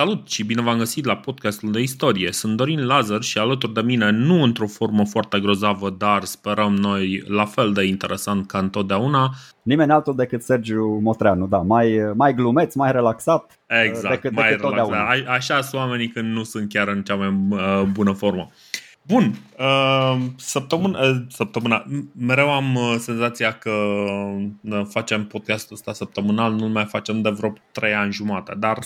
Salut și bine v-am găsit la podcastul de istorie. Sunt Dorin Lazar și alături de mine, nu într-o formă foarte grozavă, dar sperăm noi la fel de interesant ca întotdeauna, nimeni altul decât Sergiu Motreanu, da, mai glumeț, mai relaxat. Exact, decât totdeauna. Așa sunt oamenii când nu sunt chiar în cea mai bună formă. Bun, săptămâna, mereu am senzația că facem podcastul ăsta săptămânal, nu mai facem de vreo 3 ani jumate, dar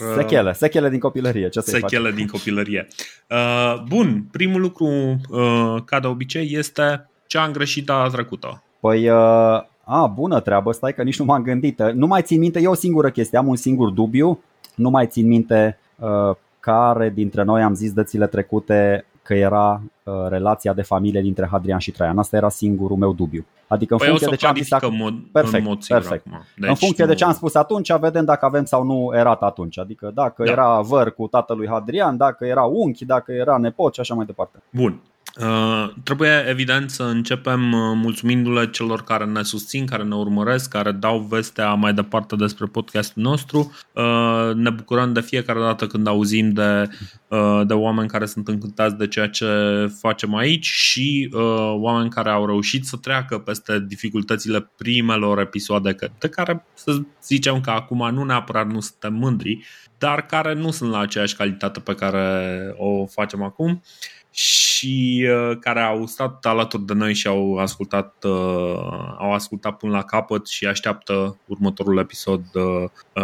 sechele din copilărie, ce să-i faci? Sechele din copilărie. Bun, primul lucru ca de obicei este ce am greșit data trecută. Păi, bună treabă, stai că nici nu m-am gândit. Nu mai țin minte, e o singură chestie, am un singur dubiu. Nu mai țin minte care dintre noi am zis dățile trecute că era relația de familie dintre Hadrian și Traian. Asta era singurul meu dubiu. Adică în funcție de ce am zis perfect. Deci, în funcție de ce am spus atunci, vedem dacă avem sau nu erat atunci. Adică dacă era văr cu tatălui Hadrian, dacă era unchi, dacă era nepot și așa mai departe. Bun. Trebuie evident să începem mulțumindu-le celor care ne susțin, care ne urmăresc, care dau vestea mai departe despre podcastul nostru. Ne bucurăm de fiecare dată când auzim de oameni care sunt încântați de ceea ce facem aici și oameni care au reușit să treacă peste dificultățile primelor episoade, de care să zicem că acum nu neapărat nu suntem mândri, dar care nu sunt la aceeași calitate pe care o facem acum și care au stat alături de noi și au ascultat până la capăt și așteaptă următorul episod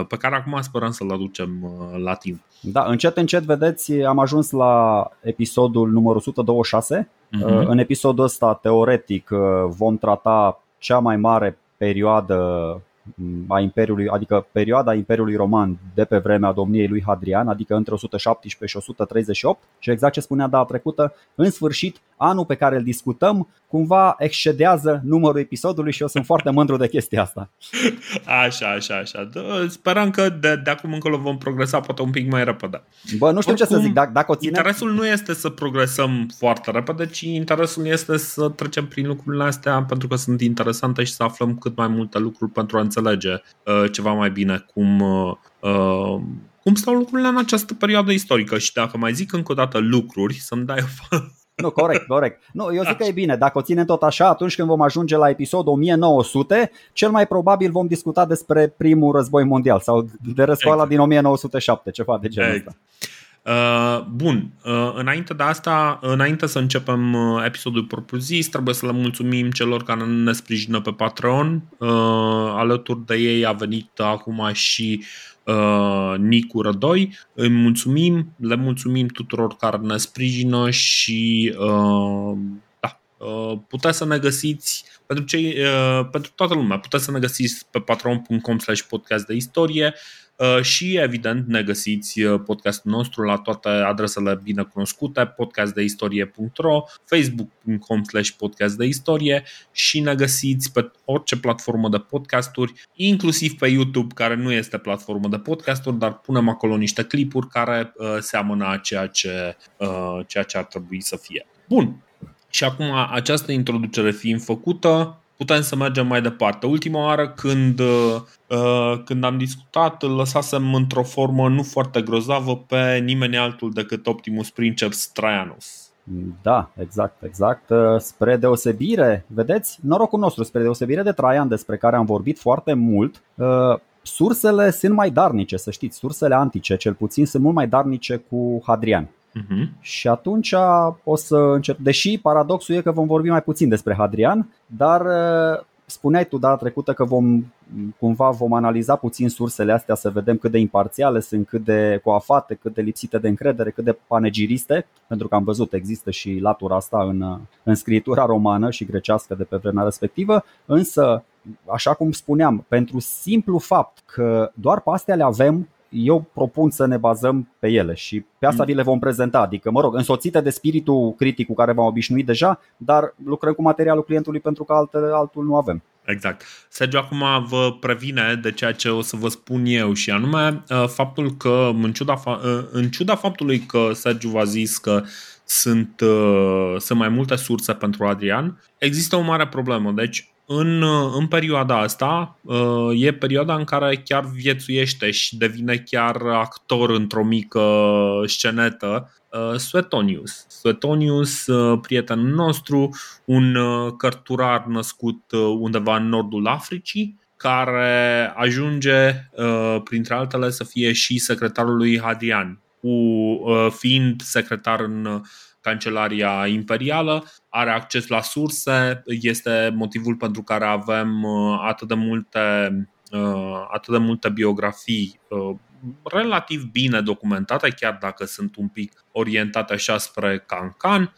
pe care acum sperăm să-l aducem la timp. Da, încet, vedeți, am ajuns la episodul numărul 126. Uh-huh. În episodul ăsta, teoretic, vom trata cea mai mare perioadă a Imperiului, adică perioada Imperiului Roman de pe vremea domniei lui Hadrian, adică între 117 și 138. Și exact ce spunea data trecută, în sfârșit, anul pe care îl discutăm cumva excedează numărul episodului și eu sunt foarte mândru de chestia asta. Așa. Sperăm că de acum încolo vom progresa poate un pic mai repede. Bă, nu știu oricum, ce să zic, dacă o ținem... Interesul nu este să progresăm foarte repede, ci interesul este să trecem prin lucrurile astea pentru că sunt interesante și să aflăm cât mai multe lucruri pentru a înțelege ceva mai bine cum stau lucrurile în această perioadă istorică. Și dacă mai zic încă o dată lucruri, să-mi dai o... Nu, corect. Nu, eu zic că e bine. Dacă o ținem tot așa, atunci când vom ajunge la episodul 1900, cel mai probabil vom discuta despre primul război mondial sau de răscoala din 1907, ceva de genul ăsta. Bun, înainte să începem episodul propriu-zis, trebuie să le mulțumim celor care ne sprijină pe Patreon. Alături de ei a venit acum și Nicu Rădoi. Le mulțumim tuturor care ne sprijină și puteți să ne găsiți pentru toată lumea. Puteți să ne găsiți pe patreon.com/podcastdeistorie. Și evident ne găsiți podcastul nostru la toate adresele bine cunoscute, podcastdeistorie.ro, facebook.com/podcastdeistorie și ne găsiți pe orice platformă de podcasturi, inclusiv pe YouTube, care nu este platformă de podcasturi, dar punem acolo niște clipuri care seamănă ceea ce ar trebui să fie. Bun, și acum această introducere fiind făcută, putem să mergem mai departe. Ultima oară când am discutat, lăsasem într-o formă nu foarte grozavă pe nimeni altul decât Optimus Princeps Traianus. Da, exact. Spre deosebire, vedeți, norocul nostru, spre deosebire de Traian, despre care am vorbit foarte mult, sursele sunt mai darnice, să știți, sursele antice, cel puțin, sunt mult mai darnice cu Hadrian. Uh-huh. Și atunci o să încep. Deși paradoxul e că vom vorbi mai puțin despre Hadrian, dar spuneai tu data trecută că vom analiza puțin sursele astea să vedem cât de imparțiale sunt, cât de coafate, cât de lipsite de încredere, cât de panegiriste, pentru că am văzut există și latura asta în scritura romană și grecească de pe vremea respectivă, însă așa cum spuneam, pentru simplu fapt că doar pe astea le avem, eu propun să ne bazăm pe ele și pe asta vi le vom prezenta, adică, însoțite de spiritul critic cu care v-am obișnuit deja, dar lucrăm cu materialul clientului pentru că altul nu avem. Exact. Sergiu acum vă previne de ceea ce o să vă spun eu și anume faptul că, în ciuda faptului că Sergiu v-a zis că sunt mai multe surse pentru Hadrian, există o mare problemă. Deci, în perioada asta e perioada în care chiar viețuiește și devine chiar actor într-o mică scenetă Suetonius. Suetonius, prietenul nostru, un cărturar născut undeva în nordul Africii, care ajunge, printre altele, să fie și secretarul lui Hadrian. Fiind secretar în Cancelaria Imperială, are acces la surse, este motivul pentru care avem atât de multe biografii relativ bine documentate, chiar dacă sunt un pic orientate așa spre cancan.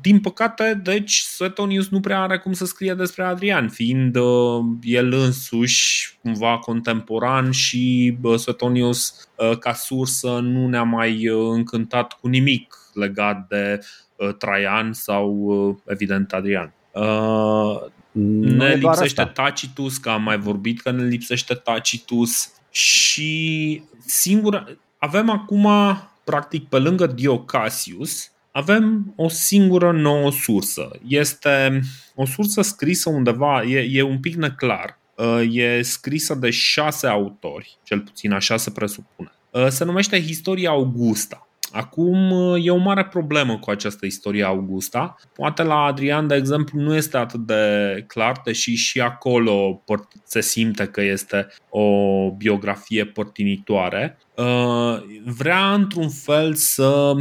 Din păcate, deci, Suetonius nu prea are cum să scrie despre Hadrian, fiind el însuși cumva contemporan, și Suetonius ca sursă nu ne-a mai încântat cu nimic legat de Traian sau, evident, Hadrian. Ne lipsește Tacitus, că am mai vorbit că ne lipsește Tacitus. Și avem acum, practic, pe lângă Dio Cassius, avem o singură nouă sursă. Este o sursă scrisă undeva, e un pic neclar, e scrisă de 6 autori, cel puțin așa se presupune. Se numește Historia Augusta. Acum, e o mare problemă cu această Historia Augusta. Poate la Hadrian, de exemplu, nu este atât de clar, deși și acolo se simte că este o biografie părtinitoare. Vrea într-un fel să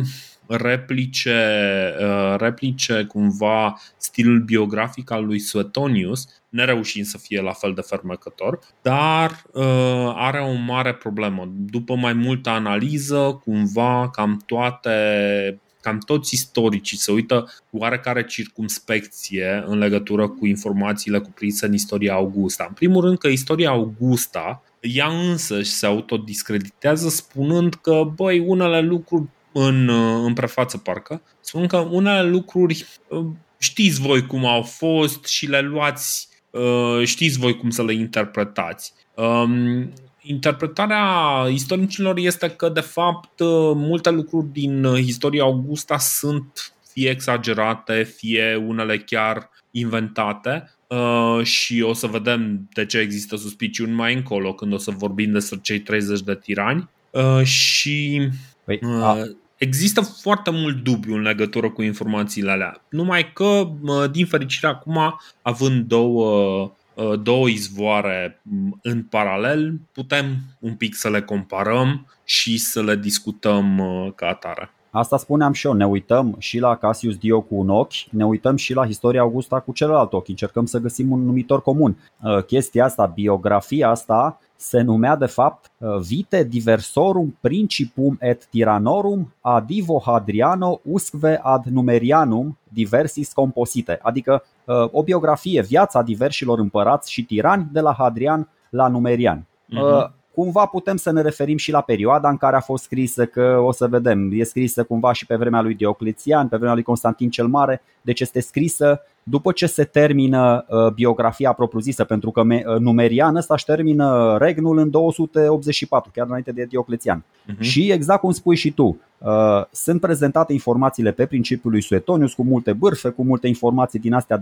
replice cumva stilul biografic al lui Suetonius, nereușind să fie la fel de fermecător, dar are o mare problemă. După mai multă analiză, cumva cam toți istoricii se uită cu oarecare circumspecție în legătură cu informațiile cuprinse în Istoria Augusta. În primul rând că Istoria Augusta ea însăși se autodiscreditează spunând că unele lucruri în prefață parcă spun că unele lucruri știți voi cum au fost și le luați, știți voi cum să le interpretați. Interpretarea istoricilor este că, de fapt, multe lucruri din Historia Augusta sunt fie exagerate, fie unele chiar inventate. Și o să vedem de ce există suspiciuni mai încolo, când o să vorbim despre cei 30 de tirani. Și există foarte mult dubiu în legătură cu informațiile alea. Numai că, din fericire, acum, având două izvoare în paralel, putem un pic să le comparăm și să le discutăm ca atare. Asta spuneam și eu, ne uităm și la Cassius Dio cu un ochi, ne uităm și la Historia Augusta cu celălalt ochi, încercăm să găsim un numitor comun. Chestia asta, biografia asta, se numea de fapt Vitae diversorum principum et tyrannorum adivo Hadriano usque ad numerianum diversis composite. Adică o biografie, viața diversilor împărați și tirani de la Hadrian la Numerian. Cumva putem să ne referim și la perioada în care a fost scrisă, că o să vedem, e scrisă cumva și pe vremea lui Dioclețian, pe vremea lui Constantin cel Mare, deci este scrisă după ce se termină biografia propriu-zisă, pentru că Numerian ăsta își termină regnul în 284, chiar înainte de Dioclețian. Și exact cum spui și tu, sunt prezentate informațiile pe principiul lui Suetonius, cu multe bârfe, cu multe informații din astea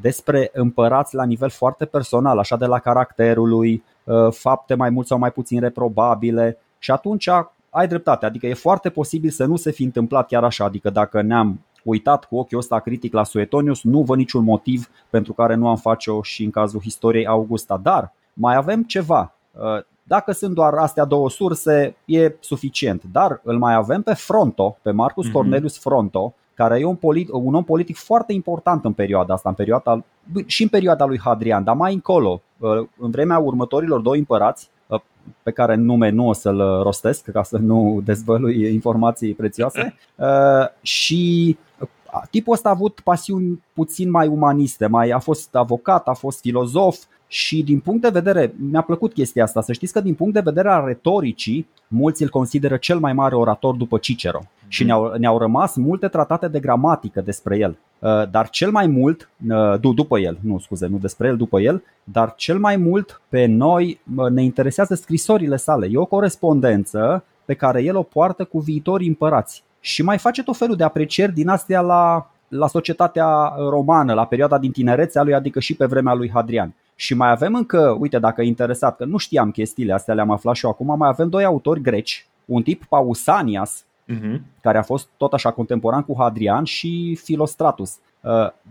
despre împărați la nivel foarte personal, așa, de la caracterul lui, fapte mai mult sau mai puțin reprobabile. Și atunci ai dreptate, adică e foarte posibil să nu se fi întâmplat chiar așa. Adică dacă ne-am uitat cu ochiul ăsta critic la Suetonius, nu văd niciun motiv pentru care nu am face-o și în cazul Historiei Augusta. Dar mai avem ceva. Dacă sunt doar astea două surse, e suficient. Dar îl mai avem pe Fronto, pe Marcus Cornelius Fronto, care e un om politic foarte important în perioada asta, și în perioada lui Hadrian, dar mai încolo, în vremea următorilor doi împărați, pe care nume nu o să-l rostesc ca să nu dezvălui informații prețioase. Și tipul ăsta a avut pasiuni puțin mai umaniste, a fost avocat, a fost filozof. Și din punct de vedere, mi-a plăcut chestia asta, să știți că din punct de vedere al retoricii, mulți îl consideră cel mai mare orator după Cicero. Și ne-au rămas multe tratate de gramatică despre el. Dar cel mai mult, după el, după el, dar cel mai mult pe noi ne interesează scrisorile sale. E o corespondență pe care el o poartă cu viitorii împărați. Și mai face tot felul de aprecieri din astea la la societatea romană, la perioada din tinerețea lui, adică și pe vremea lui Hadrian. Și mai avem încă, uite, dacă e interesat, că nu știam chestiile astea, le-am aflat și eu acum, mai avem doi autori greci, un tip Pausanias, care a fost tot așa contemporan cu Hadrian, și Philostratus.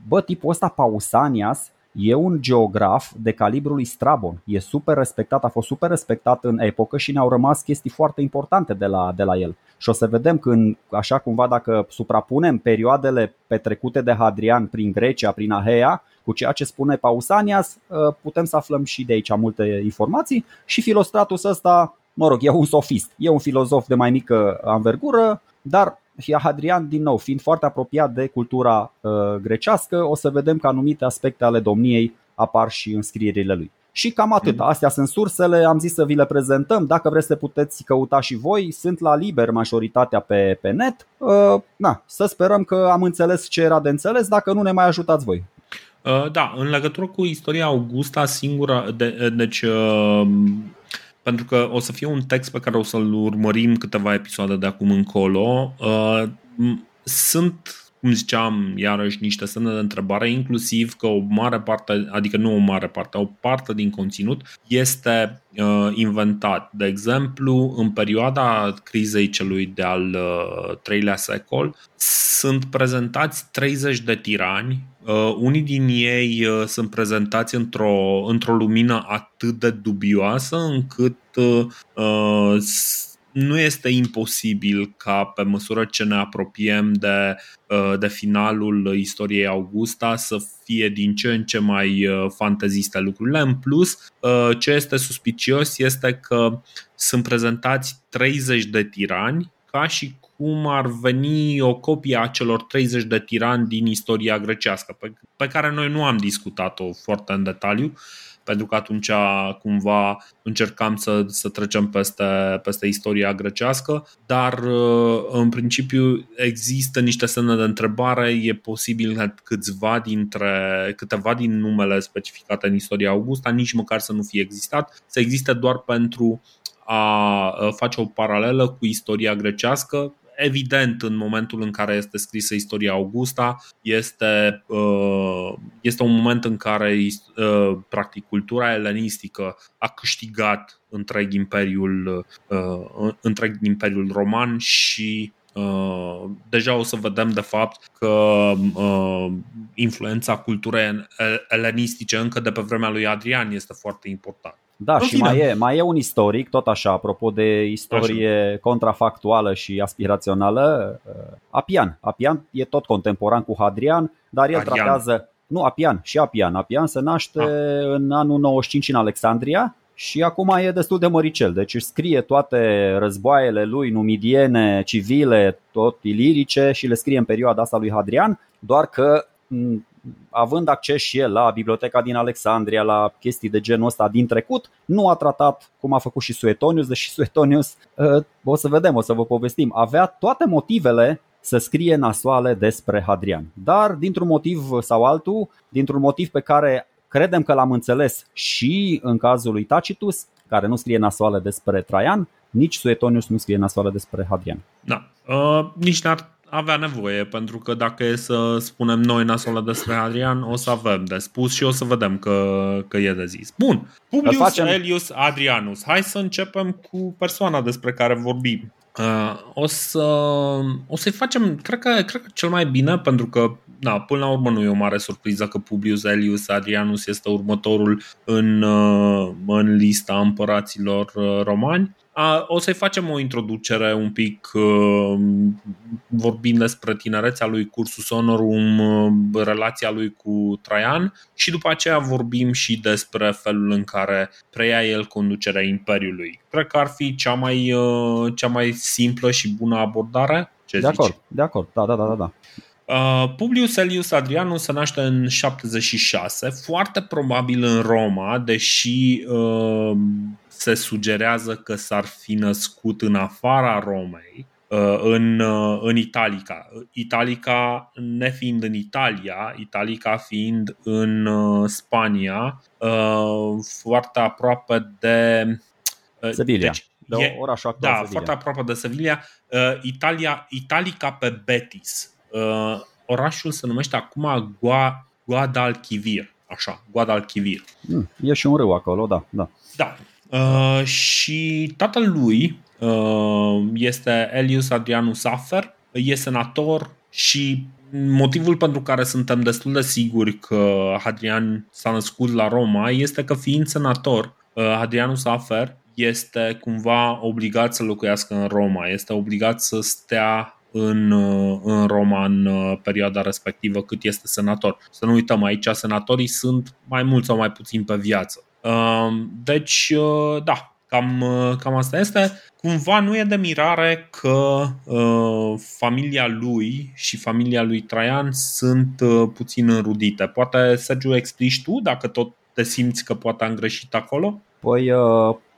Bă, tipul ăsta Pausanias e un geograf de calibrul lui Strabon. E super respectat, a fost super respectat în epocă și ne-au rămas chestii foarte importante de la el. Și o să vedem când, așa cumva, dacă suprapunem perioadele petrecute de Hadrian prin Grecia, prin Aheia, cu ceea ce spune Pausanias, putem să aflăm și de aici multe informații. Și Philostratus ăsta, mă rog, e un sofist, e un filozof de mai mică anvergură, dar Hadrian, din nou, fiind foarte apropiat de cultura grecească, o să vedem că anumite aspecte ale domniei apar și în scrierile lui. Și cam atât. Astea sunt sursele, am zis să vi le prezentăm. Dacă vreți să puteți căuta și voi, sunt la liber majoritatea pe net. Să sperăm că am înțeles ce era de înțeles, dacă nu ne mai ajutați voi. Da, în legătură cu Historia Augusta singura, deci... Pentru că o să fie un text pe care o să-l urmărim câteva episoade de acum încolo. Sunt, cum ziceam, iarăși niște semne de întrebare, inclusiv că o mare parte, adică nu o mare parte, o parte din conținut este inventat. De exemplu, în perioada crizei celui de-al treilea secol, sunt prezentați 30 de tirani. Unii din ei sunt prezentați într-o lumină atât de dubioasă încât nu este imposibil ca, pe măsură ce ne apropiem de finalul Istoriei Augusta, să fie din ce în ce mai fanteziste lucrurile. În plus, ce este suspicios este că sunt prezentați 30 de tirani ca și cum ar veni o copie a celor 30 de tirani din istoria grecească, pe care noi nu am discutat-o foarte în detaliu, pentru că atunci cumva încercam să trecem peste istoria grecească, dar în principiu există niște semne de întrebare. E posibil că câteva din numele specificate în Istoria Augusta nici măcar să nu fie existat, să existe doar pentru a face o paralelă cu istoria grecească. Evident, în momentul în care este scrisă Istoria Augusta, este un moment în care practic cultura elenistică a câștigat întreg imperiul roman și deja o să vedem de fapt că influența culturii elenistice încă de pe vremea lui Hadrian este foarte importantă. Da, și mai e un istoric, tot așa, apropo de istorie contrafactuală și aspirațională, Apian. Apian e tot contemporan cu Hadrian, dar el tratează... Nu, Apian. Apian se naște în anul 95 în Alexandria și acum e destul de măricel. Deci își scrie toate războaiele lui, numidiene, civile, tot ilirice, și le scrie în perioada asta lui Hadrian, doar că... având acces și el la biblioteca din Alexandria, la chestii de genul ăsta din trecut, nu a tratat cum a făcut și Suetonius, deși Suetonius, o să vedem, o să vă povestim, avea toate motivele să scrie nasoale despre Hadrian. Dar dintr-un motiv sau altul, dintr-un motiv pe care credem că l-am înțeles și în cazul lui Tacitus, care nu scrie nasoale despre Traian, nici Suetonius nu scrie nasoale despre Hadrian. Da, nici n-ar avea nevoie, pentru că dacă e să spunem noi nasola despre Hadrian, o să avem de spus și o să vedem că e de zis. Bun, Publius Acilius Atianus. Hai să începem cu persoana despre care vorbim. O să-i facem, cred că cel mai bine, pentru că până la urmă nu e o mare surpriză că Publius Acilius Atianus este următorul în lista împăraților romani. O să-i facem o introducere un pic, vorbind despre tinerețea lui, cursus honorum, relația lui cu Traian, și după aceea vorbim și despre felul în care preia el conducerea imperiului. Cred că ar fi cea mai simplă și bună abordare. Ce zici? De acord. Da. Publius Acilius Atianus se naște în 76, foarte probabil în Roma, deși se sugerează că s-ar fi născut în afara Romei, în Italica. Italica nefiind în Italia, Italica fiind în Spania, foarte aproape de Sevilla. Deci, orașul actual Sevilla. Foarte aproape de Sevilla. Italica pe Betis. orașul se numește acum Guadalquivir. Așa, Guadalquivir. E și un râu acolo, da. Da. Și tatăl lui este Aelius Adrianus Afer, e senator și motivul pentru care suntem destul de siguri că Hadrian s-a născut la Roma este că, fiind senator, Hadrianus Afer este cumva obligat să locuiască în Roma, este obligat să stea în Roma în perioada respectivă cât este senator. Să nu uităm, aici senatorii sunt mai mult sau mai puțin pe viață. Deci, da, cam asta este. Cumva nu e de mirare că familia lui și familia lui Traian sunt puțin înrudite. Poate, Sergiu, explici tu dacă tot te simți că poate am greșit acolo? Păi,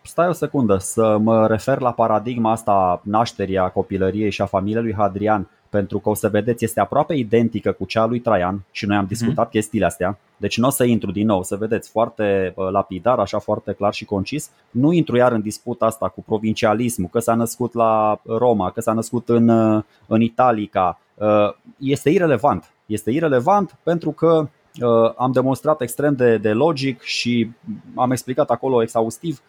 stai o secundă să mă refer la paradigma asta nașterii, a copilăriei și a familiei lui Hadrian, pentru că o să vedeți, este aproape identică cu cea lui Traian și noi am discutat chestiile astea. Deci nu o să intru din nou, să vedeți, foarte lapidar, așa, foarte clar și concis. Nu intru iar în disputa asta cu provincialismul, că s-a născut la Roma, că s-a născut în Italica. Este irelevant. Este irelevant pentru că am demonstrat extrem de logic și am explicat acolo exhaustiv.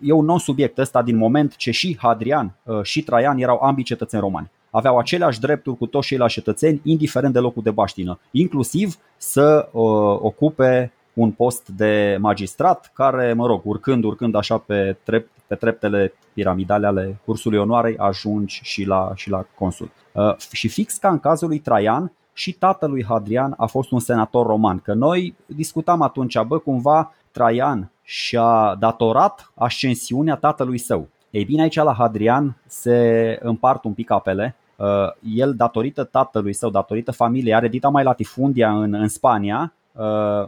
E un non-subiect ăsta din moment ce și Hadrian și Traian erau ambii cetățeni romani. Aveau aceleași drepturi cu toți ceilalți cetățeni, indiferent de locul de baștină, inclusiv să ocupe un post de magistrat care, mă rog, urcând așa pe treptele piramidale ale cursului onoarei, ajungi și la consul. Și fix ca în cazul lui Traian, și tatălui Hadrian a fost un senator roman. Că noi discutam atunci, cumva Traian și-a datorat ascensiunea tatălui său. Ei bine, aici la Hadrian se împart un pic apele. El, datorită tatălui său, datorită familiei, are dita mai latifundia în Spania,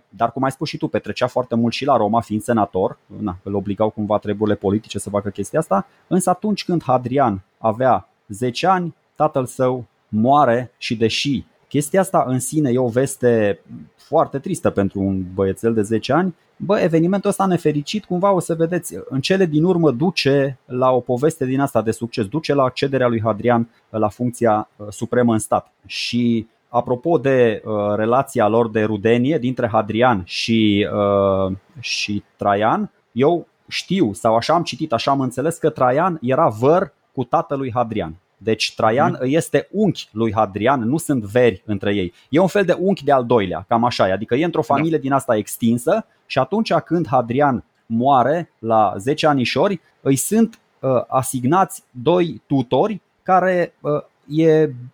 dar, cum ai spus și tu, petrecea foarte mult și la Roma, fiind senator. Îl obligau cumva treburile politice să facă chestia asta. Însă atunci când Hadrian avea 10 ani, tatăl său moare și, deși chestia asta în sine e o veste foarte tristă pentru un băiețel de 10 ani, evenimentul ăsta nefericit, cumva, o să vedeți, în cele din urmă duce la o poveste din asta de succes, duce la accederea lui Hadrian la funcția supremă în stat. Și apropo de relația lor de rudenie dintre Hadrian și Traian, eu știu, sau așa am citit, așa am înțeles, că Traian era văr cu tatălui Hadrian. Deci Traian este unchi lui Hadrian, nu sunt veri între ei. E un fel de unchi de al doilea, cam așa. Adică e într-o familie din asta extinsă și atunci când Hadrian moare la 10 anișori, îi sunt asignați doi tutori care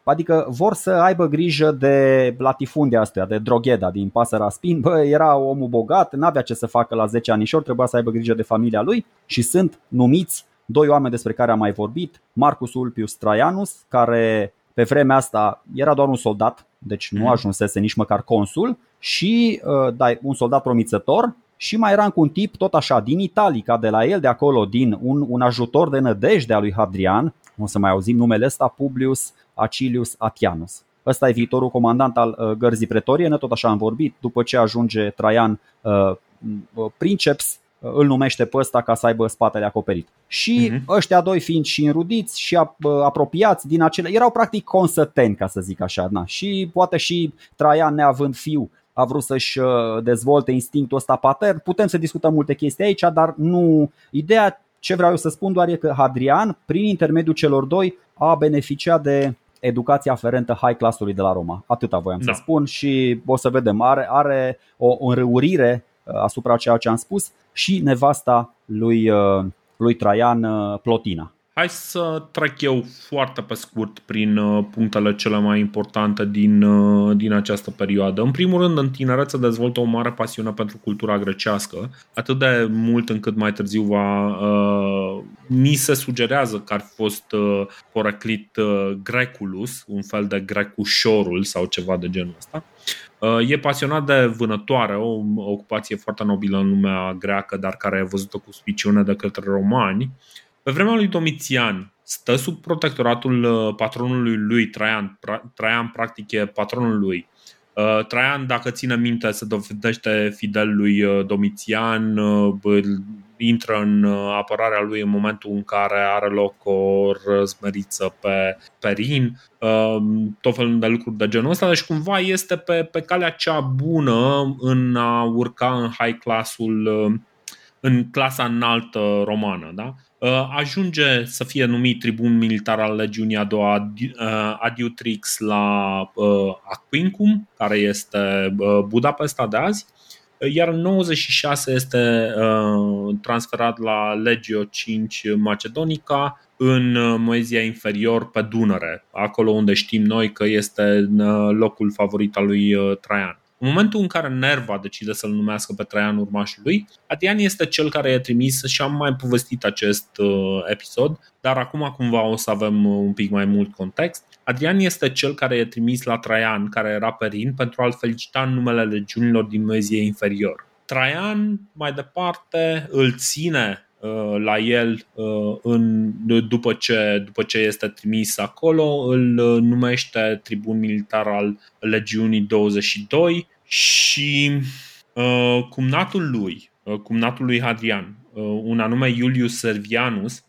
adică vor să aibă grijă de latifundia asta, de Drogheda din Pasărea Spin. Era omul bogat, n-avea ce să facă la 10 anișori, trebuia să aibă grijă de familia lui și sunt numiți doi oameni despre care am mai vorbit, Marcus Ulpius Traianus, care pe vremea asta era doar un soldat, deci nu ajunsese nici măcar consul, și un soldat promițător, și mai era un tip tot așa din Italica, de la el, de acolo, din un ajutor de nădejde a lui Hadrian, o să mai auzim numele ăsta, Publius Acilius Atianus. Ăsta e viitorul comandant al gărzii pretoriene, tot așa am vorbit, după ce ajunge Traian princeps, îl numește pe ăsta ca să aibă spatele acoperit. Și ăștia doi fiind și înrudiți și apropiați din acele, erau practic consăteni, ca să zic așa, Și poate și Traian, neavând fiu, a vrut să-și dezvolte instinctul ăsta patern. Putem să discutăm multe chestii aici, dar nu. Ideea, ce vreau eu să spun doar, e că Hadrian, prin intermediul celor doi, a beneficiat de educația aferentă high class-ului de la Roma. Atâta voiam să spun și o să vedem. Are o înrăurire asupra ceea ce am spus, și nevasta lui Traian, Plotina. Hai să trec eu foarte pe scurt prin punctele cele mai importante din această perioadă. În primul rând, în tinerețe dezvoltă o mare pasiune pentru cultura grecească, atât de mult încât mai târziu ni se sugerează că ar fi fost poreclit Greculus, un fel de Grecușorul sau ceva de genul ăsta. E pasionat de vânătoare, o ocupație foarte nobilă în lumea greacă, dar care e văzută cu suspiciune de către romani. Pe vremea lui Domitian stă sub protectoratul patronului lui Traian, practic e patronul lui. Traian, dacă ține minte, se dovedește fidel lui Domitian, intră în apărarea lui în momentul în care are loc o răzmeriță pe Perin, tot felul de lucruri de genul ăsta. Deci cumva este pe calea cea bună în a urca în high class-ul, în clasa înaltă romană, da? Ajunge să fie numit tribun militar al legiunii a doua Adiutrix la Aquincum, care este Budapesta de azi, iar în 96 este transferat la Legio 5 Macedonica în Moezia Inferior pe Dunăre, acolo unde știm noi că este locul favorit al lui Traian. În momentul în care Nerva decide să-l numească pe Traian urmașul lui, Atian este cel care i-a trimis și am mai povestit acest episod, dar acum cumva o să avem un pic mai mult context. Atian este cel care i-a trimis la Traian, care era perin, pentru a-l felicita în numele legiunilor din Moezie Inferior. Traian mai departe îl ține la el după ce este trimis acolo, îl numește tribun militar al legiunii 22 și cumnatul lui Hadrian, un anume Iulius Servianus,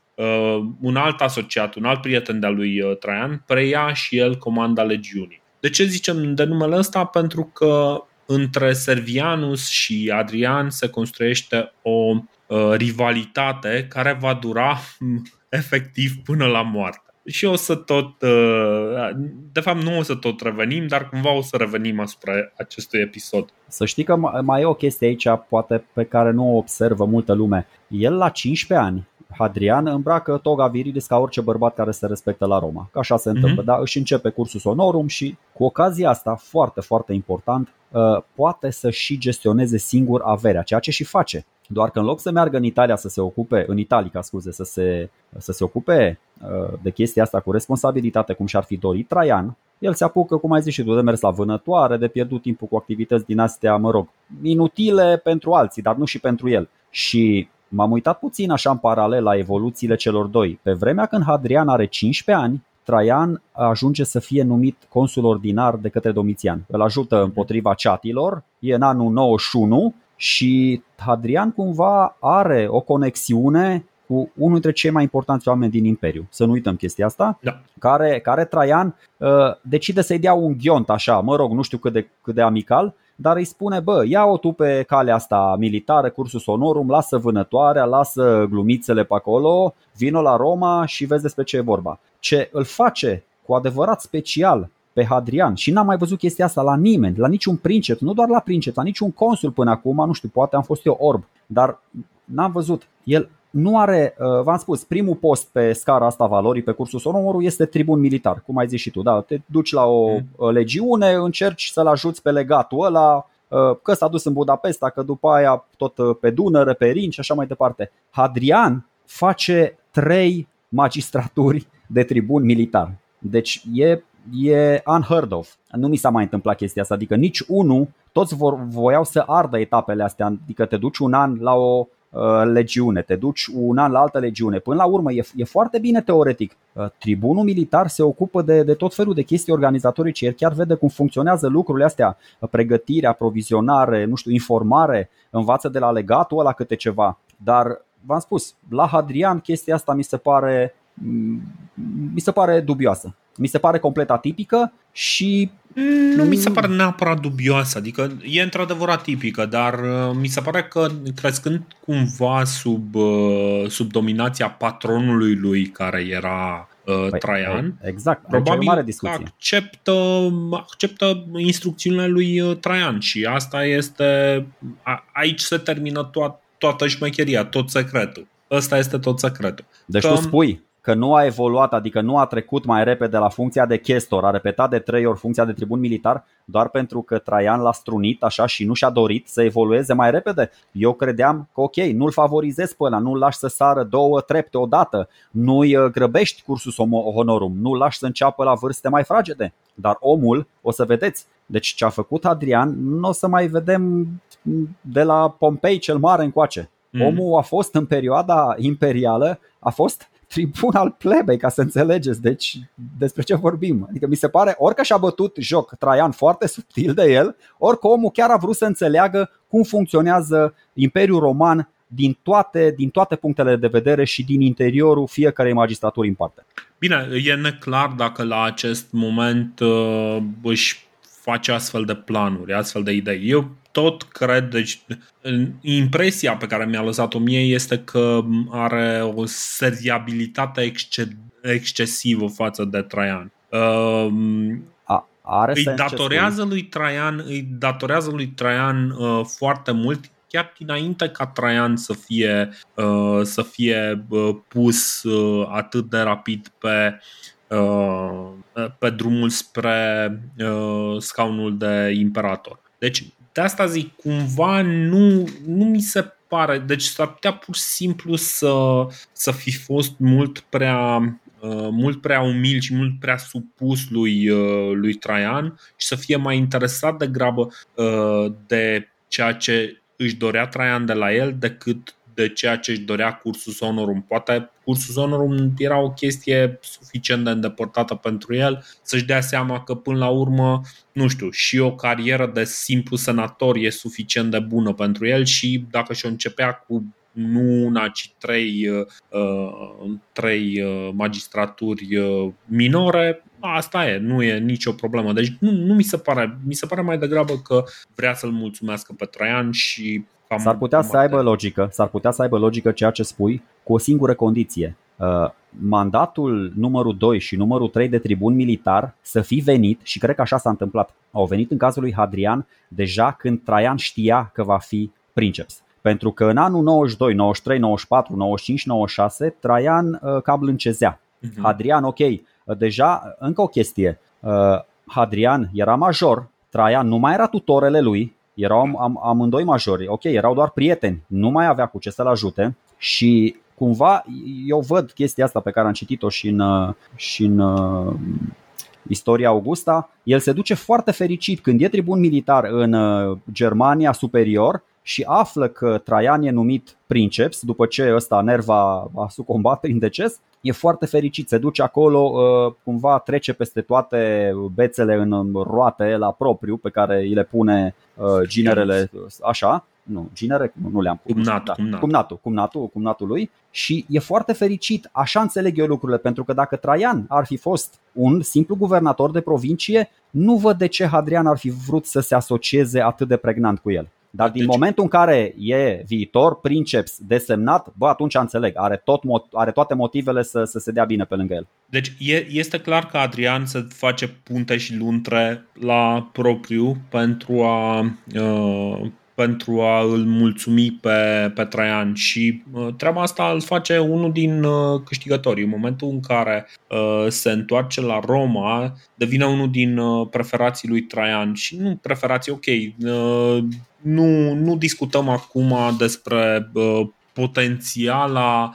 un alt asociat, un alt prieten de-al lui Traian, preia și el comanda legiunii. De ce zicem de numele ăsta? Pentru că între Servianus și Hadrian se construiește o rivalitate care va dura efectiv până la moarte. Și de fapt nu o să tot revenim, dar cumva o să revenim asupra acestui episod. Să știi că mai e o chestie aici, poate pe care nu o observă multă lume. El la 15 ani, Hadrian, îmbracă toga virilis ca orice bărbat care se respectă la Roma. Că așa se întâmplă, da? Își începe cursus honorum și cu ocazia asta, foarte, foarte important, poate să și gestioneze singur averea, ceea ce și face. Doar că în loc să meargă în Italia să se ocupe de chestia asta cu responsabilitate, cum și-ar fi dorit Traian, el se apucă, cum ai zis și tu, de mers la vânătoare, de pierdut timpul cu activități din astea, inutile pentru alții, dar nu și pentru el. Și m-am uitat puțin așa în paralel la evoluțiile celor doi. Pe vremea când Hadrian are 15 ani, Traian ajunge să fie numit consul ordinar de către Domitian. Îl ajută împotriva ceatilor, e în anul 91. Și Hadrian cumva are o conexiune cu unul dintre cei mai importanți oameni din Imperiu. Să nu uităm chestia asta, da. care Traian decide să-i dea un ghiont așa, nu știu cât de amical, dar îi spune, ia-o tu pe calea asta militară, cursus honorum, lasă vânătoarea, lasă glumițele pe acolo, vino la Roma și vezi despre ce e vorba. Ce îl face cu adevărat special pe Hadrian, și n-am mai văzut chestia asta la nimeni, la niciun prințep, nu doar la prințep, la niciun consul până acum, nu știu, poate am fost eu orb, dar n-am văzut. El nu are, v-am spus, primul post pe scara asta valorii, pe cursus honorum, este tribun militar, cum ai zis și tu, da, te duci la o legiune, încerci să-l ajuți pe legatul ăla, că s-a dus în Budapesta, că după aia tot pe Dunăre, pe Rin și așa mai departe. Hadrian face 3 magistraturi de tribun militar, deci e unheard of. Nu mi s-a mai întâmplat chestia asta, adică nici unul, toți voiau să ardă etapele astea, adică te duci un an la o legiune, te duci un an la altă legiune. Până la urmă e foarte bine teoretic. Tribunul militar se ocupă de tot felul de chestii organizatorice, el chiar vede cum funcționează lucrurile astea, pregătire, aprovizionare, informare, învață de la legatul ăla câte ceva. Dar v-am spus, la Hadrian chestia asta mi se pare dubioasă. Mi se pare complet atipică și nu mi se pare neapărat dubioasă, adică e într-adevăr atipică, dar mi se pare că crescând cumva sub dominația patronului lui care era Traian, exact, probabil mare discuție. Acceptă instrucțiunile lui Traian și asta este, aici se termină toată șmecheria, tot secretul. Ăsta este tot secretul. Deci tu spui că nu a evoluat, adică nu a trecut mai repede la funcția de chestor, a repetat de 3 ori funcția de tribun militar, doar pentru că Traian l-a strunit așa și nu și-a dorit să evolueze mai repede. Eu credeam că ok, nu-l favorizezi pe ăla, nu-l lași să sară 2 trepte odată, nu-i grăbești cursus honorum, nu-l lași să înceapă la vârste mai fragede. Dar omul, o să vedeți, deci ce a făcut Hadrian, nu o să mai vedem de la Pompei cel Mare încoace. Omul a fost în perioada imperială, a fost tribun al plebei, ca să înțelegeți, deci despre ce vorbim. Adică mi se pare, orică și-a bătut joc Traian foarte subtil de el, orică omul chiar a vrut să înțeleagă cum funcționează Imperiul Roman din toate punctele de vedere și din interiorul fiecarei magistraturi în parte. Bine, e neclar dacă la acest moment își face astfel de planuri, astfel de idei. Eu tot cred, deci impresia pe care mi-a lăsat-o mie este că are o seriabilitate excesivă față de Traian. Îi datorează lui Traian foarte mult, chiar dinainte ca Traian să fie pus atât de rapid pe drumul spre scaunul de imperator. Deci de asta zic, cumva nu mi se pare. Deci s-ar putea pur și simplu să fi fost mult prea umil și mult prea supus lui Traian și să fie mai interesat degrabă de ceea ce își dorea Traian de la el decât de ceea ce își dorea cursus honorum. Poate cursus honorum era o chestie suficient de îndepărtată pentru el să-și dea seama că până la urmă, nu știu, și o carieră de simplu senator e suficient de bună pentru el și dacă și-o începea cu nu una, ci trei magistraturi minore, asta e, nu e nicio problemă. Deci nu mi se pare mai degrabă că vrea să-l mulțumească pe Traian și S-ar putea să aibă logică ceea ce spui, cu o singură condiție. Mandatul numărul 2 și numărul 3 de tribun militar să fi venit, și cred că așa s-a întâmplat. Au venit în cazul lui Hadrian deja când Traian știa că va fi princeps. Pentru că în anul 92, 93, 94, 95, 96 Traian cam lâncezea. Hadrian, ok, deja încă o chestie. Hadrian era major, Traian nu mai era tutorele lui. Erau amândoi majori, ok, erau doar prieteni, nu mai avea cu ce să-l ajute. Și cumva eu văd chestia asta pe care am citit-o și în Historia Augusta. El se duce foarte fericit când e tribun militar în Germania Superior și află că Traian e numit princeps, după ce ăsta Nerva a sucombat prin deces. E foarte fericit, se duce acolo, cumva trece peste toate bețele în roate la propriu pe care îi le pune ginerele, așa, nu, ginere, nu le-am pus, cumnatul lui și e foarte fericit, așa înțeleg eu lucrurile, pentru că dacă Traian ar fi fost un simplu guvernator de provincie, nu văd de ce Hadrian ar fi vrut să se asocieze atât de pregnant cu el. Dar din momentul în care e viitor princeps desemnat, bă, atunci înțeleg, are toate motivele să se dea bine pe lângă el. Deci este clar că Hadrian se face punte și luntre la propriu pentru a îl mulțumi pe Traian și treaba asta îl face unul din câștigători. În momentul în care se întoarce la Roma, devine unul din preferații lui Traian și nu preferații, ok, nu discutăm acum despre potențiala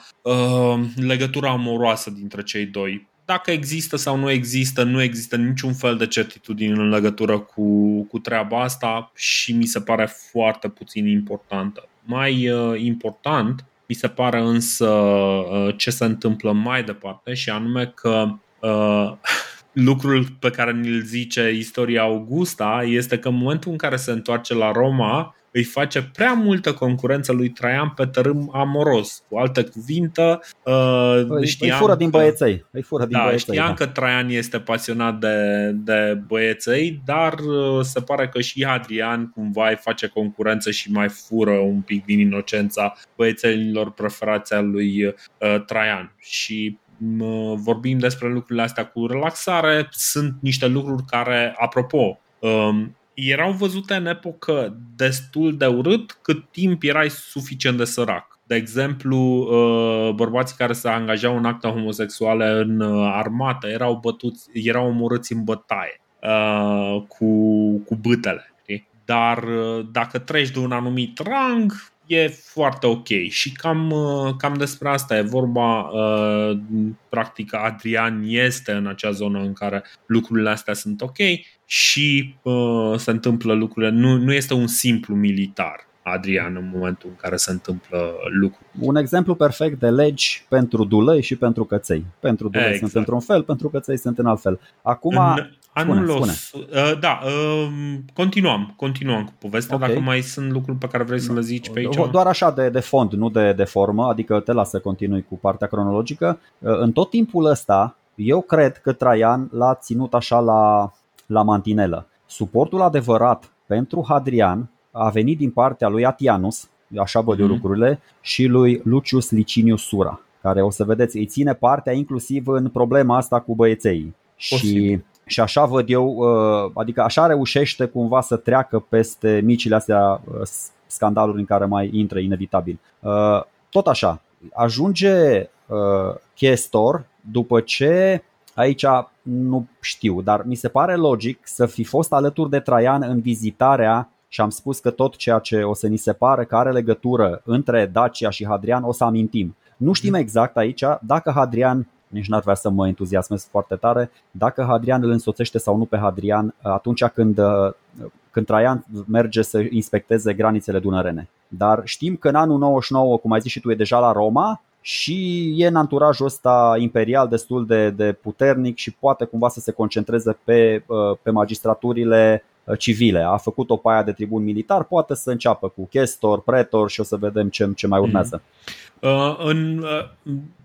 legătură amoroasă dintre cei doi. Dacă există sau nu există niciun fel de certitudine în legătură cu treaba asta și mi se pare foarte puțin importantă. Mai important mi se pare însă ce se întâmplă mai departe și anume că lucrul pe care ni-l zice Historia Augusta este că în momentul în care se întoarce la Roma îi face prea multă concurență lui Traian pe tărâm amoros. Cu altă cuvintă, Îi fură din băieței. Știam că Traian este pasionat de băieței, dar se pare că și Hadrian cumva îi face concurență și mai fură un pic din inocența băiețelilor preferați al lui Traian. Și vorbim despre lucrurile astea cu relaxare. Sunt niște lucruri care, apropo, erau văzute în epocă destul de urât cât timp erai suficient de sărac. De exemplu, bărbații care se angajau în acte homosexuale în armată erau bătuți, erau omorâți în bătaie cu bâtele. Dar dacă treci de un anumit rang, e foarte ok. Și cam despre asta e vorba. Practic, Hadrian este în acea zonă în care lucrurile astea sunt ok. Și se întâmplă lucrurile, nu este un simplu militar. Hadrian în momentul în care se întâmplă lucruri. Un exemplu perfect de legi pentru dulei și pentru căței. Pentru dulei exact. Sunt într-un fel, pentru căței sunt în alt fel. Acum, continuăm cu povestea, okay. Dacă mai sunt lucruri pe care vrei să le zici pe aici. Doar așa de fond, nu de formă, adică te las să continui cu partea cronologică. În tot timpul ăsta, eu cred că Traian l-a ținut așa la mantinelă. Suportul adevărat pentru Hadrian a venit din partea lui Atianus, așa văd eu lucrurile, și lui Lucius Licinius Sura, care o să vedeți, îi ține partea inclusiv în problema asta cu băieței. Și așa văd eu, adică așa reușește cumva să treacă peste micile astea scandaluri în care mai intră inevitabil. Tot așa, ajunge chestor după ce, aici nu știu, dar mi se pare logic să fi fost alături de Traian în vizitarea, și am spus că tot ceea ce o să ni se pare că are legătură între Dacia și Hadrian o să amintim. Nu știm exact aici dacă Hadrian, nici n-ar vrea să mă entuziasmez foarte tare, dacă Hadrian îl însoțește sau nu pe Hadrian atunci când Traian merge să inspecteze granițele dunărene. Dar știm că în anul 99, cum ai zis și tu, e deja la Roma și e în anturajul ăsta imperial destul de puternic și poate cumva să se concentreze pe magistraturile civile. A făcut-o pe aia de tribun militar, poate să înceapă cu chestor, pretor și o să vedem ce mai urmează.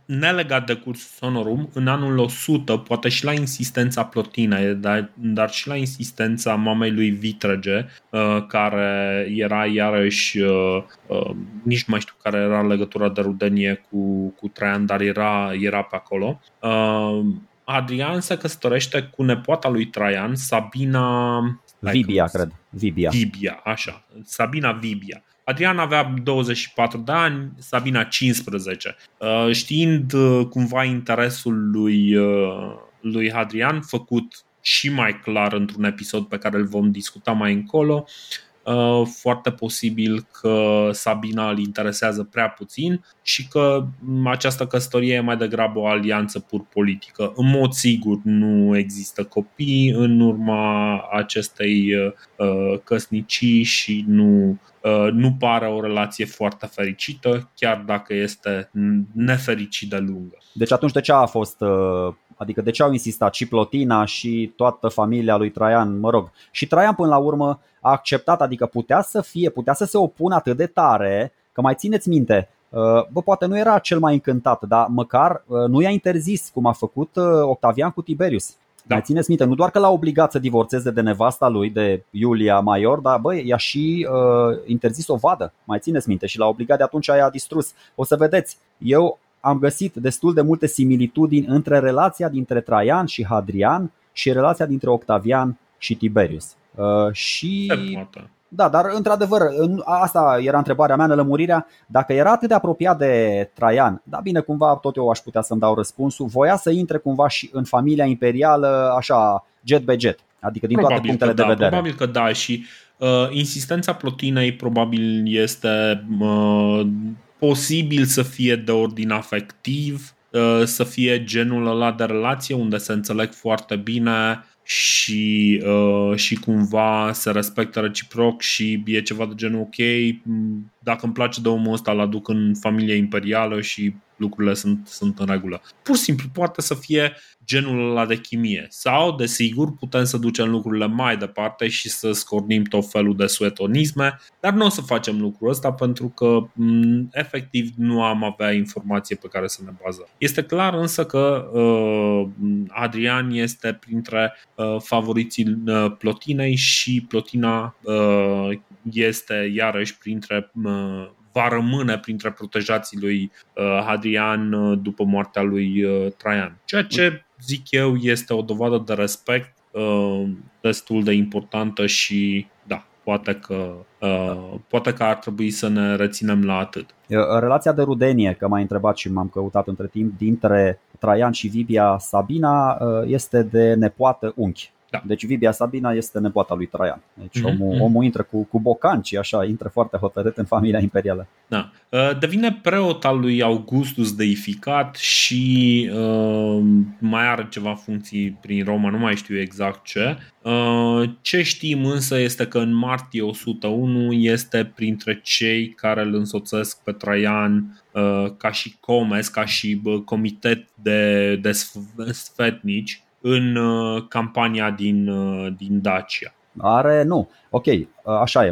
Nelegat de cursus honorum, în anul 100, poate și la insistența Plotinei, dar și la insistența mamei lui Vitrege, care era iarăși, nici nu mai știu care era legătura de rudenie cu Traian, dar era pe acolo, Hadrian se căsătorește cu nepoata lui Traian, Sabina Vibia. Hadrian avea 24 de ani, Sabina 15. Știind cumva interesul lui Hadrian, făcut și mai clar într-un episod pe care îl vom discuta mai încolo, foarte posibil că Sabina îl interesează prea puțin și că această căsătorie e mai degrabă o alianță pur politică. În mod sigur nu există copii în urma acestei căsnicii și nu pare o relație foarte fericită, chiar dacă este nefericit de lungă. Deci atunci de ce a fost... Adică de ce au insistat și Plotina și toată familia lui Traian, și Traian până la urmă a acceptat, adică putea să se opună atât de tare, că mai țineți minte, bă, poate nu era cel mai încântat, dar măcar nu i-a interzis cum a făcut Octavian cu Tiberius. Da. Mai țineți minte, nu doar că l-a obligat să divorțeze de nevasta lui, de Iulia Maior, dar bă, i-a și interzis o vadă, mai țineți minte, și l-a obligat, de atunci i-a distrus. O să vedeți, eu am găsit destul de multe similitudini între relația dintre Traian și Hadrian și relația dintre Octavian și Tiberius. Și da, dar într-adevăr, asta era întrebarea mea, lămurirea, dacă era atât de apropiat de Traian, da, bine, cumva tot eu aș putea să-mi dau răspunsul, voia să intre cumva și în familia imperială, așa, jet be jet, adică din probabil toate punctele de vedere. Probabil că da, și insistența Plotinei probabil este... posibil să fie de ordin afectiv, să fie genul ăla de relație unde se înțeleg foarte bine și cumva se respectă reciproc și e ceva de genul ok, dacă îmi place de omul ăsta, l-aduc în familie imperială și lucrurile sunt în regulă. Pur și simplu poate să fie genul ăla de chimie. Sau, desigur, putem să ducem lucrurile mai departe și să scornim tot felul de suetonisme, dar nu o să facem lucrul ăsta pentru că efectiv nu am avea informație pe care să ne bazăm. Este clar însă că Hadrian este printre favoriții Plotinei și Plotina este iarăși printre... va rămâne printre protejații lui Hadrian după moartea lui Traian. Ceea ce, zic eu, este o dovadă de respect destul de importantă și da, poate că ar trebui să ne reținem la atât. Relația de rudenie, că m-ai întrebat și m-am căutat între timp, dintre Traian și Vibia Sabina este de nepoată unchi. Da. Deci Vibia Sabina este nepoata lui Traian. Deci omul intră cu bocanci, așa, intră foarte hotărât în familia imperială. Da. Devine preot al lui Augustus deificat și mai are ceva funcții prin Roma, nu mai știu exact ce. Ce știm însă este că în martie 101 este printre cei care îl însoțesc pe Traian ca și comes, ca și comitet de sfetnici în campania din Dacia.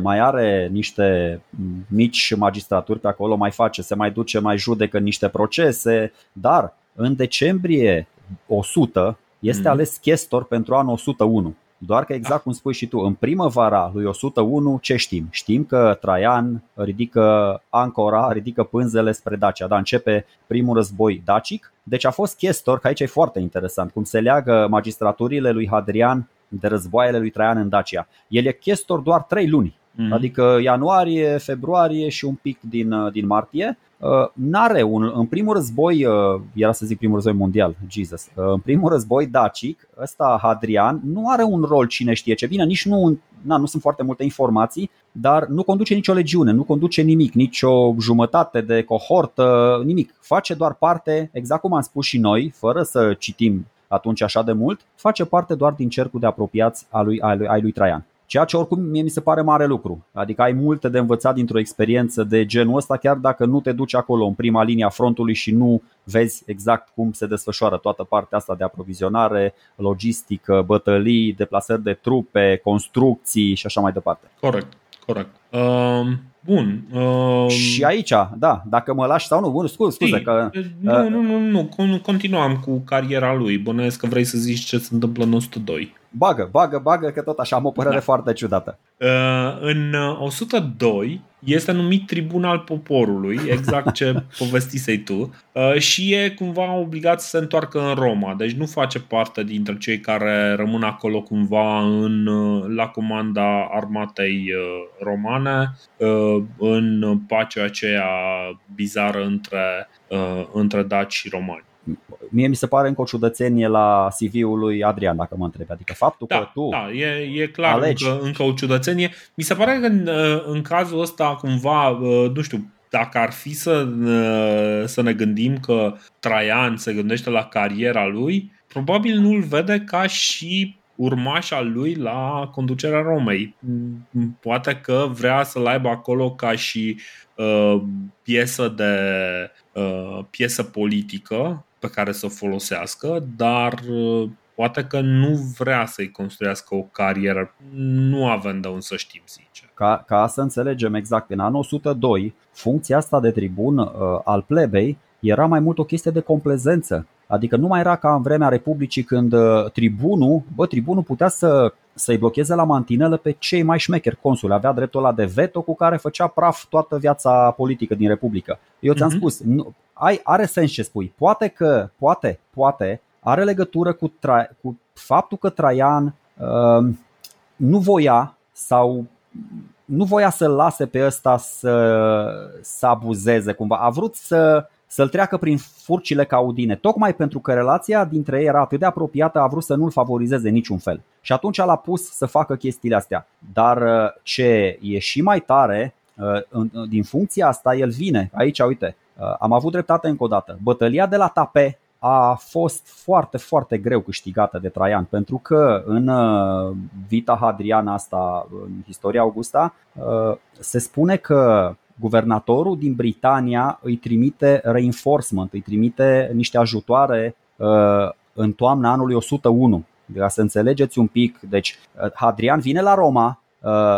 Mai are niște mici magistraturi pe acolo, mai face, se mai duce, mai judecă niște procese, dar în decembrie 100 este ales chestor pentru anul 101. Doar că exact cum spui și tu, în primăvara lui 101 ce știm? Știm că Traian ridică ancora, ridică pânzele spre Dacia, dar începe primul război dacic. Deci a fost chestor, că aici e foarte interesant cum se leagă magistraturile lui Hadrian de războaiele lui Traian în Dacia. El e chestor doar 3 luni, adică ianuarie, februarie și un pic din martie. N-are în primul război, era să zic primul război mondial, în primul război dacic, ăsta Hadrian nu are un rol cine știe ce. Bine, nici nu sunt foarte multe informații, dar nu conduce nicio legiune, nu conduce nimic, nicio jumătate de cohortă, nimic. Face doar parte, exact cum am spus și noi, fără să citim atunci așa de mult, face parte doar din cercul de apropiați ai lui Traian. Ceea ce oricum mie mi se pare mare lucru. Adică ai multe de învățat dintr-o experiență de genul ăsta, chiar dacă nu te duci acolo în prima linie a frontului și nu vezi exact cum se desfășoară toată partea asta de aprovizionare, logistică, bătălii, deplasări de trupe, construcții și așa mai departe. Corect. Bun. Și aici, da, dacă mă lași sau nu, bun, scuze că... Nu, continuam cu cariera lui. Bănuiesc că vrei să zici ce se întâmplă în 102. Bagă, că tot așa am o părere foarte ciudată. În 102 este numit tribun al poporului, exact ce povestisei tu, și e cumva obligat să se întoarcă în Roma. Deci nu face parte dintre cei care rămân acolo cumva la comanda armatei romane, în pacea aceea bizară între daci și romani. Mie mi se pare încă o ciudățenie la CV-ul lui Hadrian, dacă mă întrebi. Adică faptul că tu e clar alegi încă o ciudățenie. Mi se pare că în cazul ăsta cumva, nu știu, dacă ar fi să ne gândim că Traian se gândește la cariera lui, probabil nu-l vede ca și urmașa lui la conducerea Romei. Poate că vrea să-l aibă acolo ca și piesă politică pe care să o folosească, dar poate că nu vrea să-i construiască o carieră. Nu avem de unde să știm, sincer. Ca să înțelegem exact, în anul 102, funcția asta de tribun al plebei era mai mult o chestie de complezență. Adică nu mai era ca în vremea Republicii, când tribunul putea să-i blocheze la mantinelă pe cei mai șmecheri consuli. Avea dreptul ăla de veto cu care făcea praf toată viața politică din Republică. Eu ți-am spus, are sens ce spui. Poate are legătură cu faptul că Traian nu voia să-l lase pe ăsta să abuzeze cumva. A vrut să-l treacă prin furcile caudine, tocmai pentru că relația dintre ei era atât de apropiată, a vrut să nu-l favorizeze niciun fel. Și atunci l-a pus să facă chestiile astea. Dar ce e și mai tare, din funcția asta el vine, aici uite, am avut dreptate încă o dată. Bătălia de la Tape a fost foarte, foarte greu câștigată de Traian, pentru că în Vita Hadriana asta, în Historia Augusta, se spune că guvernatorul din Britannia îi trimite reinforcement, îi trimite niște ajutoare în toamna anului 101. Ca să înțelegeți un pic, deci Hadrian vine la Roma,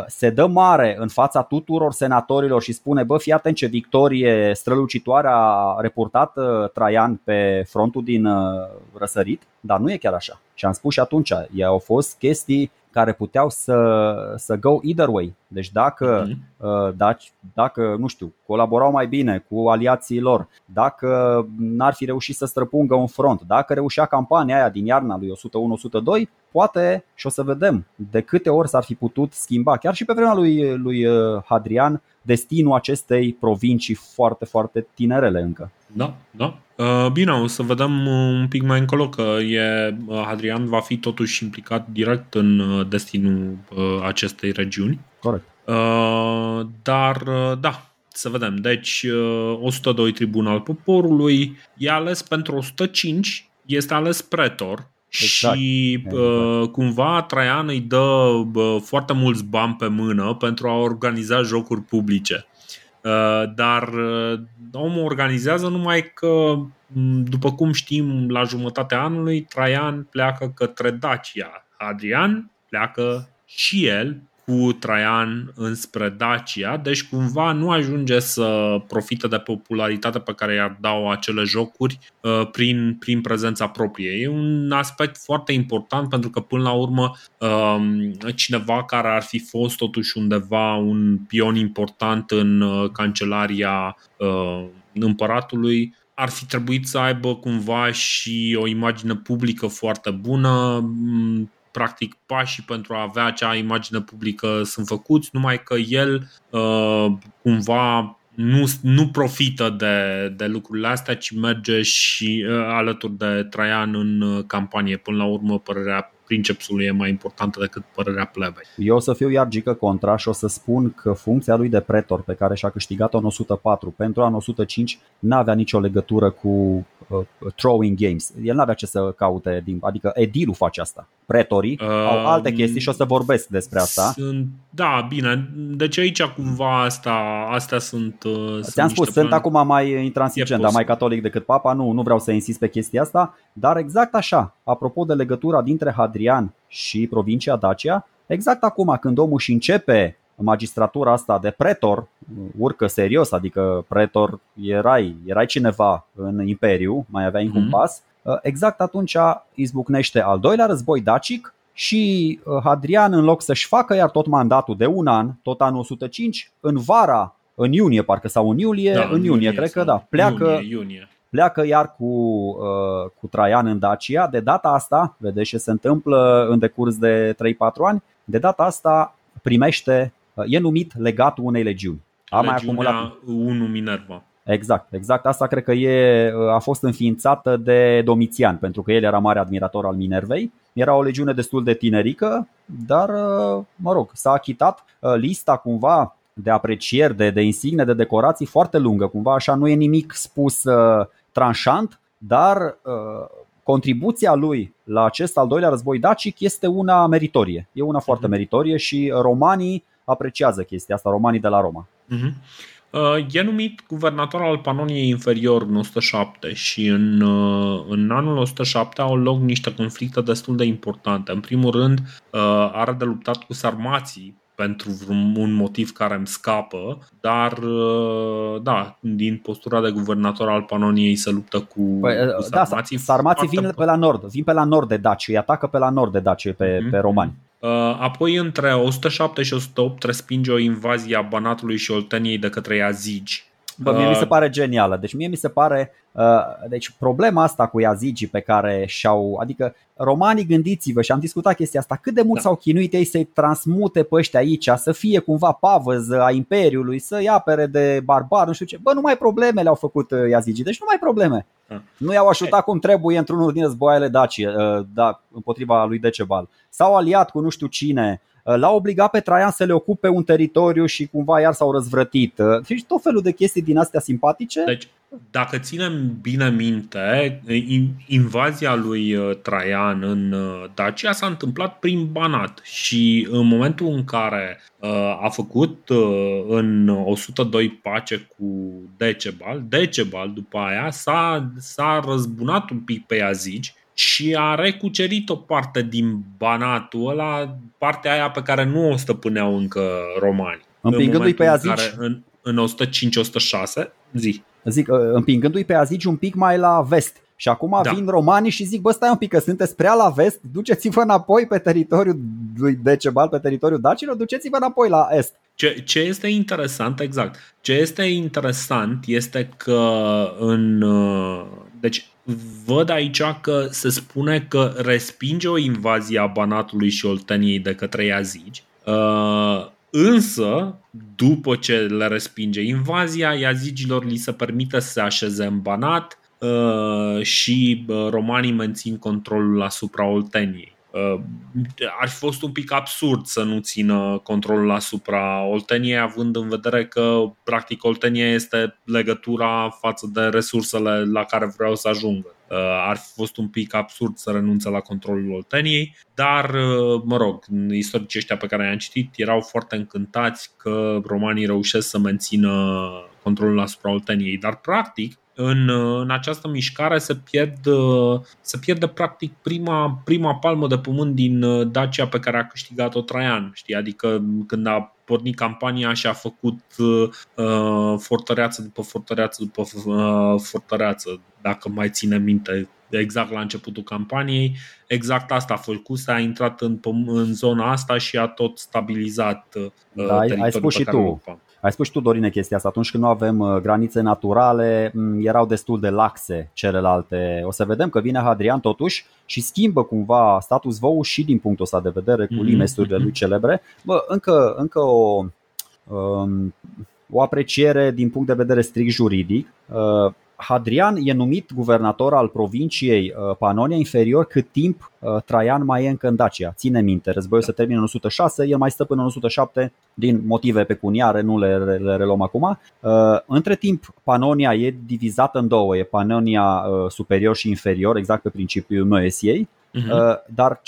se dă mare în fața tuturor senatorilor și spune: bă, fii atent ce victorie strălucitoare a reportat Traian pe frontul din răsărit. Dar nu e chiar așa. Și am spus și atunci, au fost chestii care puteau să go either way. Deci dacă nu știu, colaborau mai bine cu aliații lor, dacă n-ar fi reușit să străpungă un front, dacă reușea campania aia din iarna lui 101-102, poate, și o să vedem de câte ori s-ar fi putut schimba, chiar și pe vremea lui Hadrian, destinul acestei provincii foarte, foarte tinerele încă. Da, da. Bine, o să vedem un pic mai încolo că Hadrian va fi totuși implicat direct în destinul acestei regiuni. Corect. Dar da, să vedem. Deci 102 tribun al poporului, e ales pentru 105, este ales pretor. Exact. Și cumva Traian îi dă foarte mulți bani pe mână pentru a organiza jocuri publice. Dar omul organizează, numai că, după cum știm, la jumătatea anului Traian pleacă către Dacia. Hadrian pleacă și el cu Traian înspre Dacia, deci cumva nu ajunge să profite de popularitatea pe care i-ar dau acele jocuri prin prezența proprie. E un aspect foarte important, pentru că până la urmă cineva care ar fi fost totuși undeva un pion important în cancelaria împăratului ar fi trebuit să aibă cumva și o imagine publică foarte bună. Practic pașii pentru a avea acea imagine publică sunt făcuți, numai că el cumva nu profită de lucrurile astea, ci merge și alături de Traian în campanie. Până la urmă, părerea princepsului e mai importantă decât părerea plebei. Eu o să fiu iar gică contra și o să spun că funcția lui de pretor, pe care și-a câștigat-o în 104 pentru anul 105, n-avea nicio legătură cu throwing games. El n-avea ce să caute, adică edilul face asta. Pretorii au alte chestii și o să vorbesc despre asta. Da, bine. Deci aici cumva astea sunt... Ți-am spus, sunt acum mai intransigent, dar mai catolic decât papa. Nu vreau să insist pe chestia asta, dar exact așa. Apropo de legătura dintre Hadrian și provincia Dacia, exact acum când omul și începe magistratura asta de pretor, urcă serios, adică pretor erai cineva în imperiu, mai aveai un pas. Exact atunci izbucnește al doilea război dacic și Hadrian, în loc să-și facă iar tot mandatul de un an, tot anul 105, în iunie parcă, sau în iulie, da, pleacă iar cu Traian în Dacia. De data asta, vedeți ce se întâmplă în decurs de 3-4 ani, de data asta e numit legatul unei legiuni. Legiunea 1 Minerva. Exact. Asta cred că a fost înființată de Domitian, pentru că el era mare admirator al Minervei. Era o legiune destul de tinerică, dar mă rog, s-a achitat lista cumva de aprecieri, de insigne, de decorații foarte lungă. Cumva așa, nu e nimic spus tranșant, dar contribuția lui la acest al doilea război dacic este una meritorie. E una foarte meritorie și romanii apreciază chestia asta, romanii de la Roma. E numit guvernator al Panoniei Inferior în 107 și în anul 107 au loc niște conflicte destul de importante. În primul rând, are de luptat cu sarmații pentru un motiv care îmi scapă, dar da, din postura de guvernator al Panoniei se luptă cu sarmații. Da, sarmații vin pe la nord de Daci, îi atacă pe la nord de Daci pe romani. Apoi, între 107 și 108, respinge o invazie a Banatului și Olteniei de către Iazigi. Mie mi se pare genială. Deci mie mi se pare deci problema asta cu Iazigii pe care adică romanii, gândiți-vă, și am discutat chestia asta, cât de mult s-au chinuit ei să-i transmute pe ăștia aici, să fie cumva pavăză a imperiului, să-i apere de barbar, nu știu ce. Numai probleme le-au făcut Iazigii. Deci numai probleme. Nu i-au ajutat cum trebuie într-unul din războaiele dacie, împotriva lui Decebal. S-au aliat cu nu știu cine, l-au obligat pe Traian să le ocupe un teritoriu și cumva iar s-au răzvrătit. Și tot felul de chestii din astea simpatice. Deci, dacă ținem bine minte, invazia lui Traian în Dacia s-a întâmplat prin Banat și în momentul în care a făcut în 102 pace cu Decebal după aia s-a răzbunat un pic pe Iazigi și a recucerit o parte din Banatul ăla, partea aia pe care nu o stăpâneau încă romani. Împingându-i pe Iazigi în 105-106, zic, împingându-i pe Iazigi un pic mai la vest. Și acum vin romanii și zic: bă, stai un pic că sunteți prea la vest, duceți-vă înapoi pe teritoriul lui Decebal, pe teritoriul dacilor, duceți-vă înapoi la est. Ce este interesant, exact. Ce este interesant este că deci văd aici că se spune că respinge o invazie a Banatului și Olteniei de către Iazigi. Însă, după ce le respinge invazia, iazigilor li se permite să se așeze în Banat și romanii mențin controlul asupra Olteniei. Ar fi fost un pic absurd să nu țină controlul asupra Olteniei, având în vedere că practic Oltenia este legătura față de resursele la care vreau să ajungă. Ar fi fost un pic absurd să renunțe la controlul Olteniei, dar, mă rog, istoricii ăștia pe care i-am citit erau foarte încântați că romanii reușesc să mențină controlul asupra Olteniei, dar practic în această mișcare se pierde practic prima palmă de pământ din Dacia pe care a câștigat-o Traian, știi? Adică când a pornit campania și a făcut fortăreață după fortăreață după fortăreață, dacă mai ține minte exact la începutul campaniei. Exact asta a făcut, s-a intrat în zona asta și a tot stabilizat teritoriul. Ai spus și tu. Ai spus și tu, Dorine, chestia asta. Atunci când nu avem granițe naturale, erau destul de laxe celelalte. O să vedem că vine Hadrian totuși și schimbă cumva status quo și din punctul ăsta de vedere cu limesurile lui celebre. Bă, încă o apreciere din punct de vedere strict juridic. Hadrian e numit guvernator al provinciei Panonia Inferior cât timp Traian mai e încă în Dacia. Ține minte, războiul se termină în 106, el mai stă până în 107 din motive pecuniare, nu le reluăm acum. Între timp Panonia e divizată în două, e Panonia Superior și Inferior, exact pe principiul Moesiei. Dar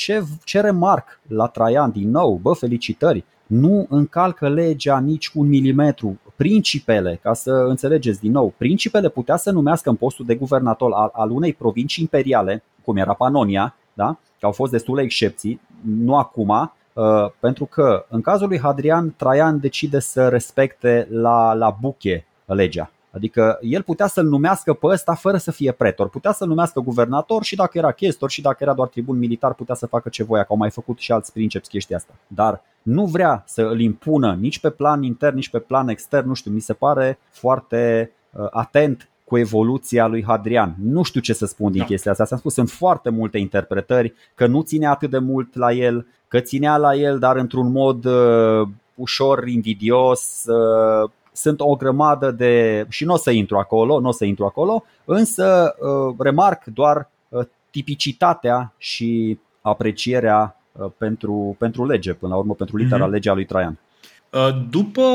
ce remarc la Traian din nou, bă, felicitări, nu încalcă legea nici un milimetru. Principele, ca să înțelegeți din nou, principele putea să numească în postul de guvernator al unei provincii imperiale, cum era Panonia, da? Că au fost destule excepții, nu acum, pentru că în cazul lui Hadrian, Traian decide să respecte la buche legea. Adică el putea să-l numească pe ăsta fără să fie pretor, putea să-l numească guvernator și dacă era chestor și dacă era doar tribun militar putea să facă ce voia, că au mai făcut și alți princeps chestia asta. Dar nu vrea să îl impună nici pe plan intern, nici pe plan extern, nu știu, mi se pare foarte atent cu evoluția lui Hadrian. Nu știu ce să spun din chestia asta. S-a spus, sunt foarte multe interpretări, că nu ținea atât de mult la el, că ținea la el, dar într-un mod ușor invidios. Sunt o grămadă de... și nu o să intru acolo, însă remarc doar tipicitatea și aprecierea pentru lege, până la urmă pentru litera legea lui Traian. După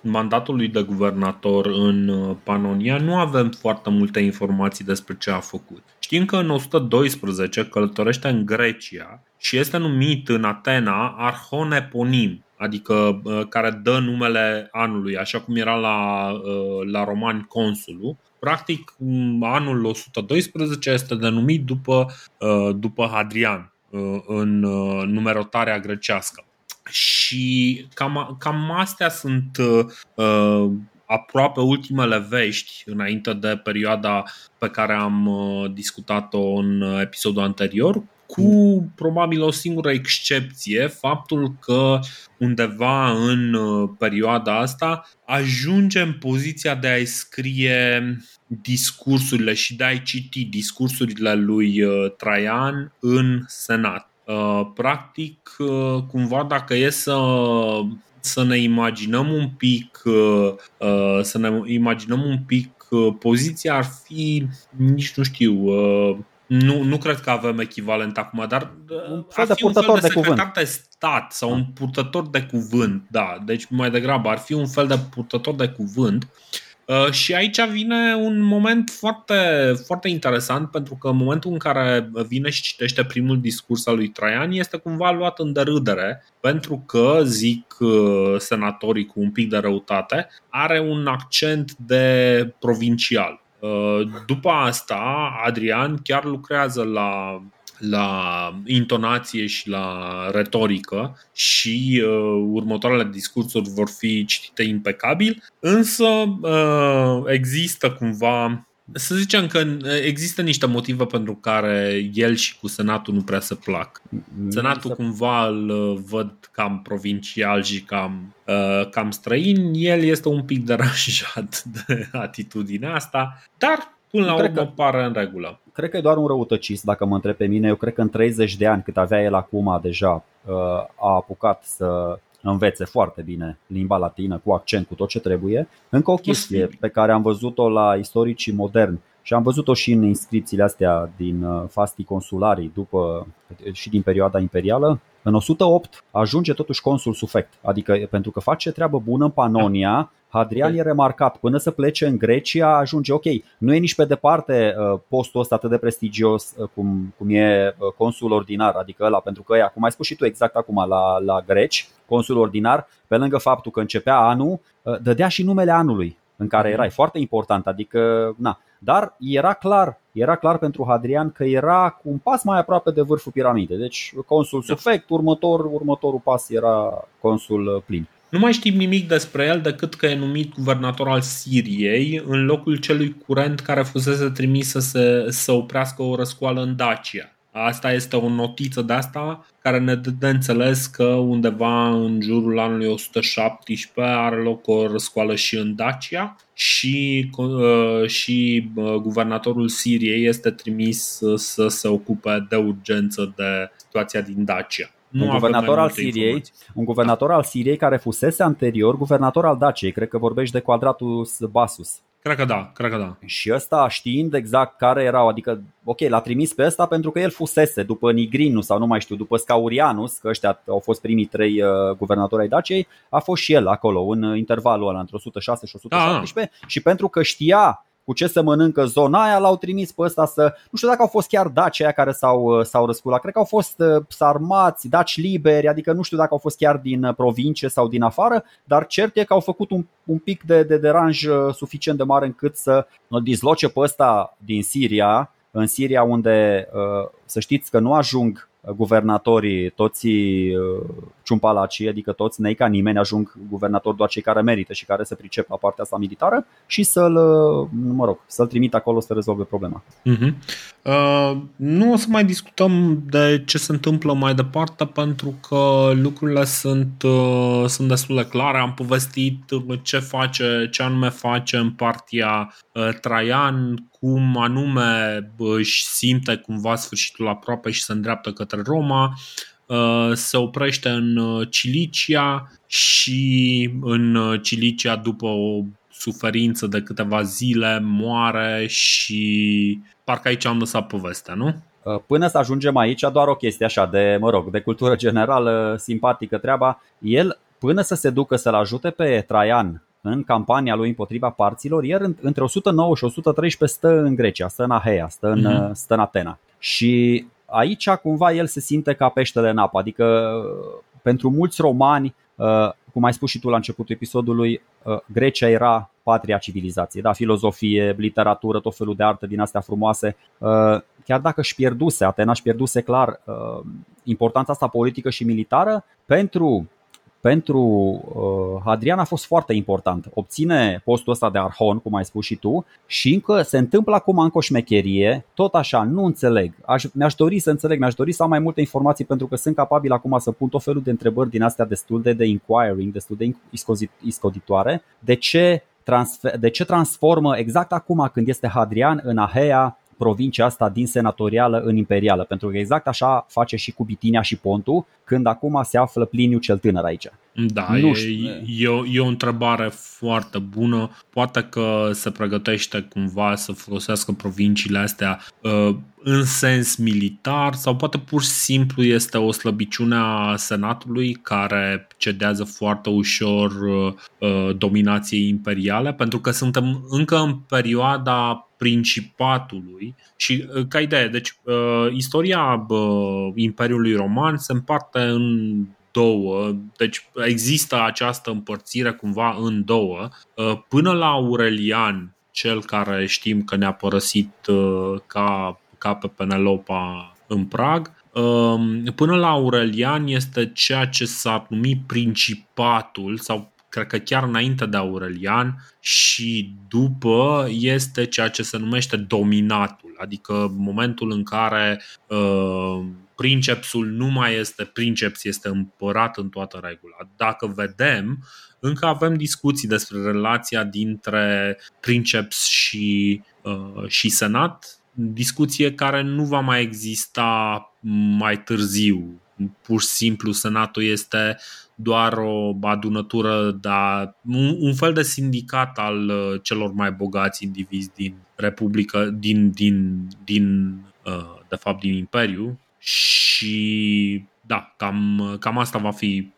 mandatul lui de guvernator în Panonia nu avem foarte multe informații despre ce a făcut. Știm că în 112 călătorește în Grecia și este numit în Atena Arhon Eponim, adică care dă numele anului, așa cum era la romani consulul. Practic, anul 112 este denumit după Hadrian în numerotarea grecească. Și cam astea sunt aproape ultimele vești înainte de perioada pe care am discutat-o în episodul anterior, cu probabil o singură excepție, faptul că undeva în perioada asta ajunge în poziția de a-i scrie discursurile și de a-i citi discursurile lui Traian în Senat. Practic, cumva dacă e să ne imaginăm un pic, poziția ar fi, nici nu știu, Nu cred că avem echivalent acum, dar ar fi un fel de secretar de stat sau un purtător de cuvânt, da, deci mai degrabă ar fi un fel de purtător de cuvânt. Și aici vine un moment foarte, foarte interesant, pentru că în momentul în care vine și citește primul discurs al lui Traian este cumva luat în derâdere, pentru că, zic senatorii cu un pic de răutate, are un accent de provincial. După asta, Hadrian chiar lucrează la intonație și la retorică și următoarele discursuri vor fi citite impecabil, însă există cumva, să zicem că există niște motive pentru care el și cu Senatul nu prea se plac. Senatul cumva îl văd cam provincial și cam străin. El este un pic deranjat de atitudinea asta, dar Până la urmă pare în regulă. Cred că e doar un răutăcist, dacă mă întreb pe mine. Eu cred că în 30 de ani, cât avea el acum deja, a apucat să învețe foarte bine limba latină, cu accent, cu tot ce trebuie. Încă o chestie pe care am văzut-o la istoricii moderni și am văzut-o și în inscripțiile astea din fastii consularii după, și din perioada imperială. În 108 ajunge totuși consul sufect, adică pentru că face treabă bună în Panonia. Hadrian e remarcat, până să plece în Grecia ajunge, ok, nu e nici pe departe postul ăsta atât de prestigios cum e consul ordinar, adică ăla, pentru că ea, cum ai spus și tu exact acum la greci, consul ordinar, pe lângă faptul că începea anul, dădea și numele anului în care erai, foarte important, adică na. Dar era clar pentru Hadrian că era cu un pas mai aproape de vârful piramidei. Deci consul sufect, următorul pas era consul plin. Nu mai știm nimic despre el decât că e numit guvernator al Siriei în locul celui curent care fusese trimis să oprească o răscoală în Dacia. Asta este o notiță de asta care ne dă de înțeles că undeva în jurul anului 117 are loc o răscoală și în Dacia și guvernatorul Siriei este trimis să se ocupe de urgență de situația din Dacia. Un guvernator al Siriei care fusese anterior guvernator al Daciei. Cred că vorbești de Quadratus Bassus. Cred că da. Și ăsta, știind exact care erau, adică, ok, l-a trimis pe ăsta pentru că el fusese după Nigrinus sau nu mai știu, după Scaurianus, că ăștia au fost primii trei guvernatori ai Daciei, a fost și el acolo în intervalul ăla între 106 și 117 și pentru că știa cu ce se mănâncă zona aia, l-au trimis pe ăsta să... Nu știu dacă au fost chiar daci aia care s-au răsculat. Cred că au fost sarmați, daci liberi, adică nu știu dacă au fost chiar din provincie sau din afară, dar cert e că au făcut un pic de deranj suficient de mare încât să disloce pe ăsta din Siria, în Siria unde, să știți că nu ajung guvernatorii toți ciumpalacii, adică toți nei ca nimeni, ajung guvernatori doar cei care merită și care se pricep la partea asta militară și să-l trimit acolo să rezolve problema. Nu o să mai discutăm de ce se întâmplă mai departe pentru că lucrurile sunt destul de clare. Am povestit ce anume face în partia Traian, cum anume își simte cumva sfârșitul aproape și se îndreaptă către Roma, se oprește în Cilicia și în Cilicia, după o suferință de câteva zile, moare și parcă aici am lăsat povestea, nu? Până să ajungem aici, doar o chestie așa de, de cultură generală, simpatică treaba. El, până să se ducă să-l ajute pe Traian în campania lui împotriva parților, el între 109 și 113 stă în Grecia, stă în Aheia, stă în Atena. Și aici cumva el se simte ca peștele în apă, adică pentru mulți romani, cum ai spus și tu la începutul episodului, Grecia era patria civilizației, da, filozofie, literatură, tot felul de artă din astea frumoase. Chiar dacă Atena își pierduse clar importanța asta politică și militară, pentru Hadrian a fost foarte important. Obține postul ăsta de arhon, cum ai spus și tu, și încă se întâmplă acum încă o șmecherie. Tot așa, nu înțeleg. Mi-aș dori să înțeleg, mi-aș dori să am mai multe informații pentru că sunt capabil acum să pun tot felul de întrebări din astea destul de inquiring, destul de iscoditoare. De ce transformă exact acum când este Hadrian în Aheia provincia asta din senatorială în imperială? Pentru că exact așa face și cu Bitinia și Pontul, când acum se află Pliniu cel Tânăr aici. Da, e o întrebare foarte bună. Poate că se pregătește cumva să folosească provinciile astea în sens militar sau poate pur și simplu este o slăbiciune a senatului care cedează foarte ușor dominației imperiale, pentru că suntem încă în perioada principatului și ca idee, deci istoria Imperiului Roman se împarte în două, deci există această împărțire cumva în două până la Aurelian, cel care știm că ne-a părăsit ca pe Penelopa în prag. Până la Aurelian este ceea ce s-ar numi principatul sau cred că chiar înainte de Aurelian și după este ceea ce se numește dominatul, adică momentul în care princepsul nu mai este princeps, este împărat în toată regula. Dacă vedem, încă avem discuții despre relația dintre princeps și și senat, discuție care nu va mai exista mai târziu. Pur și simplu senatul este doar o adunătură, dar un fel de sindicat al celor mai bogați indivizi din Republică, de fapt din Imperiu. Și da, cam asta va fi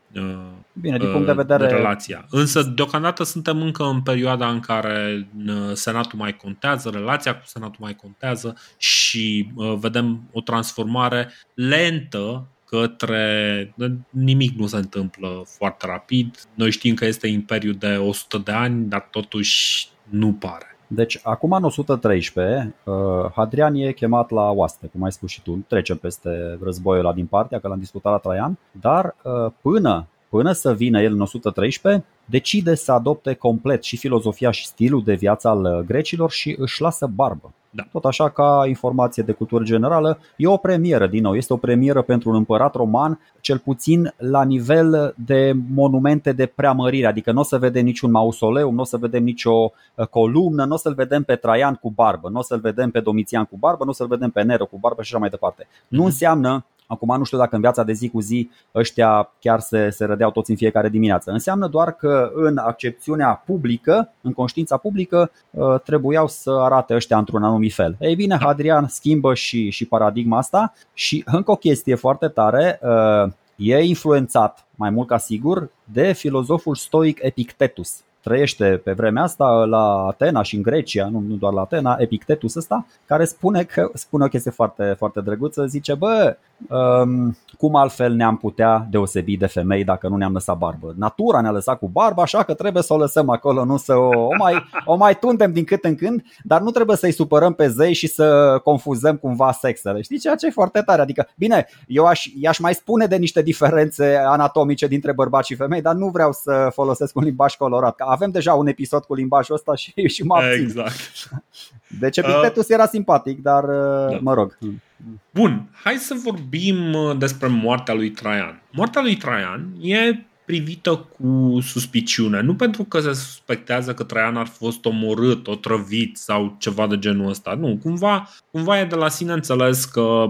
bine, din punct de vedere relația. Însă deocamdată suntem încă în perioada în care senatul mai contează, relația cu senatul mai contează și vedem o transformare lentă către nimic nu se întâmplă foarte rapid. Noi știm că este imperiu de 100 de ani, dar totuși nu pare. Deci acum în 113 Hadrian e chemat la oaste, cum ai spus și tu, trece peste războiul ăla din Parthia, că l-am discutat la Traian, dar până să vină el în 113 decide să adopte complet și filozofia și stilul de viață al grecilor și își lasă barbă. Da. Tot așa, ca informație de cultură generală, e o premieră din nou, este o premieră pentru un împărat roman, cel puțin la nivel de monumente de preamărire, adică nu o să vedem niciun mausoleum, nu o să vedem nicio columnă, nu o să-l vedem pe Traian cu barbă, nu o să-l vedem pe Domitian cu barbă, nu o să-l vedem pe Nero cu barbă și așa mai departe. Nu înseamnă, acum nu știu dacă în viața de zi cu zi ăștia chiar se rădeau toți în fiecare dimineață. Înseamnă doar că în accepțiunea publică, în conștiința publică, trebuiau să arate ăștia într-un anumit fel. Ei bine, Hadrian schimbă și paradigma asta și încă o chestie foarte tare, e influențat, mai mult ca sigur, de filozoful stoic Epictetus. Trăiește pe vremea asta la Atena și în Grecia, nu doar la Atena, Epictetus ăsta, care spune o chestie foarte, foarte drăguță, zice, cum altfel ne-am putea deosebi de femei dacă nu ne-am lăsat barbă? Natura ne-a lăsat cu barbă, așa că trebuie să o lăsăm acolo, nu să o mai tundem din cât în când, dar nu trebuie să-i supărăm pe zei și să confuzăm cumva sexele. Știi, ceea ce e foarte tare, adică, bine, eu i-aș mai spune de niște diferențe anatomice dintre bărbați și femei, dar nu vreau să folosesc un limbaj colorat. Avem deja un episod cu limbajul ăsta și mă abțin. Exact. Deci Epictetus era simpatic, dar da. Mă rog. Bun, hai să vorbim despre moartea lui Traian. Moartea lui Traian e privită cu suspiciune, nu pentru că se suspectează că Traian ar fi fost omorât, otrăvit sau ceva de genul ăsta. Nu, cumva e de la sine înțeles că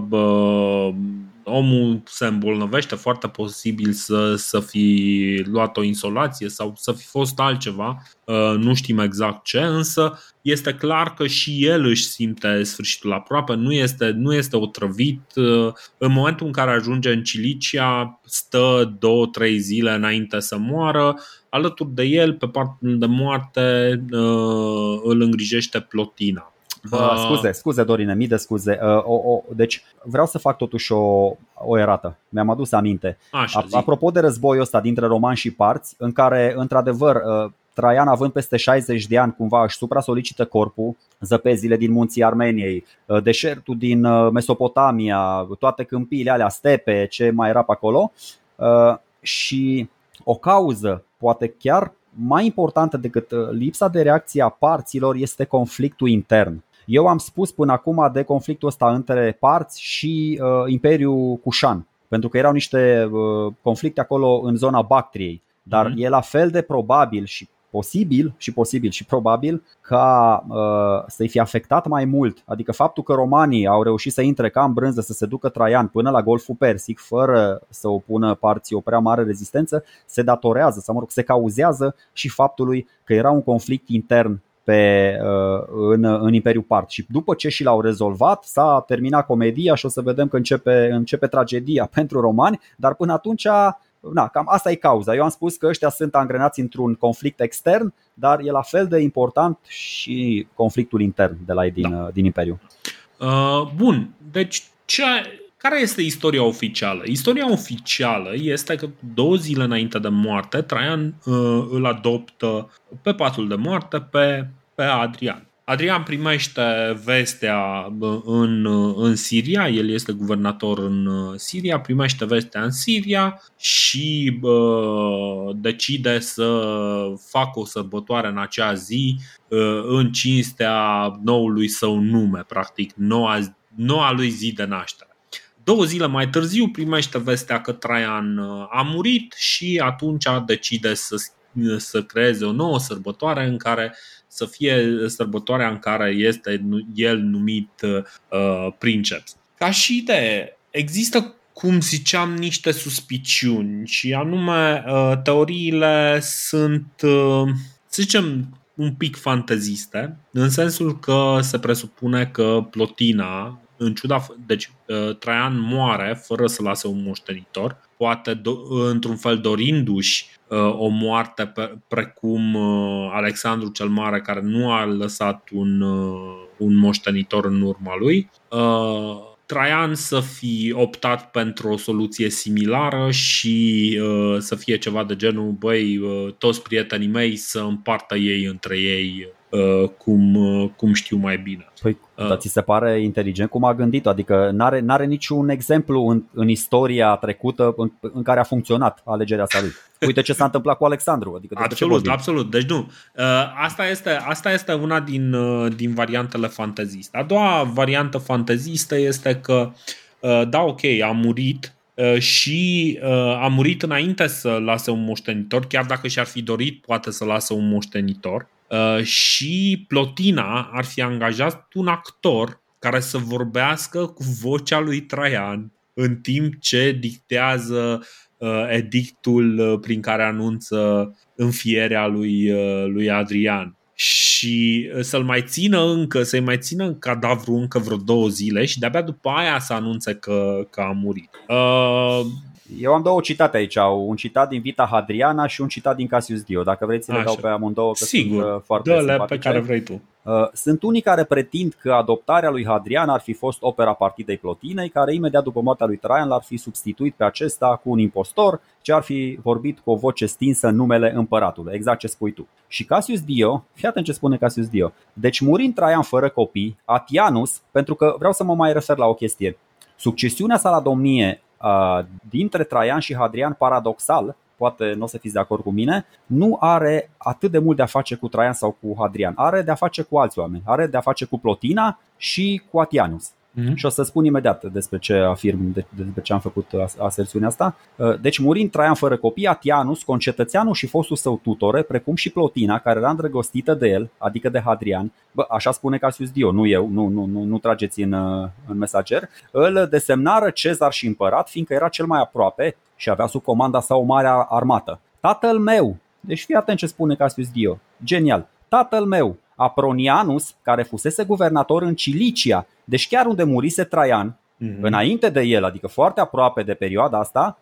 omul se îmbolnăvește, foarte posibil să fi luat o insolație sau să fi fost altceva, nu știm exact ce, însă este clar că și el își simte sfârșitul aproape, nu este otrăvit. În momentul în care ajunge în Cilicia, stă 2-3 zile înainte să moară. Alături de el, pe partea de moarte, îl îngrijește Plotina. Scuze, Dorine, mii de scuze. Deci vreau să fac totuși o erată. Mi-am adus aminte. Apropo de războiul ăsta dintre romani și parți, în care, într-adevăr, Traian, având peste 60 de ani, cumva își supra-solicită corpul, zăpezile din munții Armeniei, deșertul din Mesopotamia, toate câmpiile alea, stepe, ce mai era pe acolo. Și o cauză, poate chiar mai importantă decât lipsa de reacție a parților, este conflictul intern. Eu am spus până acum de conflictul ăsta între parți și Imperiul Cușan, pentru că erau niște conflicte acolo în zona Bactriei, dar e la fel de probabil și posibil ca să-i fi afectat mai mult. Adică faptul că romanii au reușit să intre ca în brânză, să se ducă Traian până la Golful Persic fără să opună parții o prea mare rezistență, se datorează, se cauzează și faptului că era un conflict intern în Imperiul Part. Și după ce și l-au rezolvat, s-a terminat comedia și o să vedem că începe tragedia pentru romani, dar până atunci cam asta e cauza. Eu am spus că ăștia sunt angrenați într-un conflict extern, dar e la fel de important și conflictul intern de la ei din Imperiu. Bun, deci care este istoria oficială? Istoria oficială este că 2 zile înainte de moarte, Traian îl adoptă pe patul de moarte pe Hadrian. Hadrian primește vestea în Siria, el este guvernator în Siria, primește vestea în Siria și decide să facă o sărbătoare în acea zi în cinstea noului său nume, practic noua lui zi de naștere. 2 zile mai târziu primește vestea că Traian a murit și atunci decide să creeze o nouă sărbătoare în care să fie sărbătoarea în care este el numit princeps. Ca și idee, există, cum ziceam, niște suspiciuni și anume teoriile sunt, să zicem, un pic fanteziste, în sensul că se presupune că Plotina, în ciuda, deci Traian moare fără să lase un moștenitor, poate într-un fel dorindu-și o moarte precum Alexandru cel Mare, care nu a lăsat un moștenitor în urma lui. Traian să fi optat pentru o soluție similară și să fie ceva de genul, băi, toți prietenii mei să împartă ei între ei cum știu mai bine. Păi, dar ți se pare inteligent cum a gândit? Adică n-are niciun exemplu în istoria trecută în care a funcționat alegerea sa lui. Uite ce s-a întâmplat cu Alexandru. Adică absolut. Deci nu. Asta este una din variantele fanteziste. A doua variantă fantezistă este că a murit și a murit înainte să lase un moștenitor, chiar dacă și-ar fi dorit poate să lase un moștenitor. Și Plotina ar fi angajat un actor care să vorbească cu vocea lui Traian în timp ce dictează edictul prin care anunță înfierea lui Hadrian. Și să-i mai țină în cadavru încă vreo 2 zile și de-abia după aia să anunțe că a murit. Eu am 2 citate aici, un citat din Vita Hadriana și un citat din Cassius Dio. Dacă vrei ți le dau pe amândouă, că sigur, sunt foarte simpatice. Pe care vrei tu. Sunt unii care pretind că adoptarea lui Hadrian ar fi fost opera partidei Plotinei, care imediat după moartea lui Traian l-ar fi substituit pe acesta cu un impostor, ce ar fi vorbit cu o voce stinsă numele împăratului. Exact ce spui tu. Și Cassius Dio, fii atent ce spune Cassius Dio. Deci murind Traian fără copii, Atianus, pentru că vreau să mă mai refer la o chestie, succesiunea sa la domnie dintre Traian și Hadrian, paradoxal, poate nu o să fiți de acord cu mine, nu are atât de mult de a face cu Traian sau cu Hadrian. Are de a face cu alți oameni, are de a face cu Plotina și cu Atianus. Și o să spun imediat despre ce afirm, despre ce am făcut aserțiunea asta. Deci murind Traian fără copii, Atianus, concetățeanul și fostul său tutore, precum și Plotina, care era îndrăgostită de el, adică de Hadrian, așa spune Cassius Dio, nu eu, nu trageți în Mesager, îl desemnară cezar și împărat, fiindcă era cel mai aproape și avea sub comanda sa o mare armată. Tatăl meu, deci fii atent ce spune Cassius Dio, genial, tatăl meu Apronianus, care fusese guvernator în Cilicia, deci chiar unde murise Traian, înainte de el, adică foarte aproape de perioada asta,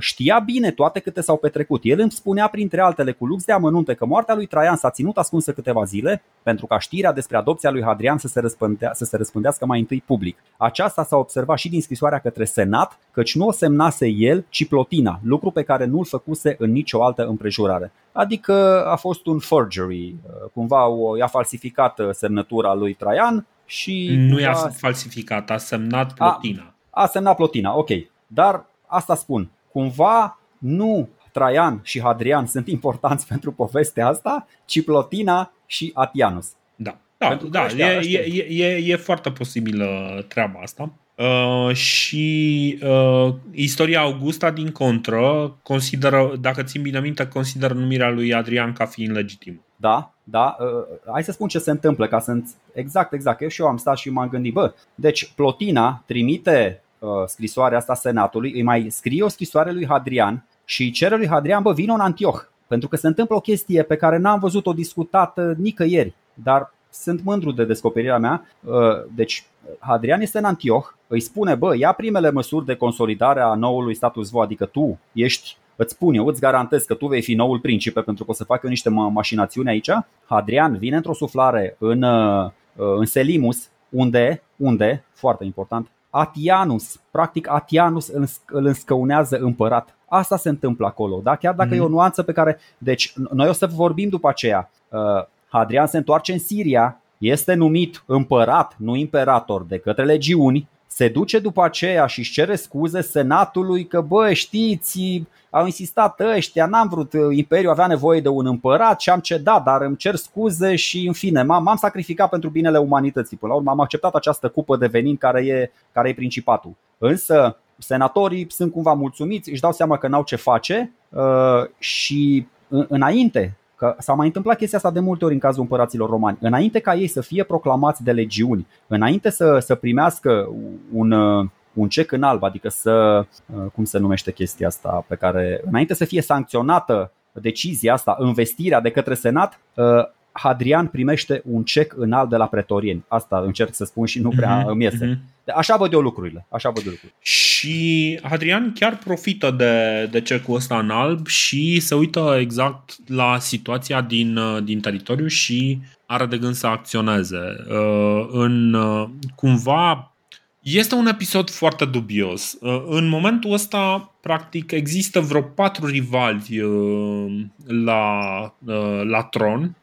știa bine toate câte s-au petrecut. El îmi spunea printre altele cu lux de amănunte că moartea lui Traian s-a ținut ascunsă câteva zile pentru ca știrea despre adopția lui Hadrian să se răspândească mai întâi public. Aceasta s-a observat și din scrisoarea către senat, căci nu o semnase el, ci Plotina, lucru pe care nu-l făcuse în nicio altă împrejurare. Adică a fost un forgery, cumva i-a falsificat semnătura lui Traian și... Nu i-a falsificat, a semnat Plotina. A semnat Plotina, ok, dar... Asta spun, cumva nu Traian și Hadrian sunt importanți pentru povestea asta, ci Plotina și Atianus. E foarte posibilă treaba asta. Și Historia Augusta, din contră, consideră, dacă țin bine minte, consideră numirea lui Hadrian ca fiind legitimă. Da. Hai să spun ce se întâmplă, ca să exact. Eu și eu am stat și m-am gândit, deci Plotina trimite scrisoarea asta senatului, îi mai scrie o scrisoare lui Hadrian și îi cere lui Hadrian, vino în Antioh, pentru că se întâmplă o chestie pe care n-am văzut-o discutată nicăieri, dar sunt mândru de descoperirea mea. Deci Hadrian este în Antioh, îi spune, ia primele măsuri de consolidare a noului status quo, adică tu ești, îți spun eu, îți garantez că tu vei fi noul principe, pentru că o să fac eu niște mașinațiuni aici. Hadrian vine într-o suflare în Selimus, unde, foarte important, Atianus, practic Atianus îl înscăunează împărat. Asta se întâmplă acolo, da? Chiar dacă e o nuanță pe care... Deci noi o să vorbim după aceea. Hadrian se întoarce în Siria, este numit împărat, nu imperator, de către legiuni. Se duce după aceea și își cere scuze senatului că știți, au insistat ăștia, n-am vrut, imperiul avea nevoie de un împărat și am cedat, dar îmi cer scuze și în fine m-am sacrificat pentru binele umanității. Până la urmă am acceptat această cupă de venin care e principatul. Însă senatorii sunt cumva mulțumiți, își dau seama că n-au ce face și înainte Că s-a mai întâmplat chestia asta de multe ori în cazul împăraților romani. Înainte ca ei să fie proclamați de legiuni, înainte să primească un cec în alb, adică să, cum se numește chestia asta, pe care înainte să fie sancționată decizia asta, învestirea de către senat, Hadrian primește un cec în alb de la pretorieni. Asta încerc să spun și nu prea îmi iese. Așa văd eu lucrurile. Și Hadrian chiar profită de cecul ăsta în alb și se uită exact la situația din teritoriu și are de gând să acționeze. Cumva este un episod foarte dubios. În momentul ăsta, practic, există vreo 4 rivali la tron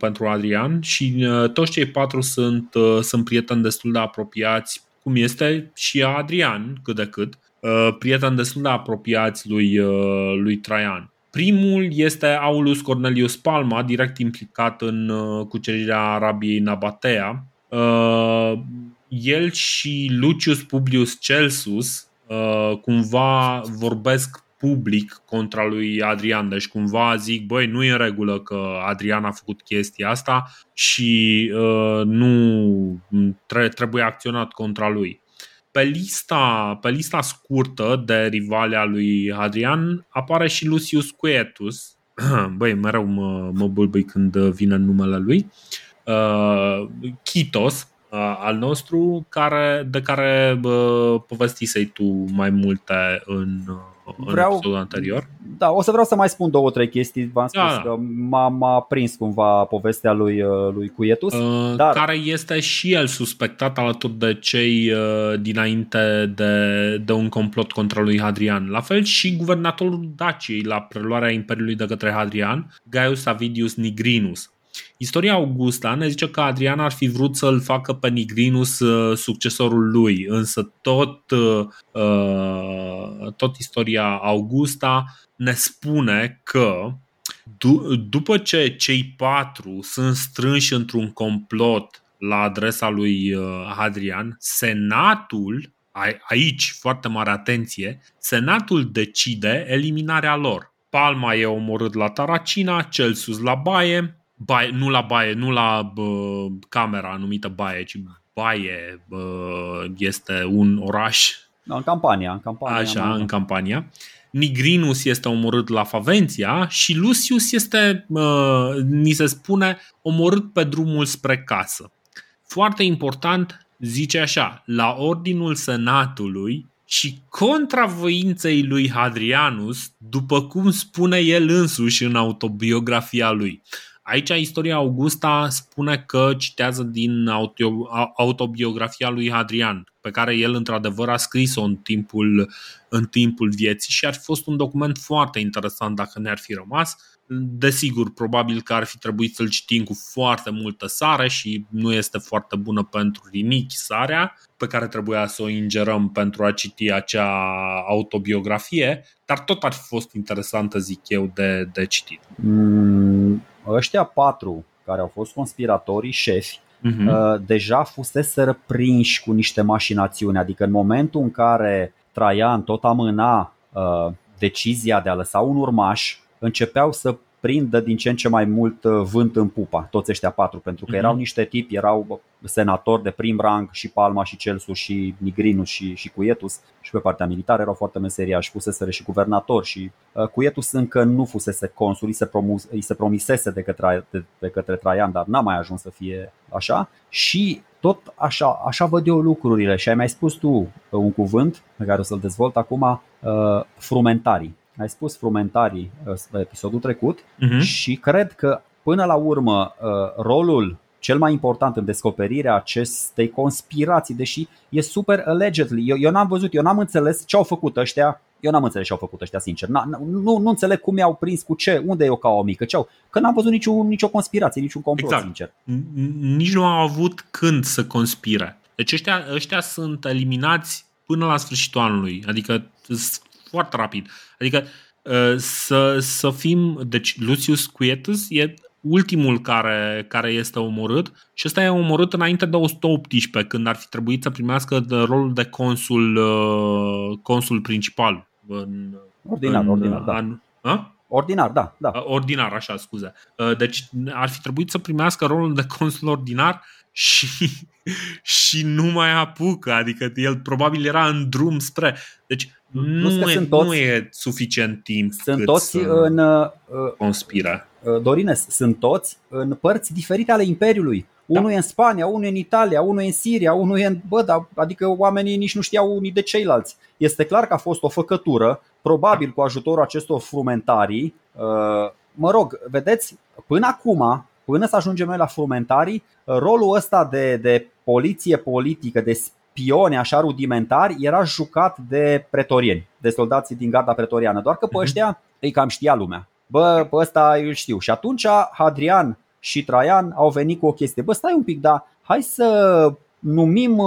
pentru Hadrian și toți cei 4 sunt prieteni destul de apropiați, cum este și Hadrian, cât de cât, prieteni destul de apropiați lui Traian. Primul este Aulus Cornelius Palma, direct implicat în cucerirea Arabiei Nabatea. El și Lucius Publius Celsus cumva vorbesc public contra lui Hadrian. Deci cumva zic, băi, nu e în regulă că Hadrian a făcut chestia asta și nu trebuie acționat contra lui. Pe lista scurtă de rivali a lui Hadrian apare și Lucius Quietus. Băi, mereu mă bulbui când vine numele lui. Chitos, al nostru, de care povestisei tu mai multe în episodul anterior. Da, vreau să mai spun 2-3 chestii. V-am spus că m-a prins cumva povestea lui Quietus, care este și el suspectat alături de cei dinainte de un complot contra lui Hadrian. La fel și guvernatorul Daciei la preluarea Imperiului de către Hadrian, Gaius Avidius Nigrinus. Istoria Augusta ne zice că Hadrian ar fi vrut să-l facă pe Nigrinus succesorul lui, însă tot istoria Augusta ne spune că după ce cei 4 sunt strânși într-un complot la adresa lui Hadrian, Senatul, aici foarte mare atenție, Senatul decide eliminarea lor. Palma e omorât la Taracina, Celsus la baie, nu la camera numită Baie, ci Baie este un oraș. Da, în Campania. Așa, în Campania. Nigrinus este omorât la Faventia și Lucius este, ni se spune, omorât pe drumul spre casă. Foarte important, zice așa, la ordinul senatului și contra voinței lui Hadrianus, după cum spune el însuși în autobiografia lui. Aici Istoria Augusta spune că citează din autobiografia lui Hadrian, pe care el într-adevăr a scris-o în timpul vieții și ar fi fost un document foarte interesant dacă ne-ar fi rămas. Desigur, probabil că ar fi trebuit să-l citim cu foarte multă sare și nu este foarte bună pentru rinichi sarea pe care trebuia să o ingerăm pentru a citi acea autobiografie, dar tot ar fi fost interesantă, zic eu, de citit. Ăștia 4 care au fost conspiratorii șefi deja fuseseră prinși cu niște mașinațiuni. Adică în momentul în care Traian tot amâna decizia de a lăsa un urmaș, începeau să prindă din ce în ce mai mult vânt în pupa toți ăștia 4, pentru că erau niște tipi, erau senatori de prim rang, și Palma și Celsus și Nigrinus și Quietus, și pe partea militară erau foarte meseriași, fuseseră și guvernatori și Quietus încă nu fusese consul, îi se promisese de către Traian, dar n-a mai ajuns să fie așa. Și tot așa văd eu lucrurile. Și ai mai spus tu un cuvânt pe care o să-l dezvolt acum, frumentarii. Ai spus frumentarii episodul trecut și cred că până la urmă rolul cel mai important în descoperirea acestei conspirații, deși e super allegedly, eu n-am înțeles ce au făcut ăștia, sincer. Nu înțeleg cum i-au prins, cu ce, unde e o caua mică, că n-am văzut nicio conspirație, niciun complot, exact. Sincer. Nici nu au avut când să conspire. Deci ăștia sunt eliminați până la sfârșitul anului, adică foarte rapid. Adică să fim, deci Lucius Quietus e ultimul care este omorât și ăsta e omorât înainte de 118, când ar fi trebuit să primească rolul de consul principal. Ordinar, da. Ordinar, da, da. Ordinar, așa, scuze. Deci ar fi trebuit să primească rolul de consul ordinar și nu mai apucă. Adică el probabil era în drum spre. Deci nu e suficient timp. Sunt toți în conspiră. Dorines, sunt toți în părți diferite ale imperiului. Da. Unul e în Spania, unul e în Italia, unul e în Siria, unul e în... adică oamenii nici nu știau unii de ceilalți. Este clar că a fost o făcătură, probabil cu ajutorul acestor frumentarii. Mă rog, vedeți, până acum, până să ajungem noi la frumentarii, rolul ăsta de poliție politică, de spioni așa rudimentari, era jucat de pretorieni, de soldații din garda pretoriană. Doar că pe ăștia îi cam știa lumea. Bă, pe ăsta îl știu. Și atunci Hadrian și Traian au venit cu o chestie. Bă, stai un pic, dar hai să numim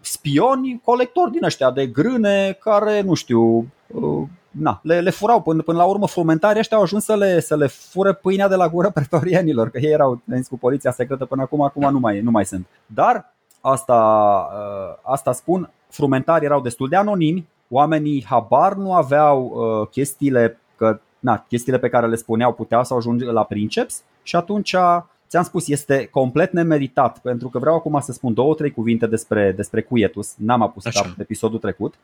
spioni colectori din ăștia de grâne care, nu știu, le furau. Până la urmă frumentarii ăștia au ajuns să le fure pâinea de la gură pretorienilor, că ei erau venit cu poliția secretă până acum nu mai sunt. Dar asta spun, frumentarii erau destul de anonimi, oamenii habar nu aveau chestiile, că chestiile pe care le spuneau puteau să ajungă la princeps. Și atunci, ți-am spus, este complet nemeritat, pentru că vreau acum să spun 2-3 cuvinte despre Quietus. N-am apus cap episodul trecut.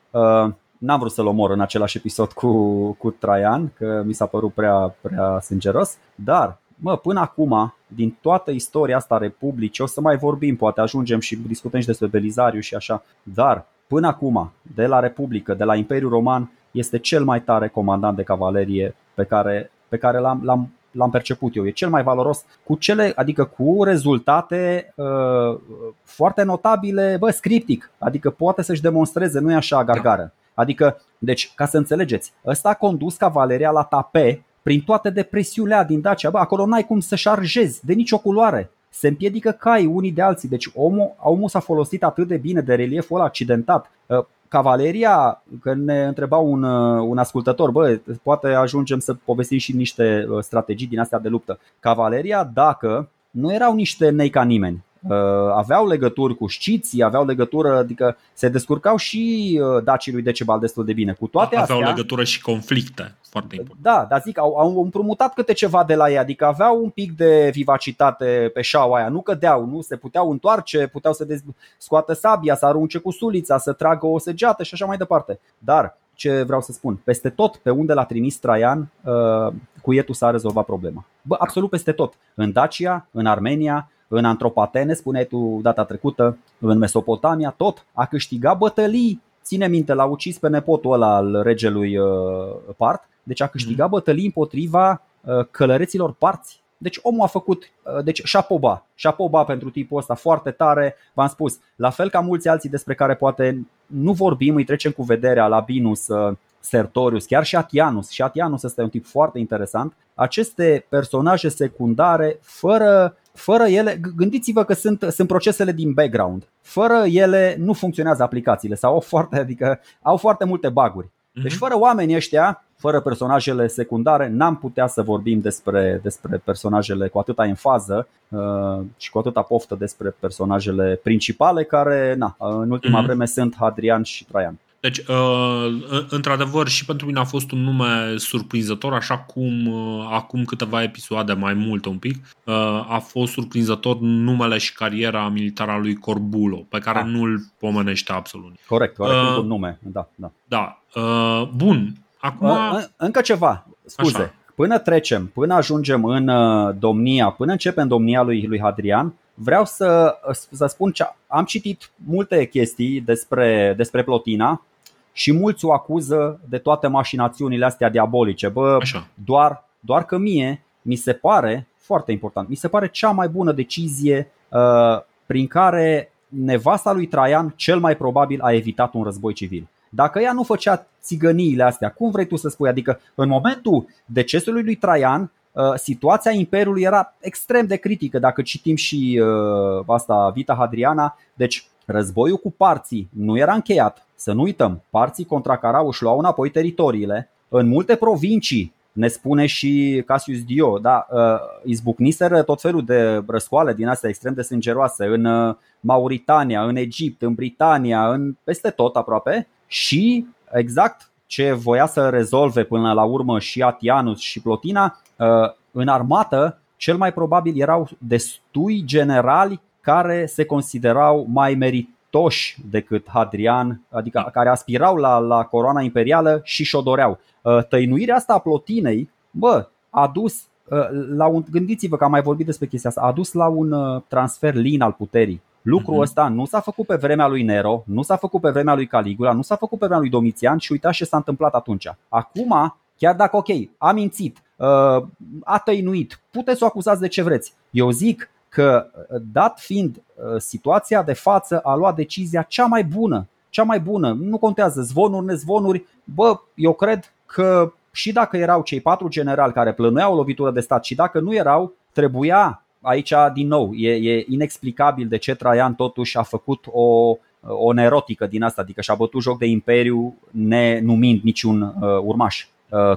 N-am vrut să-l omor în același episod cu Traian, că mi s-a părut prea sângeros. Dar, până acum, din toată istoria asta a Republicii, o să mai vorbim, poate ajungem și discutăm și despre Belizariu și așa. Dar, până acum, de la Republică, de la Imperiul Roman, este cel mai tare comandant de cavalerie pe care l-am perceput eu. E cel mai valoros, adică cu rezultate foarte notabile, scriptic. Adică poate să-și demonstreze, nu e așa gargară. Adică, deci, ca să înțelegeți, ăsta a condus cavaleria la tape prin toate depresiunea din Dacia. Acolo n-ai cum să șarjezi de nicio culoare. Se împiedică cai unii de alții. Deci omul s-a folosit atât de bine de relieful ăla accidentat. Cavaleria, că ne întreba un ascultător, poate ajungem să povestim și niște strategii din astea de luptă. Cavaleria, dacă nu erau niște nei ca nimeni, aveau legături cu sciții, adică se descurcau și dacii lui Decebal destul de bine. Cu toate astea, aveau legătură și conflicte, foarte important. Da, dar zic, au împrumutat câte ceva de la ei, adică aveau un pic de vivacitate pe șaua aia, nu cădeau, nu se puteau întoarce, puteau să scoată sabia, să arunce cu sulița, să tragă o săgeată și așa mai departe. Dar ce vreau să spun, peste tot pe unde l-a trimis Traian, Quietus a rezolvat problema. Absolut peste tot. În Dacia, în Armenia, în Antropatene, spuneai tu data trecută, în Mesopotamia, tot a câștigat bătălii. Ține minte, l-a ucis pe nepotul ăla al regelui part. Deci a câștigat bătălii împotriva călăreților parți. Deci omul a făcut, deci șapoba pentru tipul ăsta, foarte tare. V-am spus, la fel ca mulți alții despre care poate nu vorbim, îi trecem cu vederea, Labinus, Sertorius, chiar și Atianus. Și Atianus ăsta e un tip foarte interesant. Aceste personaje secundare, fără ele, gândiți-vă că sunt procesele din background. Fără ele nu funcționează aplicațiile sau au foarte multe bug-uri. Deci fără oamenii ăștia, fără personajele secundare, n-am putea să vorbim despre personajele cu atâta enfază și cu atâta poftă despre personajele principale care, în ultima vreme sunt Hadrian și Traian. Deci, într-adevăr, și pentru mine a fost un nume surprinzător, așa cum acum câteva episoade, mai mult un pic, a fost surprinzător numele și cariera militară a lui Corbulo, pe care nu-l pomenește absolut. Corect, un nume, da. Da, bun. Acum... Încă ceva, scuze. Așa. Până ajungem în domnia, până începem domnia lui Hadrian, vreau să spun că am citit multe chestii despre Plotina și mulți o acuză de toate mașinațiunile astea diabolice. Doar că mie mi se pare foarte important, mi se pare cea mai bună decizie prin care nevasta lui Traian cel mai probabil a evitat un război civil. Dacă ea nu făcea țigăniile astea, cum vrei tu să spui? Adică în momentul decesului lui Traian, situația imperiului era extrem de critică. Dacă citim și Vita Hadriana, deci războiul cu parții nu era încheiat. Să nu uităm, parții contracarau, își luau înapoi teritoriile. În multe provincii, ne spune și Cassius Dio, izbucniseră tot felul de răscoale din astea extrem de sângeroase în Mauretania, în Egipt, în Britania, peste tot aproape. Și exact ce voia să rezolve până la urmă și Atianus și Plotina, în armată cel mai probabil erau destui generali care se considerau mai meritoși decât Hadrian, adică care aspirau la coroana imperială și și-o doreau. Tăinuirea asta a Plotinei, a dus la un, gândiți-vă că am mai vorbit despre chestia asta, a dus la un transfer lin al puterii. Lucrul ăsta nu s-a făcut pe vremea lui Nero, nu s-a făcut pe vremea lui Caligula, nu s-a făcut pe vremea lui Domitian și uitați ce s-a întâmplat atunci. Acum, chiar dacă ok, a mințit, a tăinuit, puteți să o acuzați de ce vreți. Eu zic că, dat fiind situația de față, a luat decizia cea mai bună, nu contează zvonuri, nezvonuri. Eu cred că și dacă erau cei 4 generali care plănuiau o lovitură de stat și dacă nu erau, trebuia. Aici, din nou, e inexplicabil de ce Traian totuși a făcut o nerotică din asta, adică și-a bătut joc de imperiu nenumind niciun urmaș.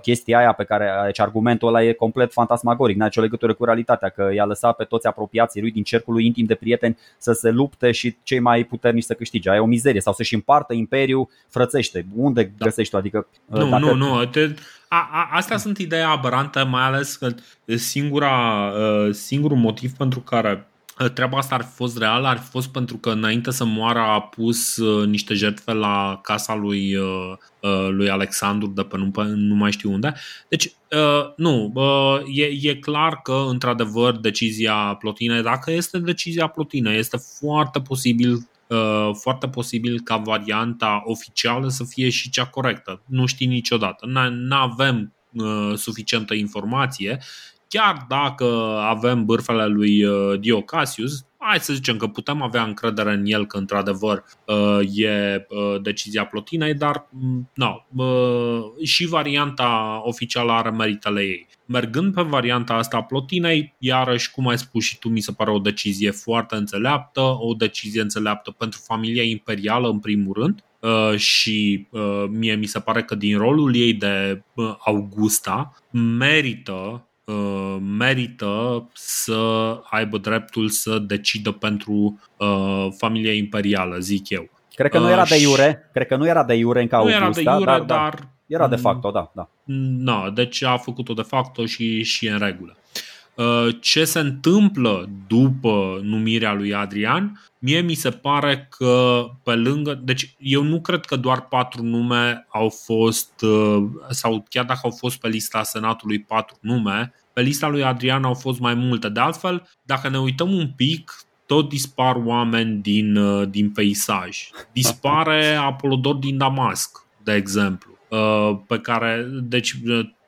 Chestia aia pe care, deci argumentul ăla e complet fantasmagoric, n-are nicio legătură cu realitatea, că i-a lăsat pe toți apropiații lui din cercul lui intim de prieteni să se lupte și cei mai puternici să câștige. Aia e o mizerie, sau să-și împartă imperiul frățește. Unde găsești tu? Adică, nu. Astea sunt idei aberante, mai ales că singurul motiv pentru care treaba asta ar fi fost reală ar fi fost pentru că înainte să moară a pus niște jertfe la casa lui Alexandru de pe nu mai știu unde. Deci nu, e clar că într-adevăr decizia Plotinei, dacă este decizia Plotinei, este foarte posibil ca varianta oficială să fie și cea corectă. Nu știi niciodată. N-avem suficientă informație. Chiar dacă avem bârfele lui Dio Cassius, hai să zicem că putem avea încredere în el că într-adevăr e decizia Plotinei, dar și varianta oficială are meritele ei. Mergând pe varianta asta a Plotinei, iarăși, cum ai spus și tu, mi se pare o decizie foarte înțeleaptă, o decizie înțeleaptă pentru familia imperială în primul rând și mie mi se pare că din rolul ei de Augusta merită să aibă dreptul să decidă pentru familia imperială, zic eu. Cred că nu era de iure, încă Augusta, dar era de facto, da. Na, deci a făcut-o de facto și în regulă. Ce se întâmplă după numirea lui Hadrian? Mie mi se pare că pe lângă, deci eu nu cred că doar 4 nume au fost, sau chiar dacă au fost pe lista Senatului 4 nume, pe lista lui Hadrian au fost mai multe. De altfel, dacă ne uităm un pic, tot dispar oameni din peisaj. Dispare Apolodor din Damasc, de exemplu, pe care, deci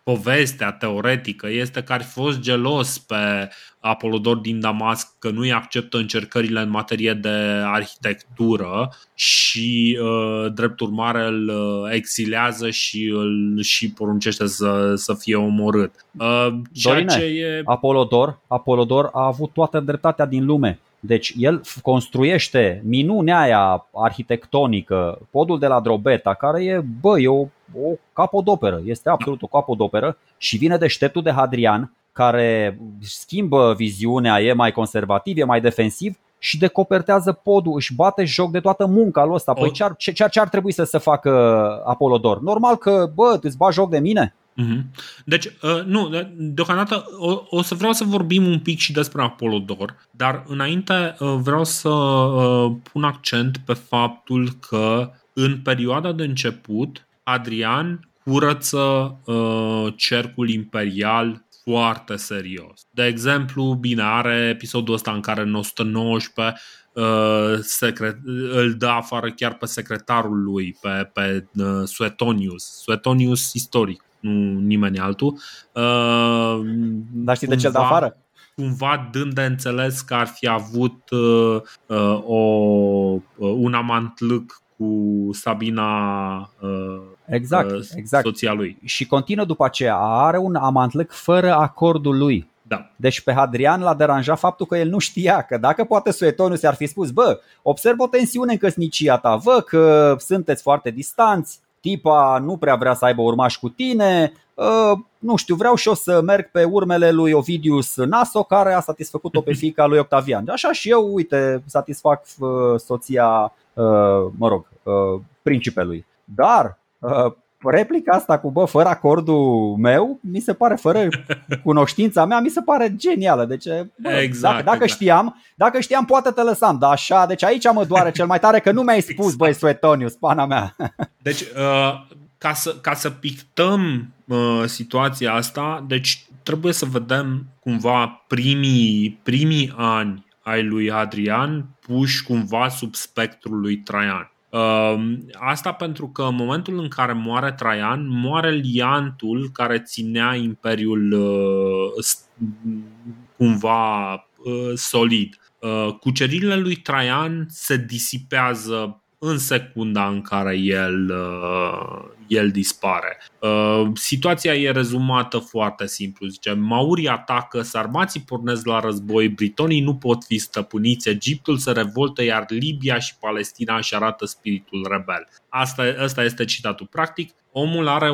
povestea teoretică este că ar fi fost gelos pe Apolodor din Damasc că nu-i acceptă încercările în materie de arhitectură și drept urmare îl exilează și îl și poruncește să fie omorât. Dorine, Apolodor a avut toată dreptatea din lume. Deci el construiește minunea aia arhitectonică, podul de la Drobeta, care e, o capodoperă, este absolut o capodoperă, și vine deșteptul de Hadrian, care schimbă viziunea, e mai conservativ, e mai defensiv și decopertează podul, își bate joc de toată munca lui ăsta. Păi ce ar trebui să se facă Apolodor? Normal că, îți bagi joc de mine? Deci, nu, deocamdată o să vreau să vorbim un pic și despre Apolodor, dar înainte vreau să pun accent pe faptul că în perioada de început Hadrian curăță cercul imperial foarte serios. De exemplu, bine, are episodul ăsta în care în 119 îl dă afară chiar pe secretarul lui, pe Suetonius istoric, nu nimeni altul. Dar știi de ce îl dă afară? Cumva dând de înțeles că ar fi avut un amantlâc cu Sabina, exact. Soția lui. Și continuă după aceea, are un amantlâc fără acordul lui. Da. Deci pe Hadrian l-a deranjat faptul că el nu știa, că dacă poate Suetonius i-ar fi spus: observ o tensiune în căsnicia ta, văd că sunteți foarte distanți, tipa nu prea vrea să aibă urmași cu tine, nu știu, vreau și eu să merg pe urmele lui Ovidius Naso, care a satisfăcut-o pe fiica lui Octavian. Așa și eu, uite, satisfac soția, principelui. Dar replica asta cu bă, fără acordul meu, mi se pare, fără cunoștința mea, mi se pare genială. Deci, bă, exact, dacă știam, poate te lăsam, dar așa, deci aici mă doare cel mai tare că nu mi-ai spus, exact. Băi, Suetonius, pana mea. Deci, ca să pictăm situația asta, deci trebuie să vedem cumva primii ani ai lui Hadrian puși cumva sub spectrul lui Traian. Asta pentru că în momentul în care moare Traian, moare liantul care ținea imperiul cumva solid. Cuceririle lui Traian se disipează în secunda în care el dispare. Situația e rezumată foarte simplu. Zice, maurii atacă, sarmații pornesc la război, britonii nu pot fi stăpâniți, Egiptul se revoltă, iar Libia și Palestina își arată spiritul rebel. Asta este citatul. Practic, omul are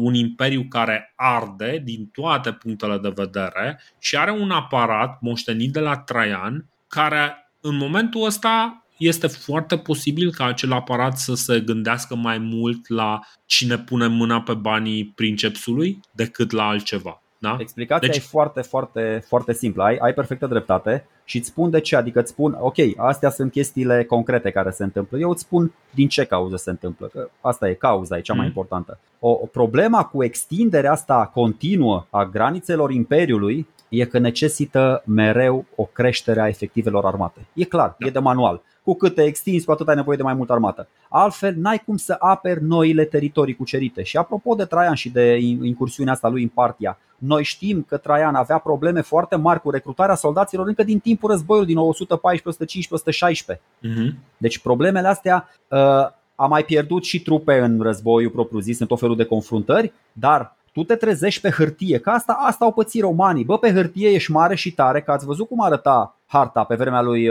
un imperiu care arde din toate punctele de vedere și are un aparat moștenit de la Traian care în momentul ăsta este foarte posibil ca acel aparat să se gândească mai mult la cine pune mâna pe banii princepsului decât la altceva. Da? Explicația deci... e foarte, foarte, foarte simplă. Ai perfectă dreptate și îți spun de ce. Adică îți spun, ok, astea sunt chestiile concrete care se întâmplă. Eu îți spun din ce cauză se întâmplă. Că asta e cauza, e cea mai importantă. O problema cu extinderea asta continuă a granițelor imperiului e că necesită mereu o creștere a efectivelor armate. E clar, da. E de manual. Cu cât te extinzi, cu atât ai nevoie de mai multă armată. Altfel, n-ai cum să aperi noile teritorii cucerite. Și apropo de Traian și de incursiunea asta lui în Partia, noi știm că Traian avea probleme foarte mari cu recrutarea soldaților încă din timpul războiului din 114-115-116. Deci problemele astea a mai pierdut și trupe în războiul propriu-zis, în tot felul de confruntări, dar tu te trezești pe hârtie, că asta au pățit romanii. Bă, pe hârtie ești mare și tare, că ați văzut cum arăta harta pe vremea lui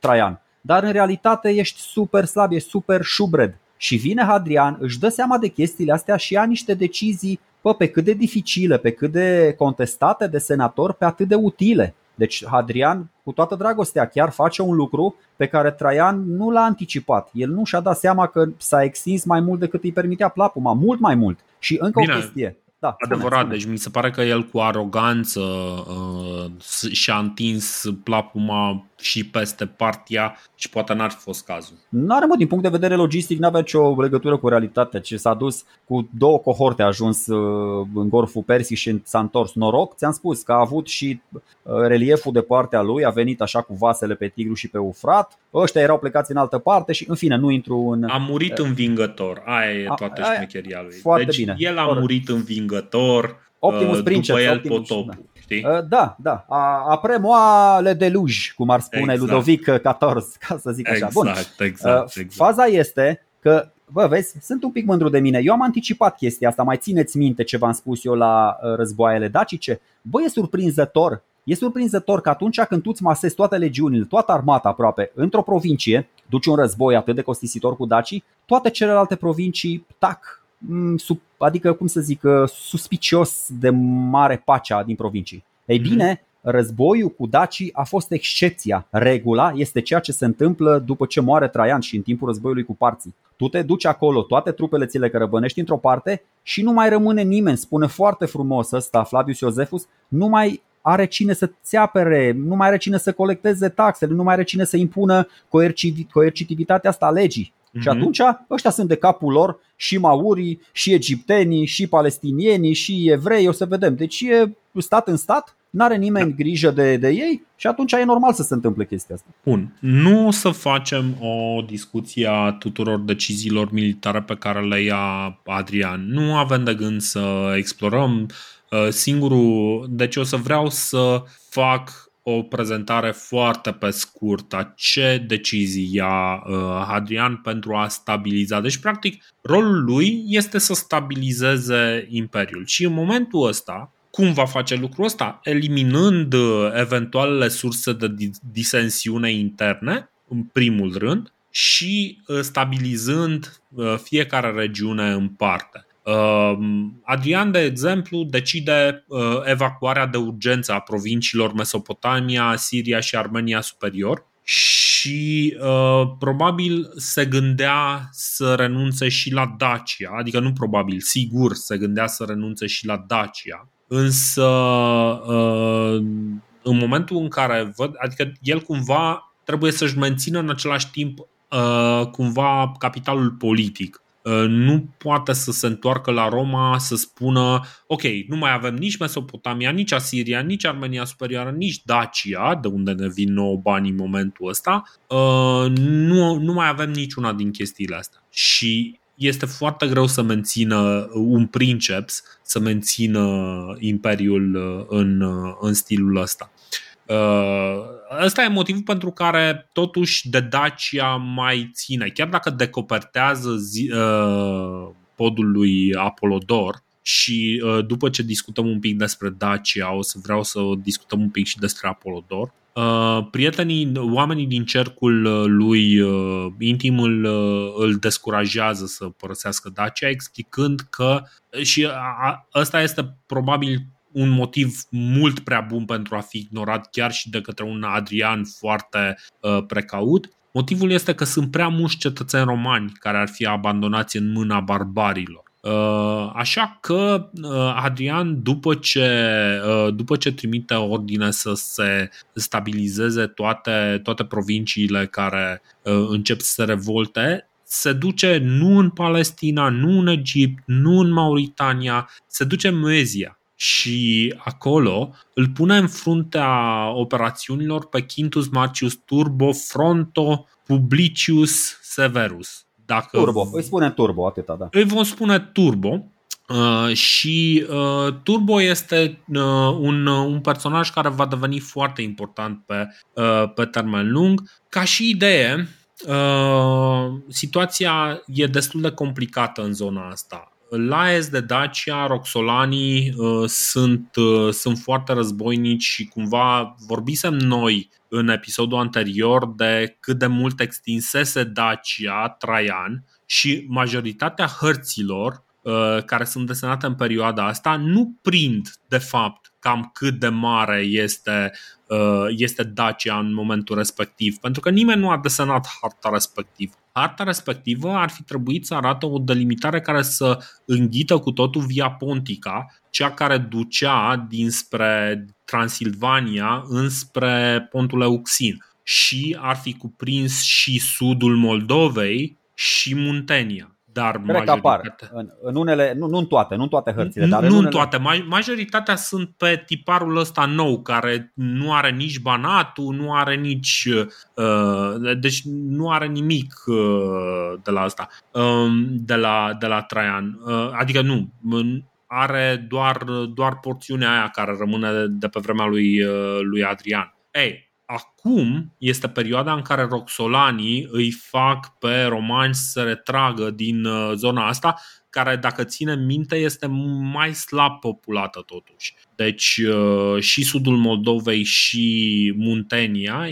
Traian. Dar în realitate ești super slab, ești super șubred. Și vine Hadrian, își dă seama de chestiile astea și ia niște decizii pe cât de dificile, pe cât de contestate de senator, pe atât de utile. Deci Hadrian, cu toată dragostea, chiar face un lucru pe care Traian nu l-a anticipat. El nu și-a dat seama că s-a extins mai mult decât îi permitea plapuma, mult mai mult. Și încă o chestie. Da, adevărat, Deci mi se pare că el cu aroganță și-a întins plapuma și peste Partia și poate n-ar fi fost cazul. N-are, mă, din punct de vedere logistic n-avea nicio legătură cu realitatea, ci s-a dus cu două cohorte, a ajuns în Golful Persic și s-a întors. Noroc, ți-am spus că a avut și relieful de partea lui, a venit așa cu vasele pe Tigru și pe Ufrat, ăștia erau plecați în altă parte și în fine, nu intru în... A murit învingător, aia e toată șmecheria lui. Foarte deci bine. El a murit învingător, Optimus Princeps, după el Optimus, potopul. Da. Da. Après moi le deluge, cum ar spune Ludovic XIV, ca să zic așa. Bun. Exact. Faza este că, bă, vezi, sunt un pic mândru de mine. Eu am anticipat chestia asta. Mai țineți minte ce v-am spus eu la războaiele dacice? Bă, e surprinzător că atunci când tu îți masezi toate legiunile, toată armata aproape, într-o provincie, duci un război atât de costisitor cu dacii, toate celelalte provincii, tac, adică, cum să zic, suspicios de mare pacea din provincii. Ei bine, războiul cu dacii a fost excepția. Regula este ceea ce se întâmplă după ce moare Traian și în timpul războiului cu parții. Tu te duci acolo, toate trupele ți le cărăbănești într-o parte și nu mai rămâne nimeni. Spune foarte frumos ăsta Flavius Iosefus, nu mai are cine să-ți apere, nu mai are cine să colecteze taxele, nu mai are cine să impună coercitivitatea asta a legii. Și atunci ăștia sunt de capul lor și maurii, și egiptenii, și palestinienii, și evrei, o să vedem. Deci e stat în stat, n-are nimeni grijă de ei și atunci e normal să se întâmple chestia asta. Bun, nu o să facem o discuție a tuturor deciziilor militare pe care le ia Hadrian. Nu avem de gând să explorăm singurul, deci o să vreau să fac o prezentare foarte pe scurt a ce decizii ia Hadrian pentru a stabiliza. Deci, practic, rolul lui este să stabilizeze imperiul. Și în momentul ăsta, cum va face lucrul ăsta? Eliminând eventualele surse de disensiune interne, în primul rând, și stabilizând fiecare regiune în parte. Hadrian, de exemplu, decide evacuarea de urgență a provinciilor Mesopotamia, Siria și Armenia Superior și probabil se gândea să renunțe și la Dacia, adică nu probabil, sigur se gândea să renunțe și la Dacia. Însă în momentul în care văd, adică el cumva trebuie să-și mențină în același timp cumva capitalul politic. Nu poate să se întoarcă la Roma să spună ok, nu mai avem nici Mesopotamia, nici Asiria, nici Armenia Superioară, nici Dacia, de unde ne vin nouă bani în momentul ăsta, nu mai avem niciuna din chestiile astea. Și este foarte greu să mențină un princeps, să mențină imperiul în stilul ăsta. Ăsta e motivul pentru care totuși de Dacia mai ține. Chiar dacă decopertează podul lui Apolodor și după ce discutăm un pic despre Dacia, vreau să discutăm un pic și despre Apolodor. Oamenii din cercul lui intim îl descurajează să părăsească Dacia, explicând că, și ăsta este probabil un motiv mult prea bun pentru a fi ignorat chiar și de către un Hadrian foarte precaut. Motivul este că sunt prea mulți cetățeni romani care ar fi abandonați în mâna barbarilor. Așa că Hadrian, după ce trimite ordine să se stabilizeze toate provinciile care încep să se revolte, se duce nu în Palestina, nu în Egipt, nu în Mauretania, se duce în Moesia. Și acolo îl pune în fruntea operațiunilor pe Quintus Marcius Turbo Fronto Publicius Severus. Dacă Turbo, îi spunem Turbo, atâta, da. Îi vom spune Turbo și Turbo este un personaj care va deveni foarte important pe termen lung. Ca și idee, situația e destul de complicată în zona asta. La est de Dacia, Roxolani sunt foarte războinici și cumva vorbisem noi în episodul anterior de cât de mult extinsese Dacia, Traian, și majoritatea hărților care sunt desenate în perioada asta nu prind de fapt cam cât de mare este Dacia în momentul respectiv, pentru că nimeni nu a desenat harta respectivă. Harta respectivă ar fi trebuit să arată o delimitare care să înghită cu totul Via Pontica, cea care ducea dinspre Transilvania înspre Pontul Euxin, și ar fi cuprins și sudul Moldovei și Muntenia. Dar majoritatea în unele, nu în toate, hărțile, dar în unele... toate, majoritatea sunt pe tiparul ăsta nou care nu are nici Banatul, nu are nici deci nu are nimic de la asta, de la Traian. Adică nu are doar porțiunea aia care rămâne de pe vremea lui Hadrian. Acum este perioada în care roxolanii îi fac pe romani să se retragă din zona asta, care, dacă ținem minte, este mai slab populată totuși. Deci și sudul Moldovei și Muntenia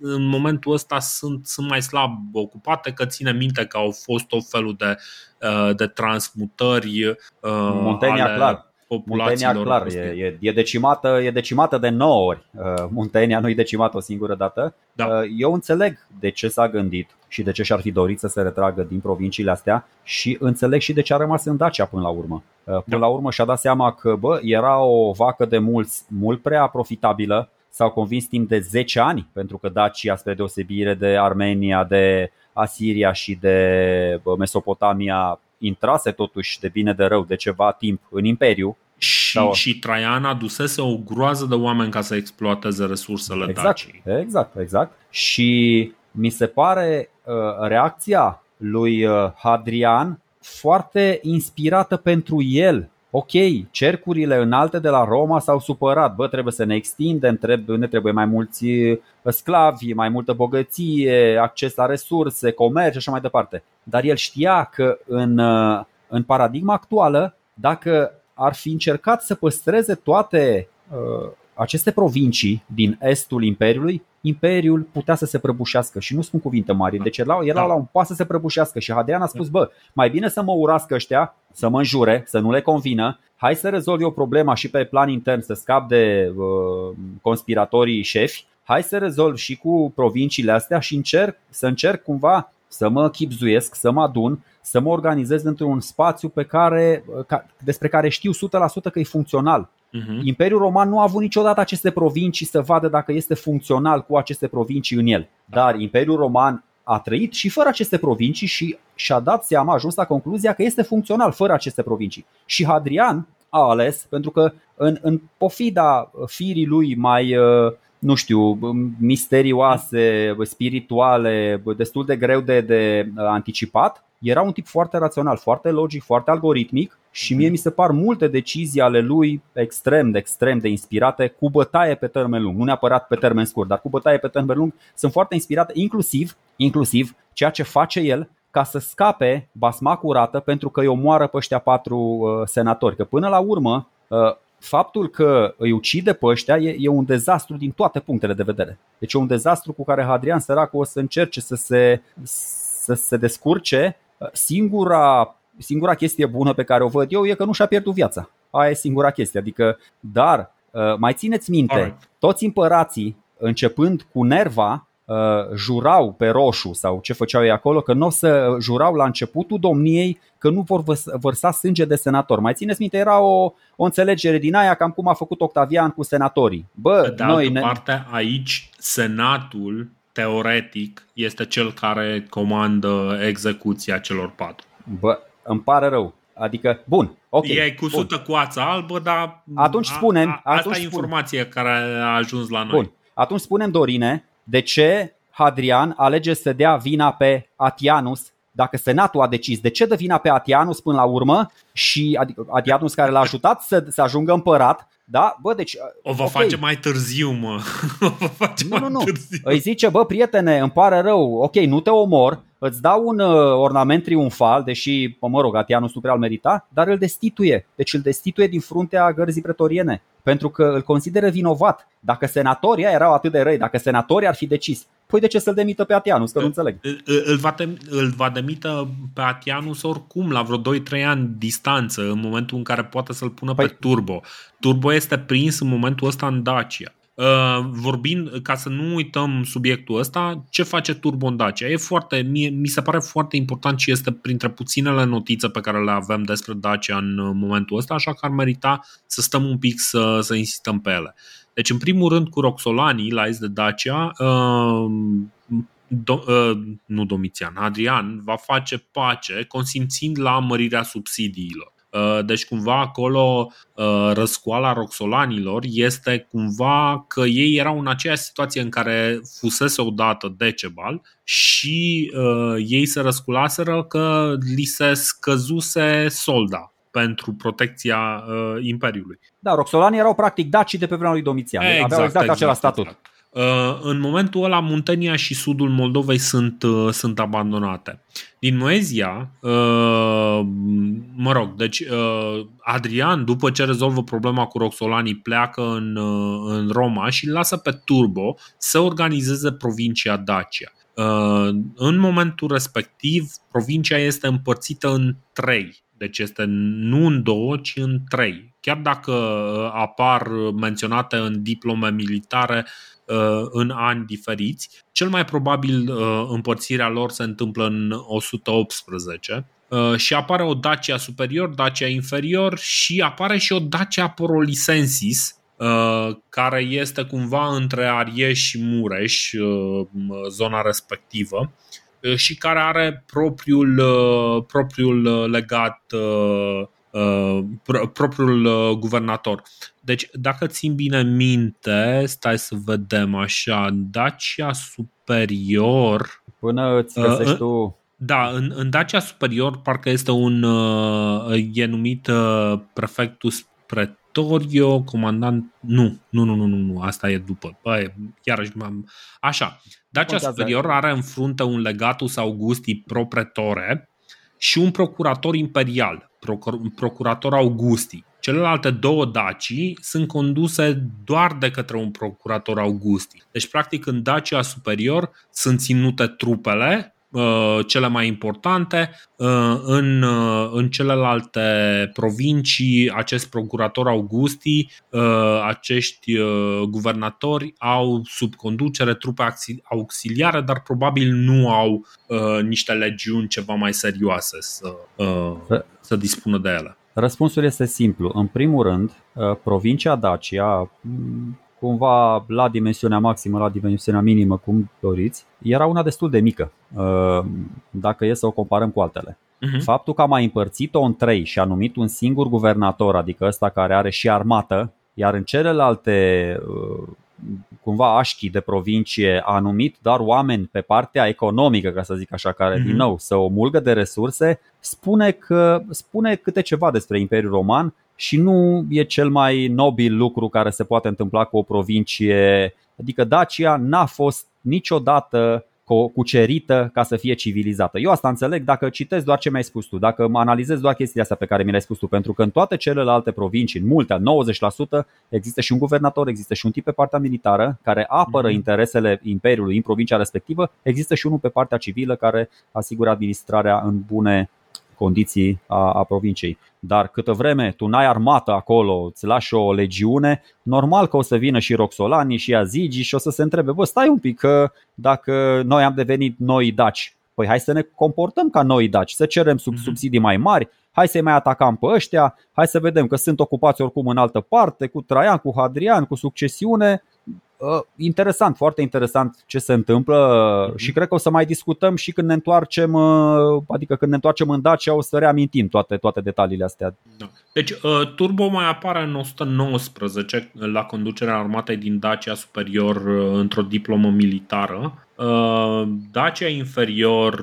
în momentul ăsta sunt mai slab ocupate, că ținem minte că au fost tot felul de transmutări. Muntenia, clar. Muntenia, clar, e decimată de 9 ori. Muntenia nu e decimată o singură dată. Da. Eu înțeleg de ce s-a gândit și de ce și-ar fi dorit să se retragă din provinciile astea și înțeleg și de ce a rămas în Dacia până la urmă. Până la urmă și-a dat seama că era o vacă de mult prea profitabilă. S-au convins timp de 10 ani, pentru că Dacia, spre deosebire de Armenia, de Asiria și de Mesopotamia, intrase totuși de bine de rău de ceva timp în imperiu. Și Traian adusese o groază de oameni ca să exploateze resursele Daciei. Exact. Și mi se pare reacția lui Hadrian foarte inspirată pentru el. Ok, cercurile înalte de la Roma s-au supărat. Trebuie să ne extindem, ne trebuie mai mulți sclavi, mai multă bogăție, acces la resurse, comerț și așa mai departe. Dar el știa că în paradigma actuală, dacă ar fi încercat să păstreze toate aceste provincii din estul imperiului, imperiul putea să se prăbușească. Și nu spun cuvinte mari, deci era la un pas să se prăbușească. Și Hadrian a spus, mai bine să mă urască ăștia, să mă înjure, să nu le convină. Hai să rezolv eu problema și pe plan intern, să scap de conspiratorii șefi hai să rezolv și cu provinciile astea și să încerc cumva să mă chibzuiesc, să mă adun, să mă organizez într-un spațiu despre care știu 100% că e funcțional. Imperiul Roman nu a avut niciodată aceste provincii să vadă dacă este funcțional cu aceste provincii în el. Dar Imperiul Roman a trăit și fără aceste provincii și și-a dat seama, a ajuns la concluzia că este funcțional fără aceste provincii. Și Hadrian a ales, pentru că în pofida firii lui mai, nu știu, misterioase, spirituale, destul de greu de anticipat, era un tip foarte rațional, foarte logic, foarte algoritmic și mie mi se par multe decizii ale lui extrem de inspirate, cu bătaie pe termen lung, nu neapărat pe termen scurt, dar cu bătaie pe termen lung, sunt foarte inspirate, inclusiv ceea ce face el ca să scape basma curată pentru că îi omoară pe ăștia 4 senatori. Că până la urmă, faptul că îi ucide pe ăștia e un dezastru din toate punctele de vedere. Deci e un dezastru cu care Hadrian săracul o să încerce să se descurce. Singura chestie bună pe care o văd eu e că nu și-a pierdut viața. Aia e singura chestie. Adică, dar mai țineți minte, toți împărații, începând cu Nerva, jurau pe roșu sau ce făceau ei acolo, că nu o să jurau la începutul domniei că nu vor vărsa sânge de senator. Mai țineți minte, era o înțelegere din aia, cam cum a făcut Octavian cu senatorii. Bă, de altă parte, aici senatul teoretic este cel care comandă execuția celor 4. Bă, îmi pare rău. Adică, bun, ok. E cu sută coața albă, dar atunci spunem, asta e informația care a ajuns la noi. Bun. Atunci spunem, Dorine, de ce Hadrian alege să dea vina pe Atianus? Dacă senatul a decis, de ce dă vina pe Atianus până la urmă? Și Atianus care l-a ajutat să ajungă împărat, da? Bă, deci o va face mai târziu, mă. Târziu. Îi zice: "Bă, prietene, îmi pare rău. Ok, nu te omor, îți dau un ornament triumfal, deși, mă rog, Atianus nu prea îl merita, dar îl destituie. Deci îl destituie din fruntea gărzii pretoriene, pentru că îl consideră vinovat. Dacă senatorii erau atât de răi, dacă senatorii ar fi decis, păi de ce să-l demită pe Atianus, că nu înțeleg. Îl va demită pe Atianus oricum la vreo 2-3 ani distanță, în momentul în care poate să-l pună pe Turbo. Turbo este prins în momentul ăsta în Dacia. Vorbind, ca să nu uităm subiectul ăsta, ce face Turbo în Dacia? Mi se pare foarte important și este printre puținele notițe pe care le avem despre Dacia în momentul ăsta, așa că ar merita să stăm un pic să insistăm pe ele. Deci, în primul rând, cu Roxolani, la est de Dacia, Hadrian va face pace consimțind la mărirea subsidiilor. Deci cumva acolo răscoala roxolanilor este cumva că ei erau în aceeași situație în care fusese odată Decebal și ei se răsculaseră că li se scăzuse solda pentru protecția imperiului. Da, roxolanii erau practic dacii de pe vremea lui Domitian, aveau exact același statut. Exact. În momentul ăla, Muntenia și sudul Moldovei sunt abandonate. Din Moezia, Hadrian, după ce rezolvă problema cu Roxolanii, pleacă în Roma și lasă pe Turbo să organizeze provincia Dacia. În momentul respectiv, provincia este împărțită în 3. Deci este nu în 2, ci în 3. Chiar dacă apar menționate în diplome militare în ani diferiți, cel mai probabil împărțirea lor se întâmplă în 118 și apare o Dacia Superior, Dacia Inferior și apare și o Dacia Porolisensis, care este cumva între Arieș și Mureș, zona respectivă, și care are propriul legat, propriul guvernator. Deci, dacă țin bine minte, stai să vedem așa, Dacia Superior... Până îți găsești tu... Da, în Dacia Superior parcă este e numit Prefectus Pretorio, comandant... Nu, asta e după. Bă, iarăși așa, Dacia Superior are în frunte un legatus Augusti pro pretore și un procurator imperial, procurator Augusti. Celelalte 2 dacii sunt conduse doar de către un procurator Augusti. Deci, practic, în Dacia Superior sunt ținute trupele cele mai importante. În celelalte provincii, acest procurator Augusti, acești guvernatori au sub conducere trupe auxiliare, dar probabil nu au niște legiuni ceva mai serioase să dispună de ele. Răspunsul este simplu. În primul rând, provincia Dacia, cumva la dimensiunea maximă, la dimensiunea minimă, cum doriți, era una destul de mică, dacă e să o comparăm cu altele. Faptul că a mai împărțit-o în trei și a numit un singur guvernator, adică ăsta care are și armată, iar în celelalte cumva așchii de provincie a numit dar oameni pe partea economică, ca să zic așa, care din nou să o mulgă de resurse, spune câte ceva despre Imperiul Roman. Și nu e cel mai nobil lucru care se poate întâmpla cu o provincie. Adică Dacia n-a fost niciodată cucerită ca să fie civilizată. Eu asta înțeleg dacă citesc doar ce mi-ai spus tu, dacă mă analizez doar chestiile astea pe care mi le-ai spus tu, pentru că în toate celelalte provincii, în multe, 90%, există și un guvernator, există și un tip pe partea militară care apără interesele imperiului în provincia respectivă, există și unul pe partea civilă care asigură administrarea în bune condiții a provinciei. Dar câtă vreme tu n-ai armată acolo, îți lași o legiune, normal că o să vină și Roxolani și Iazigi și o să se întrebe: bă, stai un pic, că dacă noi am devenit noi daci, păi hai să ne comportăm ca noi daci, să cerem subsidii mai mari, hai să-i mai atacăm pe ăștia, hai să vedem că sunt ocupați oricum în altă parte, cu Traian, cu Hadrian, cu succesiune. Interesant, foarte interesant ce se întâmplă și cred că o să mai discutăm și când ne întoarcem, adică când ne întoarcem în Dacia o să reamintim toate detaliile astea. Deci Turbo mai apare în 119 la conducerea armatei din Dacia Superior într-o diplomă militară. Dacia Inferior,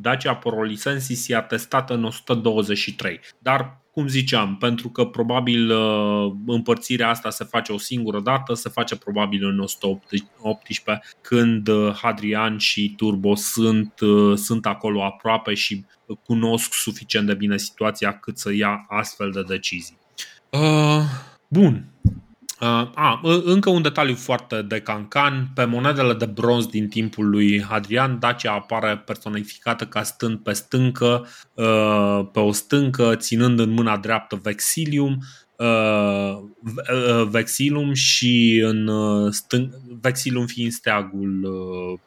Dacia Porolisensis e atestată în 123, dar cum ziceam, pentru că probabil împărțirea asta se face o singură dată, se face probabil în 118, când Hadrian și Turbo sunt acolo aproape și cunosc suficient de bine situația cât să ia astfel de decizii. Bun. Încă un detaliu foarte de cancan. Pe monedele de bronz din timpul lui Hadrian, Dacia apare personificată ca stând pe o stâncă, ținând în mâna dreaptă vexilum și vexilum fiind steagul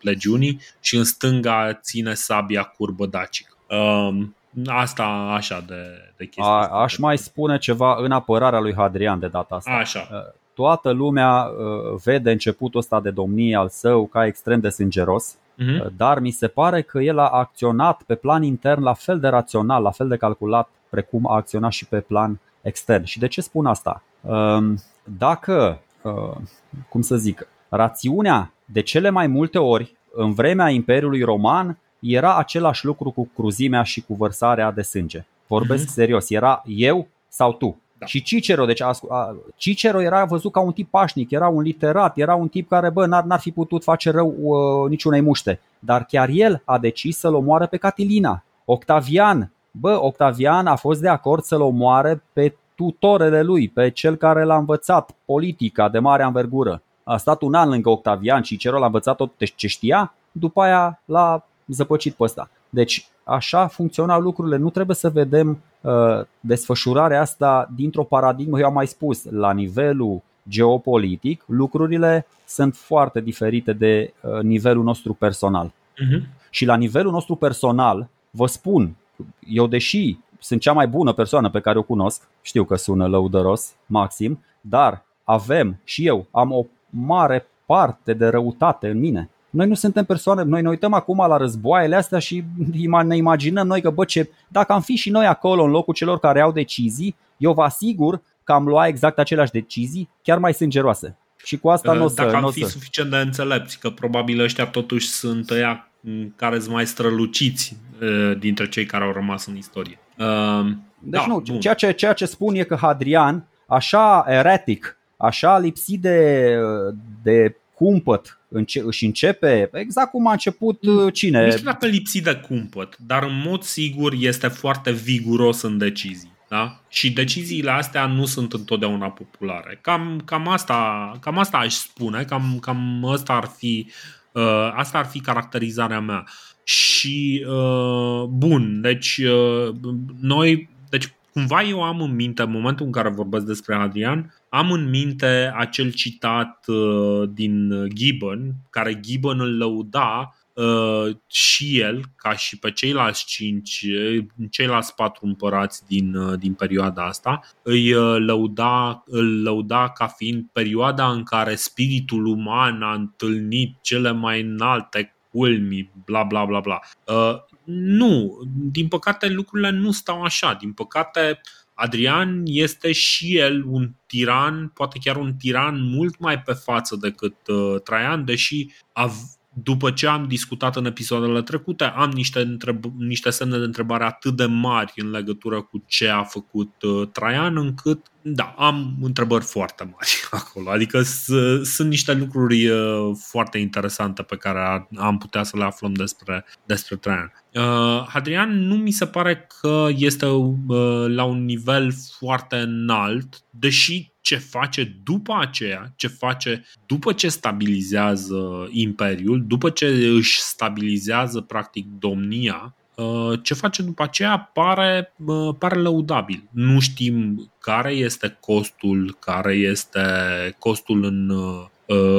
legiunii, și în stânga ține sabia curbă dacică. Asta așa de chestia. Aș mai spune ceva în apărarea lui Hadrian de data asta. Așa. Toată lumea vede începutul ăsta de domnie al său ca extrem de sângeros, dar mi se pare că el a acționat pe plan intern la fel de rațional, la fel de calculat, precum a acționat și pe plan extern. Și de ce spun asta? Dacă, cum să zic, rațiunea de cele mai multe ori în vremea Imperiului Roman era același lucru cu cruzimea și cu vărsarea de sânge. Vorbesc serios, era eu sau tu. Da. Și Cicero, deci Cicero era văzut ca un tip pașnic, era un literat, era un tip care n-ar fi putut face rău niciunei muște. Dar chiar el a decis să-l omoare pe Catilina. Octavian a fost de acord să-l omoare pe tutorele lui, pe cel care l-a învățat politica de mare anvergură. A stat un an lângă Octavian, Cicero l-a învățat tot ce știa, după aia l-a zăpăcit pe ăsta. Deci așa funcționau lucrurile. Nu trebuie să vedem desfășurarea asta dintr-o paradigmă. Eu am mai spus, la nivelul geopolitic lucrurile sunt foarte diferite de nivelul nostru personal. Și la nivelul nostru personal vă spun, eu deși sunt cea mai bună persoană pe care o cunosc, știu că sună lăudăros, maxim, dar am o mare parte de răutate în mine. Noi nu suntem persoane, noi ne uităm acum la războaiele astea și ne imaginăm noi că dacă am fi și noi acolo în locul celor care au decizii, eu vă asigur că am luat exact aceleași decizii, chiar mai sângeroase. Și cu asta fi suficient de înțelepți, că probabil ăștia totuși sunt ăia care sunt mai străluciți dintre cei care au rămas în istorie. Ceea ce spun e că Hadrian, așa eretic, așa lipsit de cumpăt, își începe exact cum a început cine. Nu știu dacă lipsit de cumpăt, dar în mod sigur este foarte viguros în decizii, da? Și deciziile astea nu sunt întotdeauna populare. Cam asta aș spune, cam asta ar fi Asta ar fi caracterizarea mea. Și bun, deci noi, deci cumva eu am în minte, în momentul în care vorbesc despre Hadrian, am în minte acel citat din Gibbon, care Gibbon îl lăuda și el, ca și pe ceilalți patru împărați din perioada asta, îl lăuda ca fiind perioada în care spiritul uman a întâlnit cele mai înalte culmi, bla bla bla bla. Nu, din păcate lucrurile nu stau așa. Din păcate Hadrian este și el un tiran, poate chiar un tiran mult mai pe față decât Traian, deși după ce am discutat în episoadele trecute, am niște semne de întrebare atât de mari în legătură cu ce a făcut Traian, încât da, am întrebări foarte mari acolo. Adică sunt niște lucruri foarte interesante pe care am putea să le aflăm despre Traian. Hadrian nu mi se pare că este la un nivel foarte înalt, deși ce face după ce stabilizează imperiul, după ce își stabilizează practic domnia, ce face după aceea pare lăudabil. Nu știm care este costul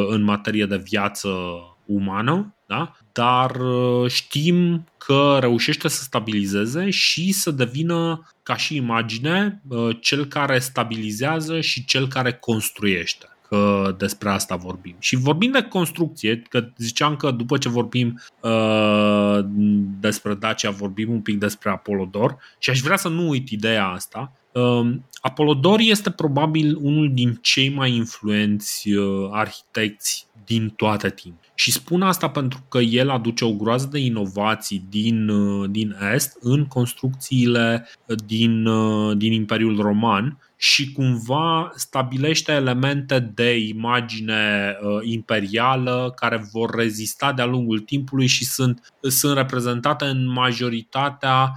în materie de viață umană, da? Dar știm că reușește să stabilizeze și să devină, ca și imagine, cel care stabilizează și cel care construiește. Că despre asta vorbim. Și vorbim de construcție, că ziceam că după ce vorbim despre Dacia, vorbim un pic despre Apolodor și aș vrea să nu uit ideea asta. Apolodor este probabil unul din cei mai influenți arhitecți din toată timp. Și spun asta pentru că el aduce o groază de inovații din Est în construcțiile din Imperiul Roman și cumva stabilește elemente de imagine imperială care vor rezista de-a lungul timpului și sunt reprezentate în majoritatea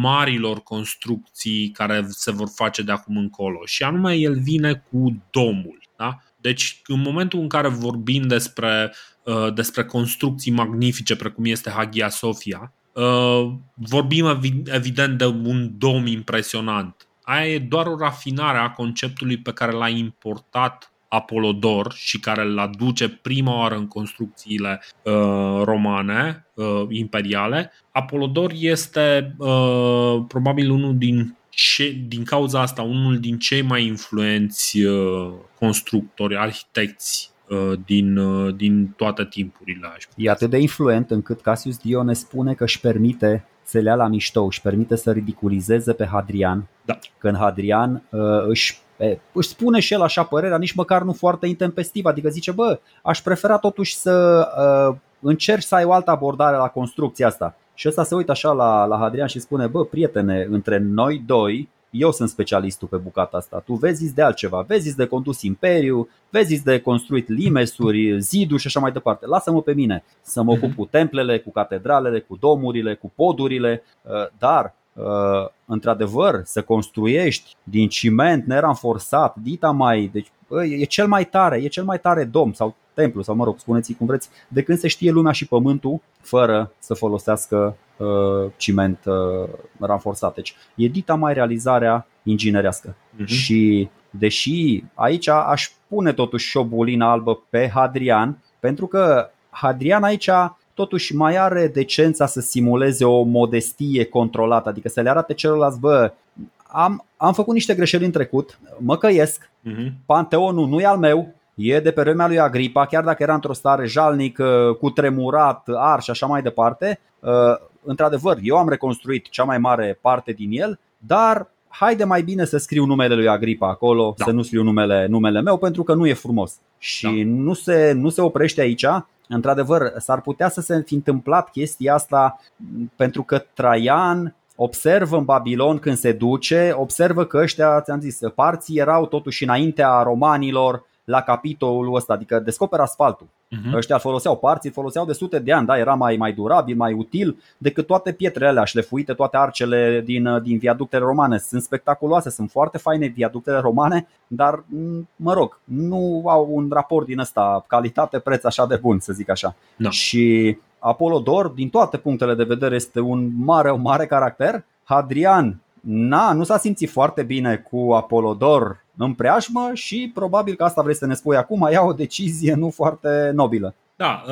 marilor construcții care se vor face de acum încolo. Și anume el vine cu domul, da? Deci în momentul în care vorbim despre construcții magnifice precum este Hagia Sophia, vorbim evident de un dom impresionant. Aia e doar o rafinare a conceptului pe care l-a importat Apolodor și care îl aduce prima oară în construcțiile romane, imperiale. Apolodor este probabil unul din cauza asta, unul din cei mai influenți constructori, arhitecți din toate timpurile. E atât de influent încât Cassius Dio ne spune că își permite să le ia la mișto, își permite să ridiculizeze pe Hadrian, da. Când Hadrian își spune și el așa părerea, nici măcar nu foarte intempestivă, adică zice, bă, aș prefera totuși să încerci să ai o altă abordare la construcția asta. Și ăsta se uită așa la Hadrian și spune, bă, prietene, între noi doi, eu sunt specialistul pe bucata asta. Tu vezi de altceva, vezi de condus imperiu, vezi de construit limesuri, ziduri și așa mai departe. Lasă-mă pe mine să mă ocup cu templele, cu catedralele, cu domurile, cu podurile. Dar, într-adevăr, să construiești din ciment, neram forsat, dita mai... Deci, e cel mai tare dom sau templu sau, mă rog, spuneți cum vreți, de când se știe lumea și pământul fără să folosească ciment ranforsat. Deci e dita mai realizarea inginerească. Și deși aici aș pune totuși șobolina albă pe Hadrian, pentru că Hadrian aici totuși mai are decența să simuleze o modestie controlată, adică să le arate celorlalți, bă, am făcut niște greșeli în trecut, mă căiesc, Panteonul nu e al meu, e de pe vremea lui Agripa, chiar dacă era într-o stare jalnică, cutremurat, ars și așa mai departe. Într-adevăr, eu am reconstruit cea mai mare parte din el, dar haide mai bine să scriu numele lui Agripa acolo, da. Să nu scriu numele meu, pentru că nu e frumos. Și nu se oprește aici. Într-adevăr, s-ar putea să se fi întâmplat chestia asta pentru că Traian observă în Babilon când se duce, observă că ăștia, ți-am zis, parții erau totuși înaintea romanilor, la capitolul ăsta, adică descoperă asfaltul. Ăștia foloseau parții, foloseau de sute de ani, da, era mai durabil, mai util decât toate pietrele alea șlefuite, toate arcele din viaductele romane. Sunt spectaculoase, sunt foarte faine viaductele romane, dar mă rog, nu au un raport din ăsta calitate-preț așa de bun, să zic așa. Da. Și Apolodor, din toate punctele de vedere, este un mare caracter. Hadrian nu s-a simțit foarte bine cu Apolodor în preajmă și probabil că asta vrei să ne spui acum, ia o decizie nu foarte nobilă. Da,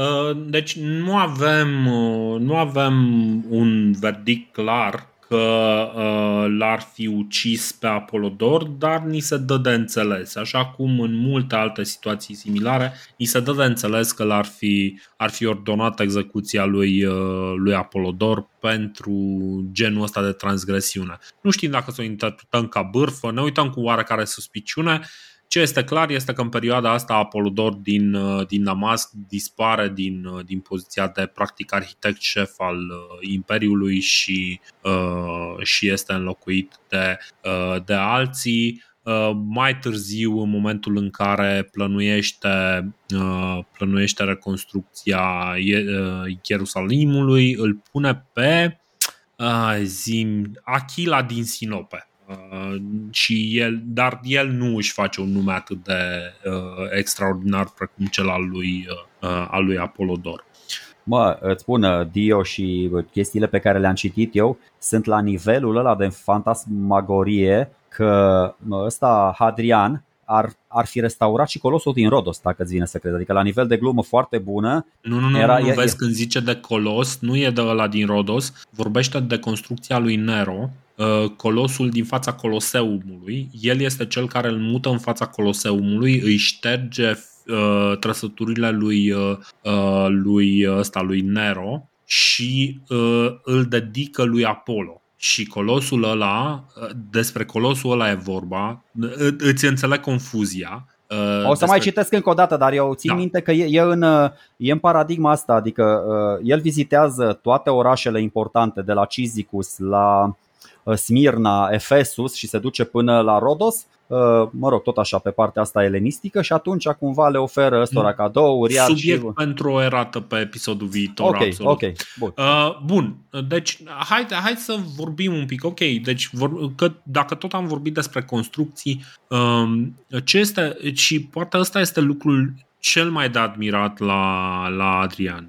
deci nu avem un verdict clar că l-ar fi ucis pe Apolodor, dar ni se dă de înțeles, așa cum în multe alte situații similare, ni se dă de înțeles că ar fi ordonat execuția lui Apolodor pentru genul ăsta de transgresiune. Nu știm dacă să o interpretăm ca bârfă, ne uităm cu oarecare suspiciune. Ce este clar este că în perioada asta Apolodor din Damasc dispare din poziția de practic arhitect șef al imperiului și este înlocuit de alții. Mai târziu, în momentul în care plănuiește reconstrucția Ierusalimului, îl pune pe Achila din Sinope. Și el nu își face un nume atât de extraordinar precum cel al lui Apolodor. Îți spun, Dio și chestiile pe care le-am citit eu sunt la nivelul ăla de fantasmagorie că ăsta Hadrian ar fi restaurat și Colosul din Rodos, dacă îți vine să crezi. Adică la nivel de glumă foarte bună. Nu, vezi, când zice de Colos, nu e de ăla din Rodos, vorbește de construcția lui Nero. Colosul din fața Coloseumului, el este cel care îl mută în fața Coloseumului, îi șterge trăsăturile lui Nero și îl dedică lui Apollo. Și Colosul ăla, despre Colosul ăla e vorba, îți înțeleg confuzia. O să mai citesc încă o dată, dar eu țin minte că e în paradigma asta, adică el vizitează toate orașele importante de la Cizicus la Smirna, Efesus și se duce până la Rodos, mă rog, tot așa pe partea asta elenistică, și atunci cumva le oferă ăstora cadouri. Subiect și... pentru o erată pe episodul viitor. Ok, bun. Deci hai să vorbim un pic. Ok, deci dacă tot am vorbit despre construcții, ce este, și poate ăsta este lucrul cel mai de admirat la Hadrian.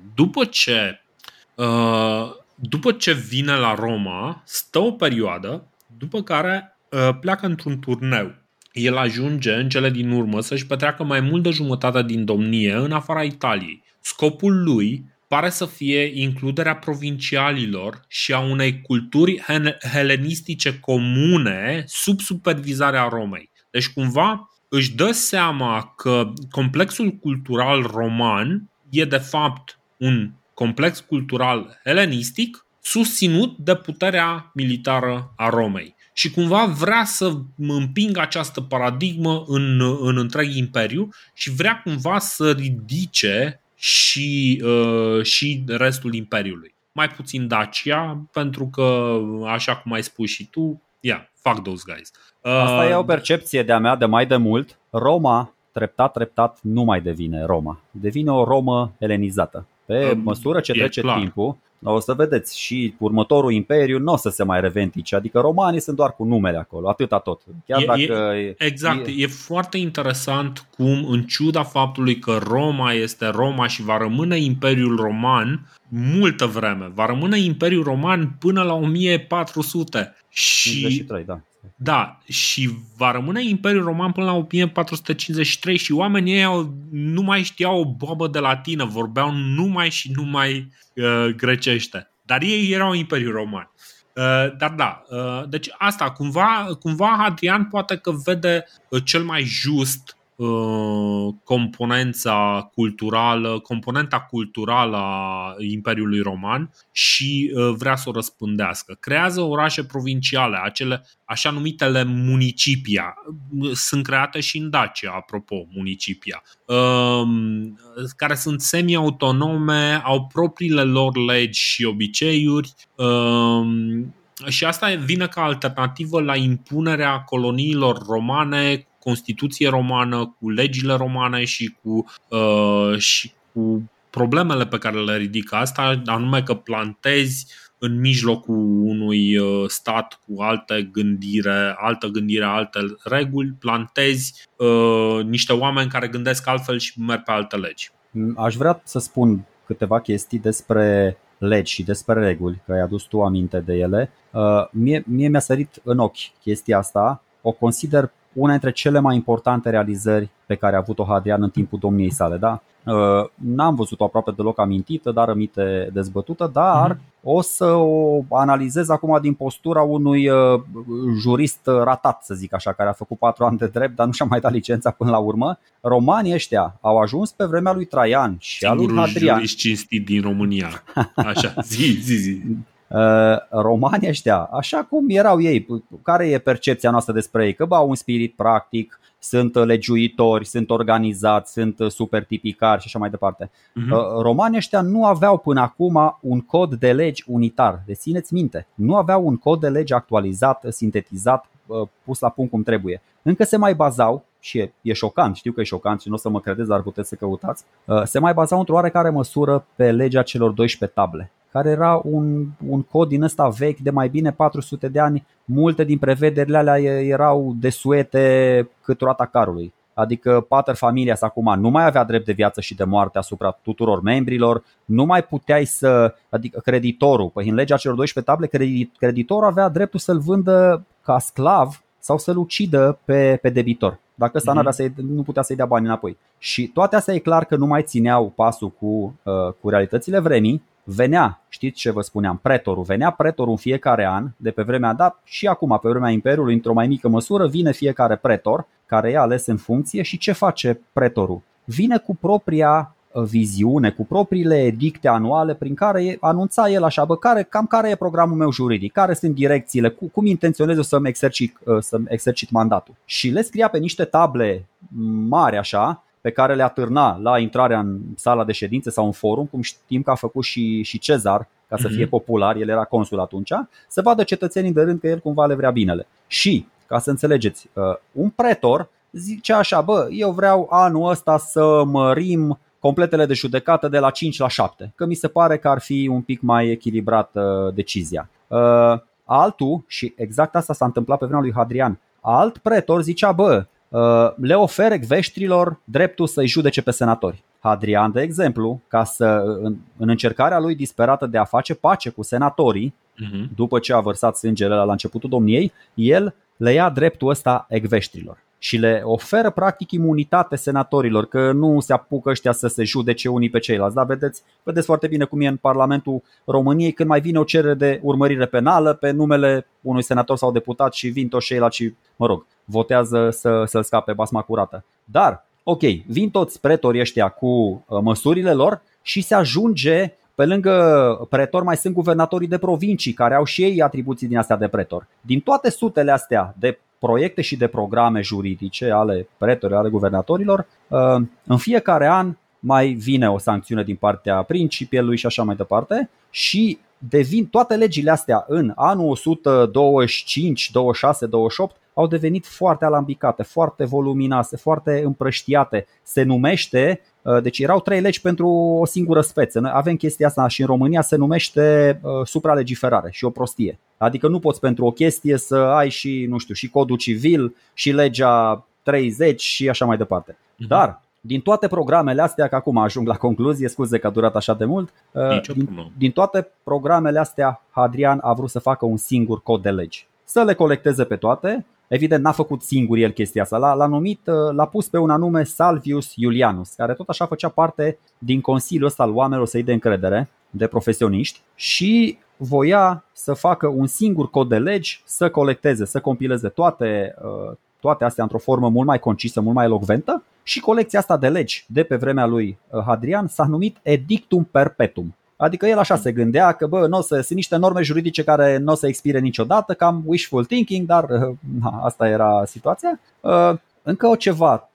După ce vine la Roma, stă o perioadă, după care pleacă într-un turneu. El ajunge în cele din urmă să-și petreacă mai mult de jumătate din domnie în afara Italiei. Scopul lui pare să fie includerea provincialilor și a unei culturi helenistice comune sub supervizarea Romei. Deci cumva își dă seama că complexul cultural roman e de fapt un complex cultural helenistic susținut de puterea militară a Romei. Și cumva vrea să împingă această paradigmă în întreg imperiu și vrea cumva să ridice și restul imperiului. Mai puțin Dacia, pentru că, așa cum ai spus și tu, fuck those guys. Asta e o percepție de-a mea de mai de mult. Roma, treptat, nu mai devine Roma. Devine o Romă helenizată. Pe măsură ce trece timpul, o să vedeți, și următorul imperiu nu o să se mai revendice. Adică romanii sunt doar cu numele acolo, atâta tot. Chiar dacă exact, e foarte interesant cum, în ciuda faptului că Roma este Roma și va rămâne Imperiul Roman multă vreme, va rămâne Imperiul Roman până la 1400 și, da, și va rămâne Imperiul Roman până la 1453 și oamenii ei nu mai știau o boabă de latină, vorbeau numai și numai grecește. Dar ei erau Imperiul Roman. Dar da, deci asta, cumva Hadrian poate că vede cel mai just componenta culturală a Imperiului Roman și vrea să o răspândească. Creează orașe provinciale, acele așa numitele municipia. Sunt create și în Dacia, apropo, municipia, care sunt semi-autonome, au propriile lor legi și obiceiuri. Și asta vine ca alternativă la impunerea coloniilor romane Constituție romană, cu legile romane și cu problemele pe care le ridică asta, anume că plantezi în mijlocul unui stat cu altă gândire, alte reguli, plantezi niște oameni care gândesc altfel și merg pe alte legi. Aș vrea să spun câteva chestii despre legi și despre reguli, că ai adus tu aminte de ele. Mie mi-a sărit în ochi chestia asta, o consider una dintre cele mai importante realizări pe care a avut-o Hadrian în timpul domniei sale, da? N-am văzut-o aproape deloc amintită, dar rămite dezbătută, dar o să o analizez acum din postura unui jurist ratat, să zic așa, care a făcut 4 ani de drept, dar nu și-a mai dat licența până la urmă. Romanii ăștia au ajuns pe vremea lui Traian și a lui Hadrian. Jurist cinstit din România, așa, zi. Romanii ăștia, așa cum erau ei, care e percepția noastră despre ei? Că au un spirit practic, sunt legiuitori, sunt organizați, sunt super tipicari și așa mai departe. Romanii ăștia nu aveau până acum un cod de legi unitar, deci țineți minte, nu aveau un cod de legi actualizat, sintetizat, pus la punct cum trebuie. Încă se mai bazau, și e șocant, știu că e șocant și nu o să mă credeți, dar puteți să căutați, se mai bazau într-o oarecare măsură pe legea celor 12 table, care era un cod din ăsta vechi de mai bine 400 de ani. Multe din prevederile alea erau desuete cât roata carului. Adică pater familias acum nu mai avea drept de viață și de moarte asupra tuturor membrilor. Nu mai puteai să, adică creditorul, păi în legea celor 12 table, creditorul avea dreptul să-l vândă ca sclav sau să-l ucidă pe debitor. Dacă ăsta nu putea să-i dea bani înapoi. Și toate astea e clar că nu mai țineau pasul cu realitățile vremii. Venea, știți ce vă spuneam, pretorul în fiecare an de pe vremea dat și acum pe vremea Imperiului într-o mai mică măsură vine fiecare pretor care e ales în funcție și ce face pretorul? Vine cu propria viziune, cu propriile edicte anuale prin care anunța el așa, care e programul meu juridic, care sunt direcțiile, cum intenționez eu să-mi exercit mandatul. Și le scria pe niște table mari așa, pe care le atârna la intrarea în sala de ședințe sau în forum, cum știm că a făcut și Cezar, ca să fie popular, el era consul atunci, să vadă cetățenii de rând că el cumva le vrea binele. Și, ca să înțelegeți, un pretor zice așa, eu vreau anul ăsta să mărim completele de judecată de la 5 la 7, că mi se pare că ar fi un pic mai echilibrată decizia. Altul, și exact asta s-a întâmplat pe vremea lui Hadrian, alt pretor zicea, le oferă ecveștrilor dreptul să-i judece pe senatori. Hadrian, de exemplu, ca să, în încercarea lui disperată de a face pace cu senatorii, după ce a vărsat sângele la începutul domniei, el le ia dreptul ăsta ecveștrilor și le oferă practic imunitate senatorilor, că nu se apucă ăștia să se judece unii pe ceilalți. Da, vedeți foarte bine cum e în Parlamentul României când mai vine o cerere de urmărire penală pe numele unui senator sau deputat și vin toți ceilalți și, votează să-l scape basma curată. Dar, vin toți pretorii ăștia cu măsurile lor și se ajunge, pe lângă pretor mai sunt guvernatorii de provincii care au și ei atribuții din astea de pretor. Din toate sutele astea de proiecte și de programe juridice ale pretorilor, ale guvernatorilor, în fiecare an mai vine o sancțiune din partea principelui și așa mai departe și devin toate legile astea în anul 125, 26, 28 au devenit foarte alambicate, foarte voluminoase, foarte împrăștiate. Se numește, deci erau 3 legi pentru o singură speță. Noi avem chestia asta și în România se numește supralegiferare și o prostie. Adică nu poți pentru o chestie să ai și, și codul civil și legea 30 și așa mai departe. Dar din toate programele astea, că acum ajung la concluzie, scuze că a durat așa de mult, din toate programele astea Hadrian a vrut să facă un singur cod de legi. Să le colecteze pe toate. Evident, n-a făcut singur el chestia asta, l-a pus pe un anume Salvius Iulianus, care tot așa făcea parte din consiliul ăsta al oamenilor să-i dea încredere, de profesioniști, și voia să facă un singur cod de legi, să colecteze, să compileze toate astea într-o formă mult mai concisă, mult mai elocventă. Și colecția asta de legi de pe vremea lui Hadrian s-a numit Edictum Perpetuum. Adică el așa se gândea că sunt niște norme juridice care nu o să expire niciodată, cam wishful thinking, dar asta era situația. Încă o ceva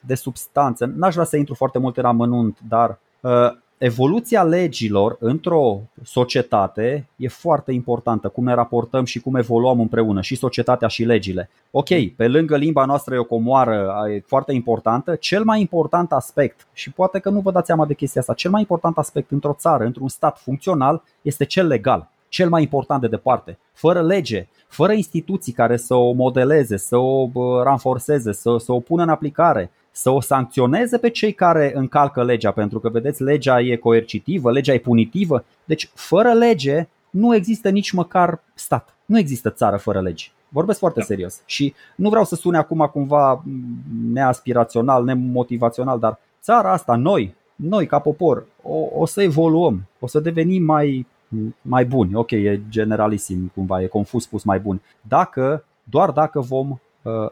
de substanță, n-aș vrea să intru foarte mult în amănunt, dar evoluția legilor într-o societate e foarte importantă, cum ne raportăm și cum evoluăm împreună, și societatea și legile. Ok, pe lângă limba noastră e o comoară, e foarte importantă. Cel mai important aspect, și poate că nu vă dați seama de chestia asta, cel mai important aspect într-o țară, într-un stat funcțional, este cel legal. Cel mai important de departe. Fără lege, fără instituții care să o modeleze, să o ranforceze, să o pună în aplicare, să o sancționeze pe cei care încalcă legea, pentru că, vedeți, legea e coercitivă, legea e punitivă. Deci, fără lege nu există nici măcar stat. Nu există țară fără legi. Vorbesc foarte serios. Și nu vreau să sune acum cumva neaspirațional, nemotivațional, dar țara asta, noi ca popor, o să evoluăm, o să devenim mai buni. Ok, e generalisim cumva, e confuz spus mai bun. Doar dacă vom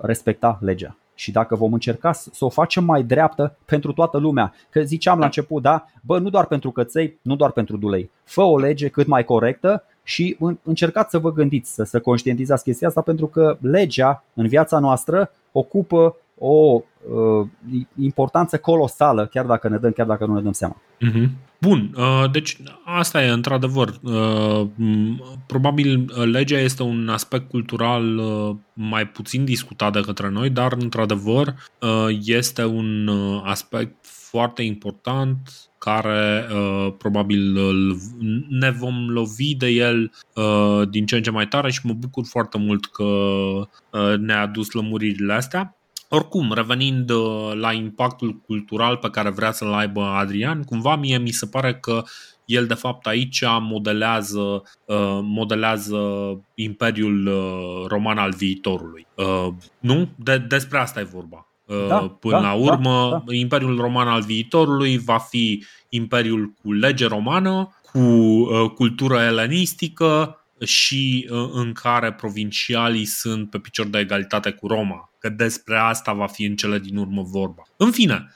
respecta legea. Și dacă vom încerca să o facem mai dreaptă pentru toată lumea. Că ziceam la început, nu doar pentru căței, nu doar pentru dulei. Fă o lege cât mai corectă și încercați să vă gândiți, să conștientizați chestia asta, pentru că legea în viața noastră ocupă o importanță colosală, chiar dacă nu ne dăm seama. Bun, deci asta e într-adevăr. Probabil legea este un aspect cultural mai puțin discutat de către noi, dar într-adevăr este un aspect foarte important care probabil ne vom lovi de el din ce în ce mai tare și mă bucur foarte mult că ne-a adus lămuririle astea. Oricum, revenind la impactul cultural pe care vrea să-l aibă Hadrian, cumva mie mi se pare că el de fapt aici modelează Imperiul Roman al viitorului. Nu? Despre asta e vorba. Până la urmă. Imperiul Roman al viitorului va fi imperiul cu lege romană, cu cultură elenistică și în care provincialii sunt pe picior de egalitate cu Roma. Că despre asta va fi în cele din urmă vorba. În fine,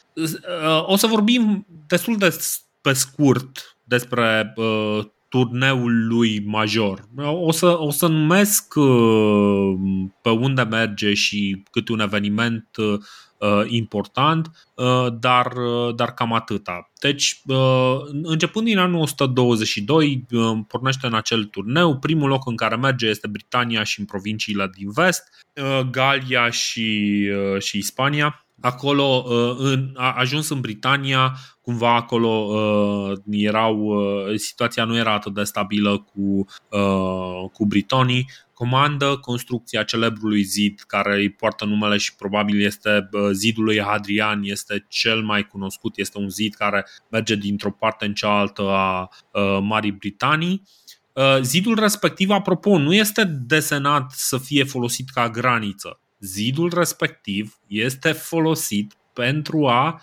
o să vorbim destul de pe scurt despre turneul lui major. O să numesc pe unde merge și câte un eveniment important, dar cam atâta. Deci, începând din anul 122, pornește în acel turneu. Primul loc în care merge este Britannia și în provinciile din vest, Galia și Ispania. Acolo, a ajuns în Britania, cumva acolo situația nu era atât de stabilă cu britonii. Comandă construcția celebrului zid care îi poartă numele și probabil este zidul lui Hadrian, este cel mai cunoscut, este un zid care merge dintr-o parte în cealaltă a Marii Britanii. Zidul respectiv, apropo, nu este desenat să fie folosit ca graniță. Zidul respectiv este folosit pentru a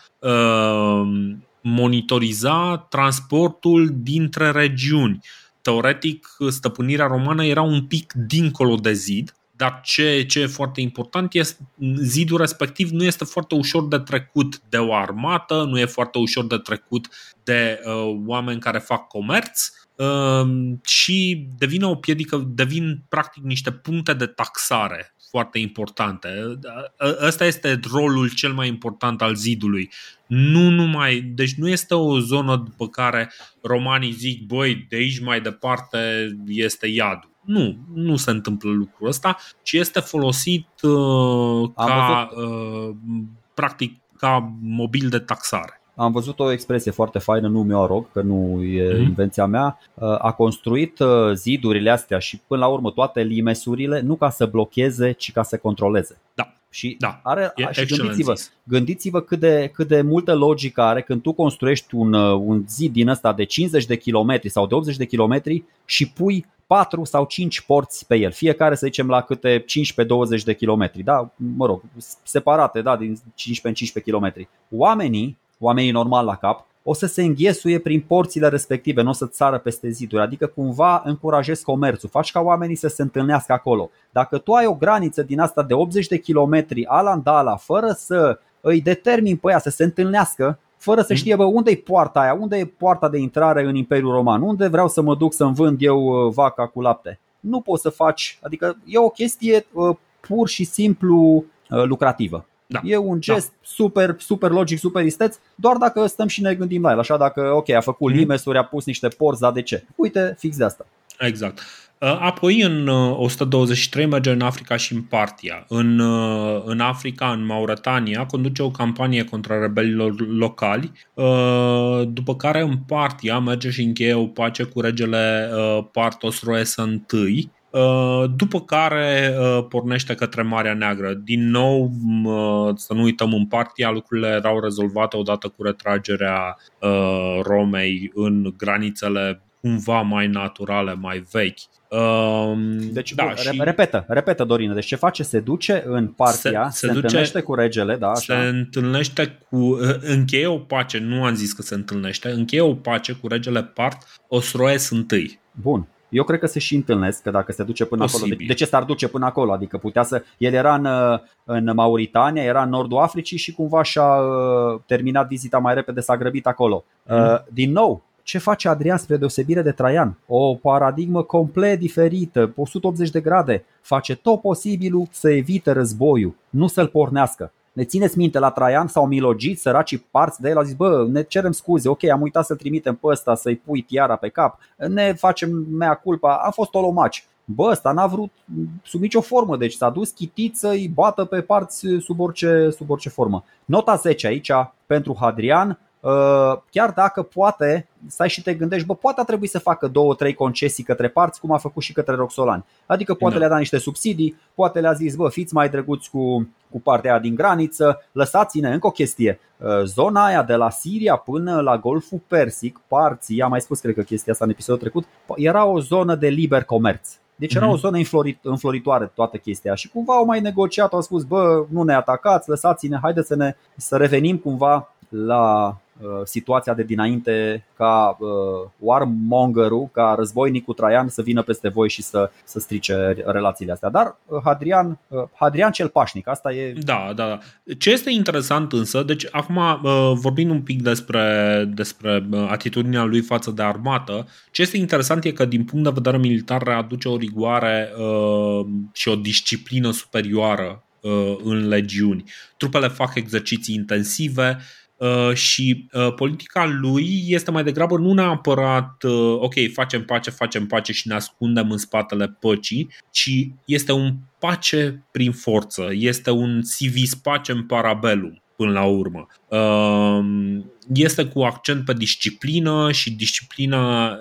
monitoriza transportul dintre regiuni. Teoretic, stăpânirea romană era un pic dincolo de zid, dar ce e foarte important este zidul respectiv nu este foarte ușor de trecut de o armată, nu e foarte ușor de trecut de oameni care fac comerț și devine o piedică, devin practic niște puncte de taxare foarte importante. Ăsta este rolul cel mai important al zidului. Deci nu este o zonă după care romanii zic, băi, de aici mai departe este iadul. Nu se întâmplă lucrul ăsta, ci este folosit practic ca mobil de taxare. Am văzut o expresie foarte faină, nu mi-o arog, că nu e invenția mea. A construit zidurile astea și până la urmă toate limesurile, nu ca să blocheze, ci ca să controleze. Da. Și gândiți-vă cât de multă logică are când tu construiești un zid din ăsta de 50 de kilometri sau de 80 de kilometri și pui 4 sau 5 porți pe el, fiecare să zicem la câte 15-20 de kilometri, da? Mă rog, separate, da, din 15-15 kilometri. Oamenii normal la cap o să se înghesuie prin porțile respective, nu o să țară peste ziduri, adică cumva încurajezi comerțul, faci ca oamenii să se întâlnească acolo. Dacă tu ai o graniță din asta de 80 de kilometri alandala, fără să îi determini pe ea să se întâlnească, fără să știe, bă, unde e poarta aia, unde e poarta de intrare în Imperiul Roman, unde vreau să mă duc să-mi vând eu vaca cu lapte, nu poți să faci, adică e o chestie pur și simplu lucrativă. Da. E un gest super logic, super isteț, doar dacă stăm și ne gândim la el. Așa dacă, ok, a făcut limesuri, a pus niște porți, dar de ce? Uite, fix de asta. Exact. Apoi în 123 merge în Africa și în Parthia. În Africa, în Mauretania, conduce o campanie contra rebelilor locali, după care în Parthia merge și încheie o pace cu regele Partos Roesa I, după care pornește către Marea Neagră. Din nou, să nu uităm, în Parthia lucrurile erau rezolvate odată cu retragerea Romei în granițele cumva mai naturale, mai vechi. Deci, repetă, Dorină. Deci ce face? Se duce în Parthia, se întâlnește cu regele, da, așa. Se întâlnește cu, încheie o pace, nu am zis că se întâlnește, încheie o pace cu regele Parthos Roes I. Bun. Eu cred că se și întâlnesc, că dacă se duce până posibil. Acolo. De ce s-ar duce până acolo? Adică putea să... El era în Mauretania, era în nordul Africii și cumva și-a terminat vizita mai repede, s-a grăbit acolo. Din nou, ce face Hadrian spre deosebire de Traian? O paradigmă complet diferită, 180 de grade. Face tot posibilul să evite războiul, nu să-l pornească. Ne țineți minte, la Traian s-au milogit săracii parți de el, au zis, bă, ne cerem scuze, ok, am uitat să-l trimitem pe ăsta, să-i pui tiara pe cap, ne facem mea culpa, a fost tolomaci. Bă, ăsta n-a vrut sub nicio formă, deci s-a dus chitit să-i bată pe parți sub orice formă. Nota 10 aici pentru Hadrian, chiar dacă poate stai și te gândești, bă, poate a trebuit să facă 2-3 concesii către parți, cum a făcut și către Roxolani. Adică poate le-a dat niște subsidii, poate le-a zis, bă, fiți mai drăguți cu partea aia din graniță, lăsați-ne încă o chestie. Zona aia de la Siria până la Golful Persic, parții, am mai spus cred că chestia asta în episodul trecut, era o zonă de liber comerț. Deci era o zonă înfloritoare toată chestia și cumva au mai negociat, au spus, bă, nu ne atacați, lăsați-ne, haideți să revenim cumva la situația de dinainte, ca warmonger-ul, ca războinicul Traian să vină peste voi și să strice relațiile astea. Dar Hadrian cel pașnic, asta e... Da. Ce este interesant însă, deci acum vorbind un pic despre atitudinea lui față de armată, ce este interesant e că din punct de vedere militar readuce o rigoare și o disciplină superioară în legiuni. Trupele fac exerciții intensive și politica lui este mai degrabă nu neapărat ok, facem pace și ne ascundem în spatele păcii, ci este un pace prin forță, este un civis pacem parabellum până la urmă. Este cu accent pe disciplină și disciplina,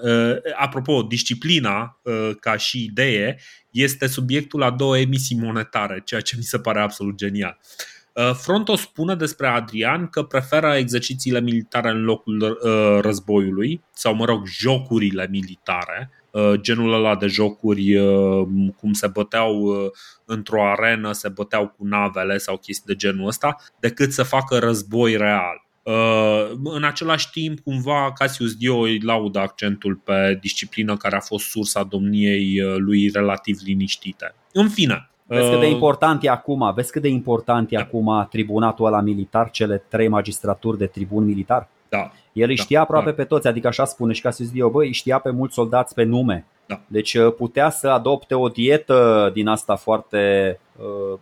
apropo, disciplina ca și idee este subiectul a 2 emisii monetare, ceea ce mi se pare absolut genial. Fronto spune despre Hadrian că preferă exercițiile militare în locul războiului, sau mă rog, jocurile militare, genul ăla de jocuri cum se băteau într-o arenă, se băteau cu navele sau chestii de genul ăsta, decât să facă război real. În același timp, cumva, Cassius Dio îi laudă accentul pe disciplină care a fost sursa domniei lui relativ liniștite. În fine, Vezi cât de important e acum tribunatul ăla militar, cele 3 magistraturi de tribun militar? Da. El îi știa aproape pe toți, adică așa spune și Cassius Dio, bă, îi știa pe mulți soldați pe nume. Da. Deci putea să adopte o dietă din asta foarte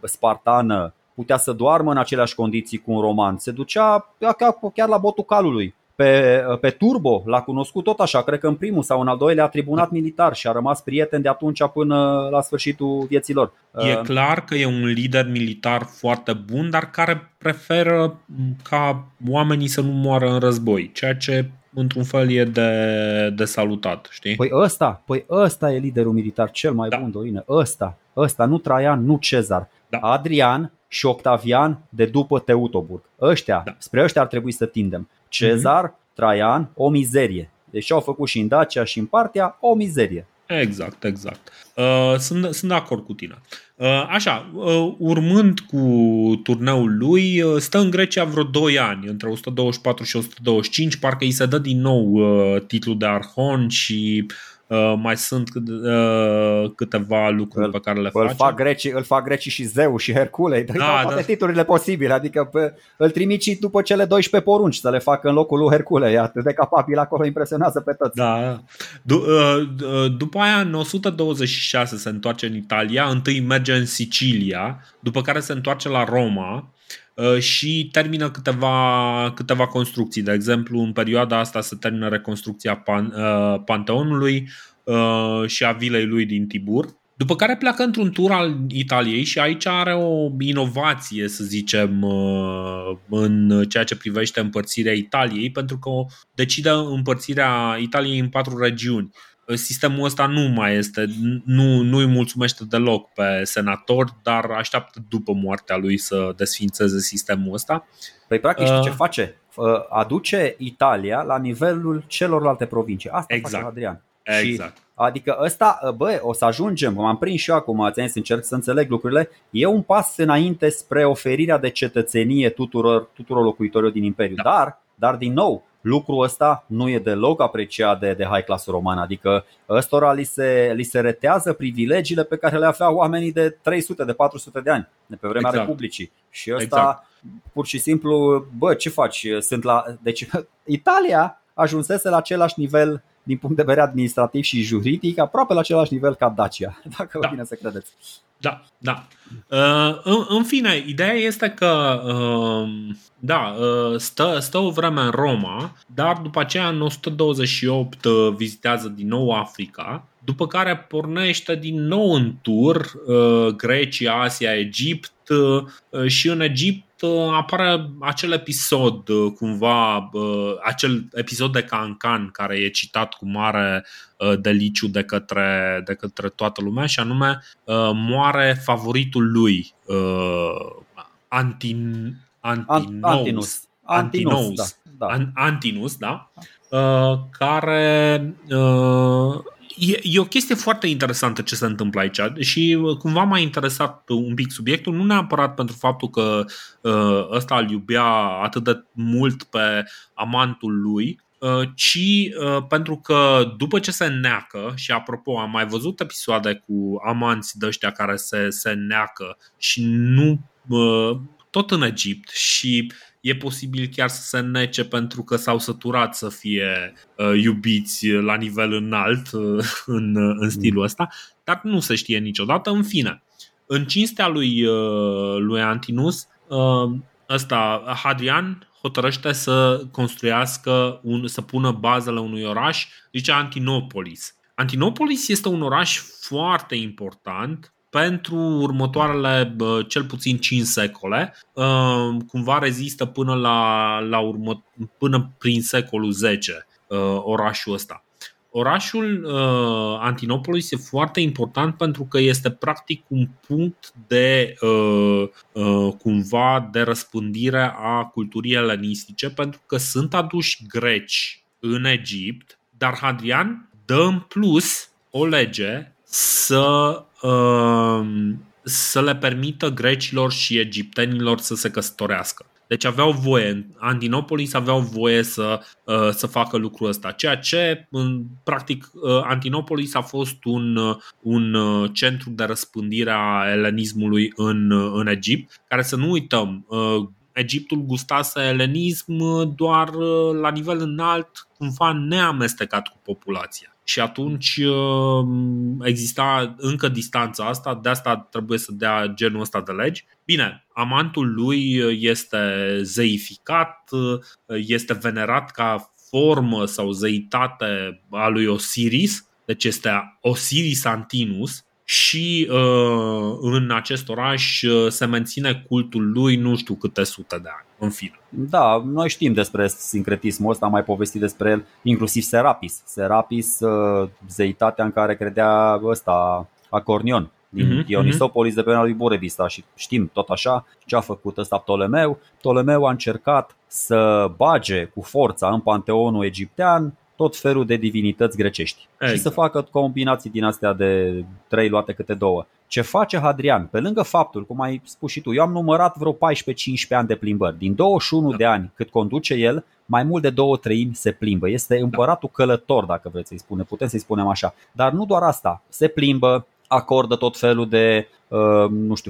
spartană, putea să doarmă în aceleași condiții cu un roman, se ducea chiar la botul calului. Pe Turbo l-a cunoscut tot așa, cred că în primul sau în al doilea tribunat militar și a rămas prieten de atunci până la sfârșitul vieților. E clar că e un lider militar foarte bun, dar care preferă ca oamenii să nu moară în război, ceea ce într-un fel e de salutat, știi? Păi ăsta e liderul militar cel mai bun, Dorină, ăsta, nu Traian, nu Cezar, Hadrian și Octavian de după Teutoburg. Spre ăștia ar trebui să tindem. Cezar, Traian, o mizerie. Deci au făcut și în Dacia și în Parthia, o mizerie. Exact. Sunt de acord cu tine. Așa, urmând cu turneul lui, stă în Grecia vreo 2 ani, între 124 și 125, parcă îi se dă din nou titlul de arhon și mai sunt câteva lucruri pe care le face. Îl fac grecii și Zeu și Hercule, îi dau toate titlurile posibile, adică îl trimici după cele 12 porunci să le facă în locul lui Hercule, e atât de capabil acolo, impresionează pe toți. Da. După aia în 126 se întoarce în Italia, întâi merge în Sicilia, după care se întoarce la Roma. și termină câteva construcții. De exemplu, în perioada asta se termină reconstrucția Panteonului și a vilei lui din Tibur. După care pleacă într-un tur al Italiei și aici are o inovație, să zicem, în ceea ce privește împărțirea Italiei, pentru că decide împărțirea Italiei în 4 regiuni. Sistemul ăsta nu-i mulțumește deloc pe senator, dar așteaptă după moartea lui să desființeze sistemul ăsta. Păi practic știi ce face? Aduce Italia la nivelul celorlalte provincii. Asta exact. Face Hadrian. Exact. Și, adică ăsta, bă, o să ajungem, m-am prins și eu acum, încerc să înțeleg lucrurile. E un pas înainte spre oferirea de cetățenie tuturor locuitorilor din imperiu, da. Dar din nou, lucrul ăsta nu e deloc apreciat de high class roman. Adică ăstora li se retează privilegiile pe care le aveau oamenii de 300, de 400 de ani, de pe vremea exact. Republicii. Și ăsta exact. Pur și simplu, bă, ce faci? Deci Italia ajunsese la același nivel din punct de vedere administrativ și juridic, aproape la același nivel ca Dacia, dacă vă bine să credeți. Da. În fine, ideea este că stă o vreme în Roma, dar după aceea în 128 vizitează din nou Africa, după care pornește din nou în tur Grecia, Asia, Egipt și în Egipt apare acel episod de Cancan care e citat cu mare deliciu de către toată lumea, și anume moare favoritul lui Antinous, care e o chestie foarte interesantă ce se întâmplă aici și cumva m-a interesat un pic subiectul, nu neapărat pentru faptul că ăsta îl iubea atât de mult pe amantul lui, ci pentru că după ce se neacă, și apropo am mai văzut episoade cu amanți de ăștia care se neacă și nu tot în Egipt, și e posibil chiar să se nece pentru că s-au săturat să fie iubiți la nivel înalt în stilul ăsta, dar nu se știe niciodată. În fine, în cinstea lui Antinous, ăsta Hadrian hotărăște să construiască, să pună bazele unui oraș, zice Antinopolis. Antinopolis este un oraș foarte important pentru următoarele cel puțin 5 secole, cumva rezistă până prin secolul X orașul ăsta. Orașul Antinopolis e foarte important pentru că este practic un punct de cumva de răspândire a culturii elenistice, pentru că sunt aduși greci în Egipt, dar Hadrian dă în plus o lege să le permită grecilor și egiptenilor să se căsătorească. Deci aveau voie, Antinopolis aveau voie să facă lucrul ăsta. Ceea ce, practic, Antinopolis a fost un centru de răspândire a elenismului în Egipt, care, să nu uităm, Egiptul gustase elenism doar la nivel înalt, cumva neamestecat cu populația. Și atunci exista încă distanța asta, de asta trebuie să dea genul ăsta de legi. Bine, amantul lui este zeificat, este venerat ca formă sau zeitate a lui Osiris, deci este Osiris Antinous. Și în acest oraș se menține cultul lui nu știu câte sute de ani, în fine. Da, noi știm despre sincretismul ăsta, am mai povestit despre el, inclusiv Serapis, zeitatea în care credea ăsta Acornion din Dionisopolis de pe vremea lui Burebista. Și știm tot așa ce a făcut ăsta Ptolemeu. Ptolemeu a încercat să bage cu forța în panteonul egiptean tot felul de divinități grecești, exact. Și să facă combinații din astea de 3 luate câte 2. Ce face Hadrian? Pe lângă faptul, cum ai spus și tu, eu am numărat vreo 14-15 ani de plimbări. Din 21 de ani cât conduce el, mai mult de 2/3 se plimbă. Este împăratul călător, dacă vreți să-i spunem. Putem să-i spunem așa. Dar nu doar asta, se plimbă, acordă tot felul de,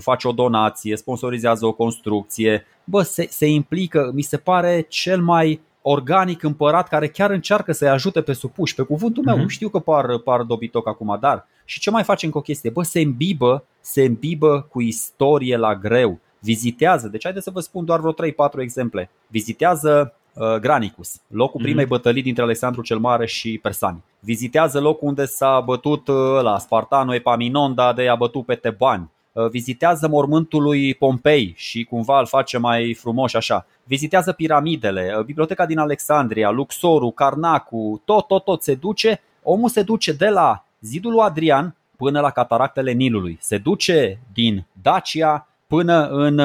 face o donație, sponsorizează o construcție. Bă, se implică, mi se pare cel mai organic împărat care chiar încearcă să-i ajute pe supuși. Pe cuvântul meu, știu că par dobitoc acum, dar și ce mai facem cu o chestie? Bă, se îmbibă cu istorie la greu. vizitează, deci haideți să vă spun doar vreo 3-4 exemple, vizitează Granicus, locul primei bătălii dintre Alexandru cel Mare și persani. Vizitează locul unde s-a bătut la Spartanu Epaminonda, de a bătut pe tebani. Vizitează mormântul lui Pompei și cumva îl face mai frumos așa. Vizitează piramidele, biblioteca din Alexandria, Luxorul, Karnacul, tot se duce. Omul se duce de la zidul lui Hadrian până la cataractele Nilului. Se duce din Dacia până în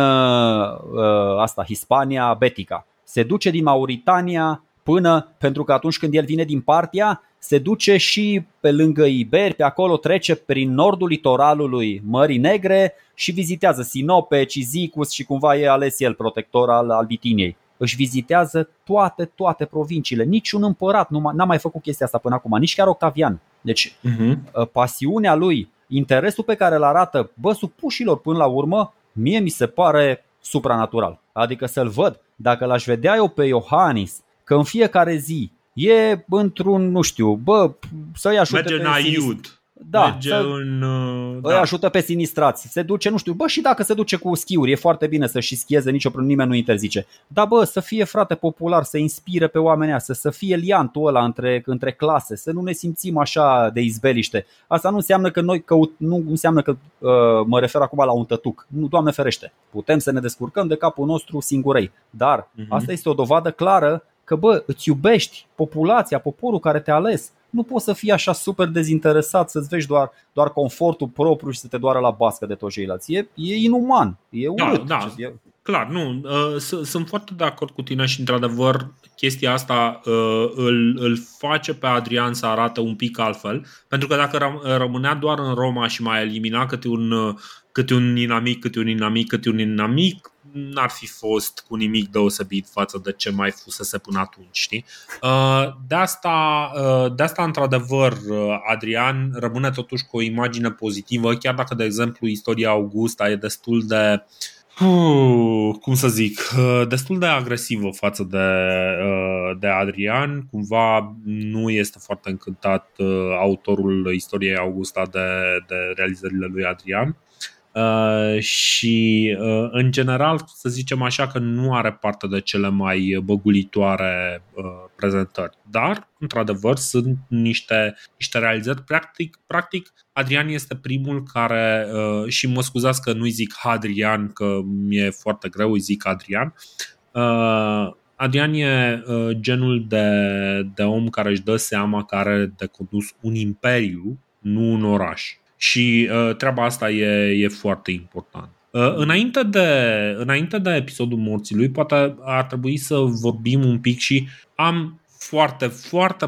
Hispania Betica. Se duce din Mauretania până, pentru că atunci când el vine din Parthia, se duce și pe lângă Iberi, pe acolo trece prin nordul litoralului Mării Negre și vizitează Sinope, Cizicus și cumva e ales el protector al Bitiniei. Își vizitează toate provinciile. Niciun împărat n-a mai făcut chestia asta până acum, nici chiar Octavian. Deci pasiunea lui, interesul pe care îl arată, bă, supușilor până la urmă, mie mi se pare supranatural. Adică să-l văd. Dacă l-aș vedea eu pe Iohannis, că în fiecare zi e într-un, nu știu, bă, să-i ajute merge pe sinistrați. Da, îi ajută pe sinistrați. Se duce, nu știu, bă, și dacă se duce cu schiuri, e foarte bine să și schieze, nimeni nu interzice. Dar bă, să fie, frate, popular, să inspire pe oamenii ăia, să fie liantul ăla între clase, să nu ne simțim așa de izbeliște. Asta nu înseamnă că mă refer acum la un tătuc. Nu, Doamne ferește. Putem să ne descurcăm de capul nostru singurei, dar asta este o dovadă clară că bă, îți iubești populația, poporul care te-a ales. Nu poți să fii așa super dezinteresat, să-ți vezi doar confortul propriu și să te doară la bască de toți ceilalți. E inuman, e urât. Da, clar, nu. Sunt foarte de acord cu tine și, într-adevăr, chestia asta îl face pe Hadrian să arată un pic altfel. Pentru că dacă rămânea doar în Roma și mai elimina câte un inamic, n-ar fi fost cu nimic deosebit față de ce mai fusese până atunci, știi? De asta, într-adevăr, Hadrian rămâne totuși cu o imagine pozitivă, chiar dacă, de exemplu, Historia Augusta e destul de destul de agresivă față de Hadrian. Cumva nu este foarte încântat autorul Istoriei Augusta de realizările lui Hadrian. Și în general, să zicem așa, că nu are parte de cele mai băgulitoare prezentări. Dar, într-adevăr, sunt niște realizări. Practic, Hadrian este primul care, și mă scuzați că nu-i zic Hadrian, că mi-e foarte greu, îi zic Hadrian. Hadrian e genul de om care își dă seama că are de condus un imperiu, nu un oraș. Și treaba asta e foarte importantă. Înainte de episodul morții lui, poate ar trebui să vorbim un pic și am foarte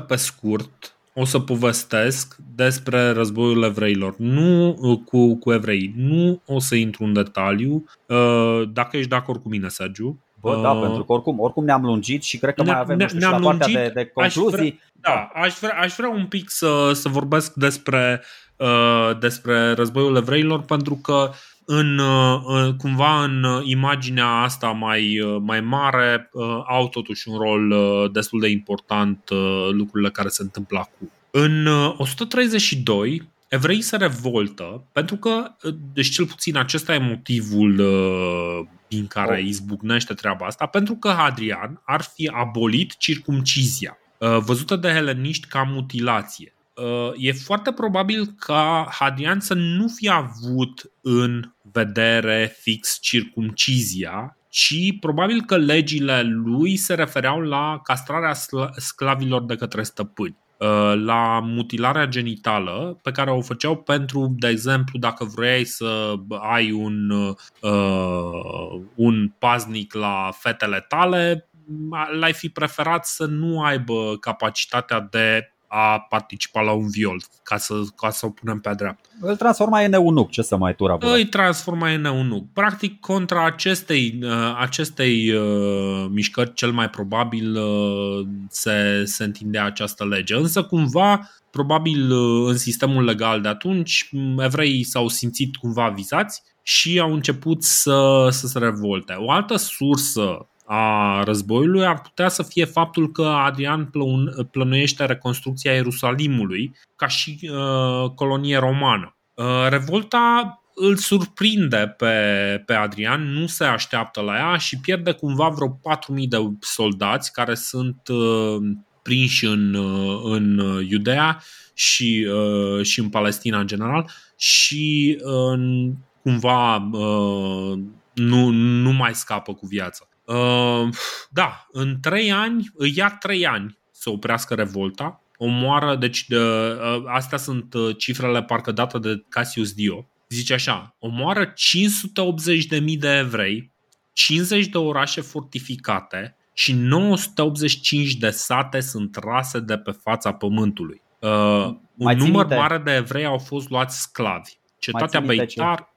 pe scurt o să povestesc despre războiul evreilor, nu cu evreii. Nu o să intru în detaliu. Dacă ești de acord cu mine, Sergiu. Bă, da, pentru că oricum ne-am lungit și cred că mai avem și la partea de concluzii. Aș vrea un pic să vorbesc despre războiul evreilor, pentru că cumva în imaginea asta mai mare au totuși un rol destul de important lucrurile care se întâmplă acum. În 132 evreii se revoltă, pentru că, deci cel puțin acesta e motivul din care izbucnește treaba asta, pentru că Hadrian ar fi abolit circumcizia, văzută de heleniști ca mutilație. E foarte probabil ca Hadrian să nu fi avut în vedere fix circumcizia, ci probabil că legile lui se refereau la castrarea sclavilor de către stăpâni, la mutilarea genitală pe care o făceau pentru, de exemplu, dacă vroiai să ai un paznic la fetele tale, l-ai fi preferat să nu aibă capacitatea de a participa la un viol, ca să o punem pe dreapta. Îl transforma în eunuc, ce să mai tura. Îi transforma în eunuc. Practic, contra acestei mișcări, cel mai probabil se întinde această lege. Însă, cumva, probabil în sistemul legal de atunci, evreii s-au simțit cumva vizați și au început să se revolte. O altă sursă a războiului ar putea să fie faptul că Hadrian plănuiește reconstrucția Ierusalimului ca și colonie romană. Revolta îl surprinde pe Hadrian, nu se așteaptă la ea și pierde cumva vreo 4.000 de soldați care sunt prinși în Iudea și în Palestina în general și cumva nu mai scapă cu viața. Da, în 3 ani, îi ia 3 ani să oprească revolta, omoară, deci astea sunt cifrele parcă date de Cassius Dio. Zice așa, omoară 580.000 de evrei, 50 de orașe fortificate și 985 de sate sunt rase de pe fața pământului. Un număr mare de evrei au fost luați sclavi. Cetatea Beitar,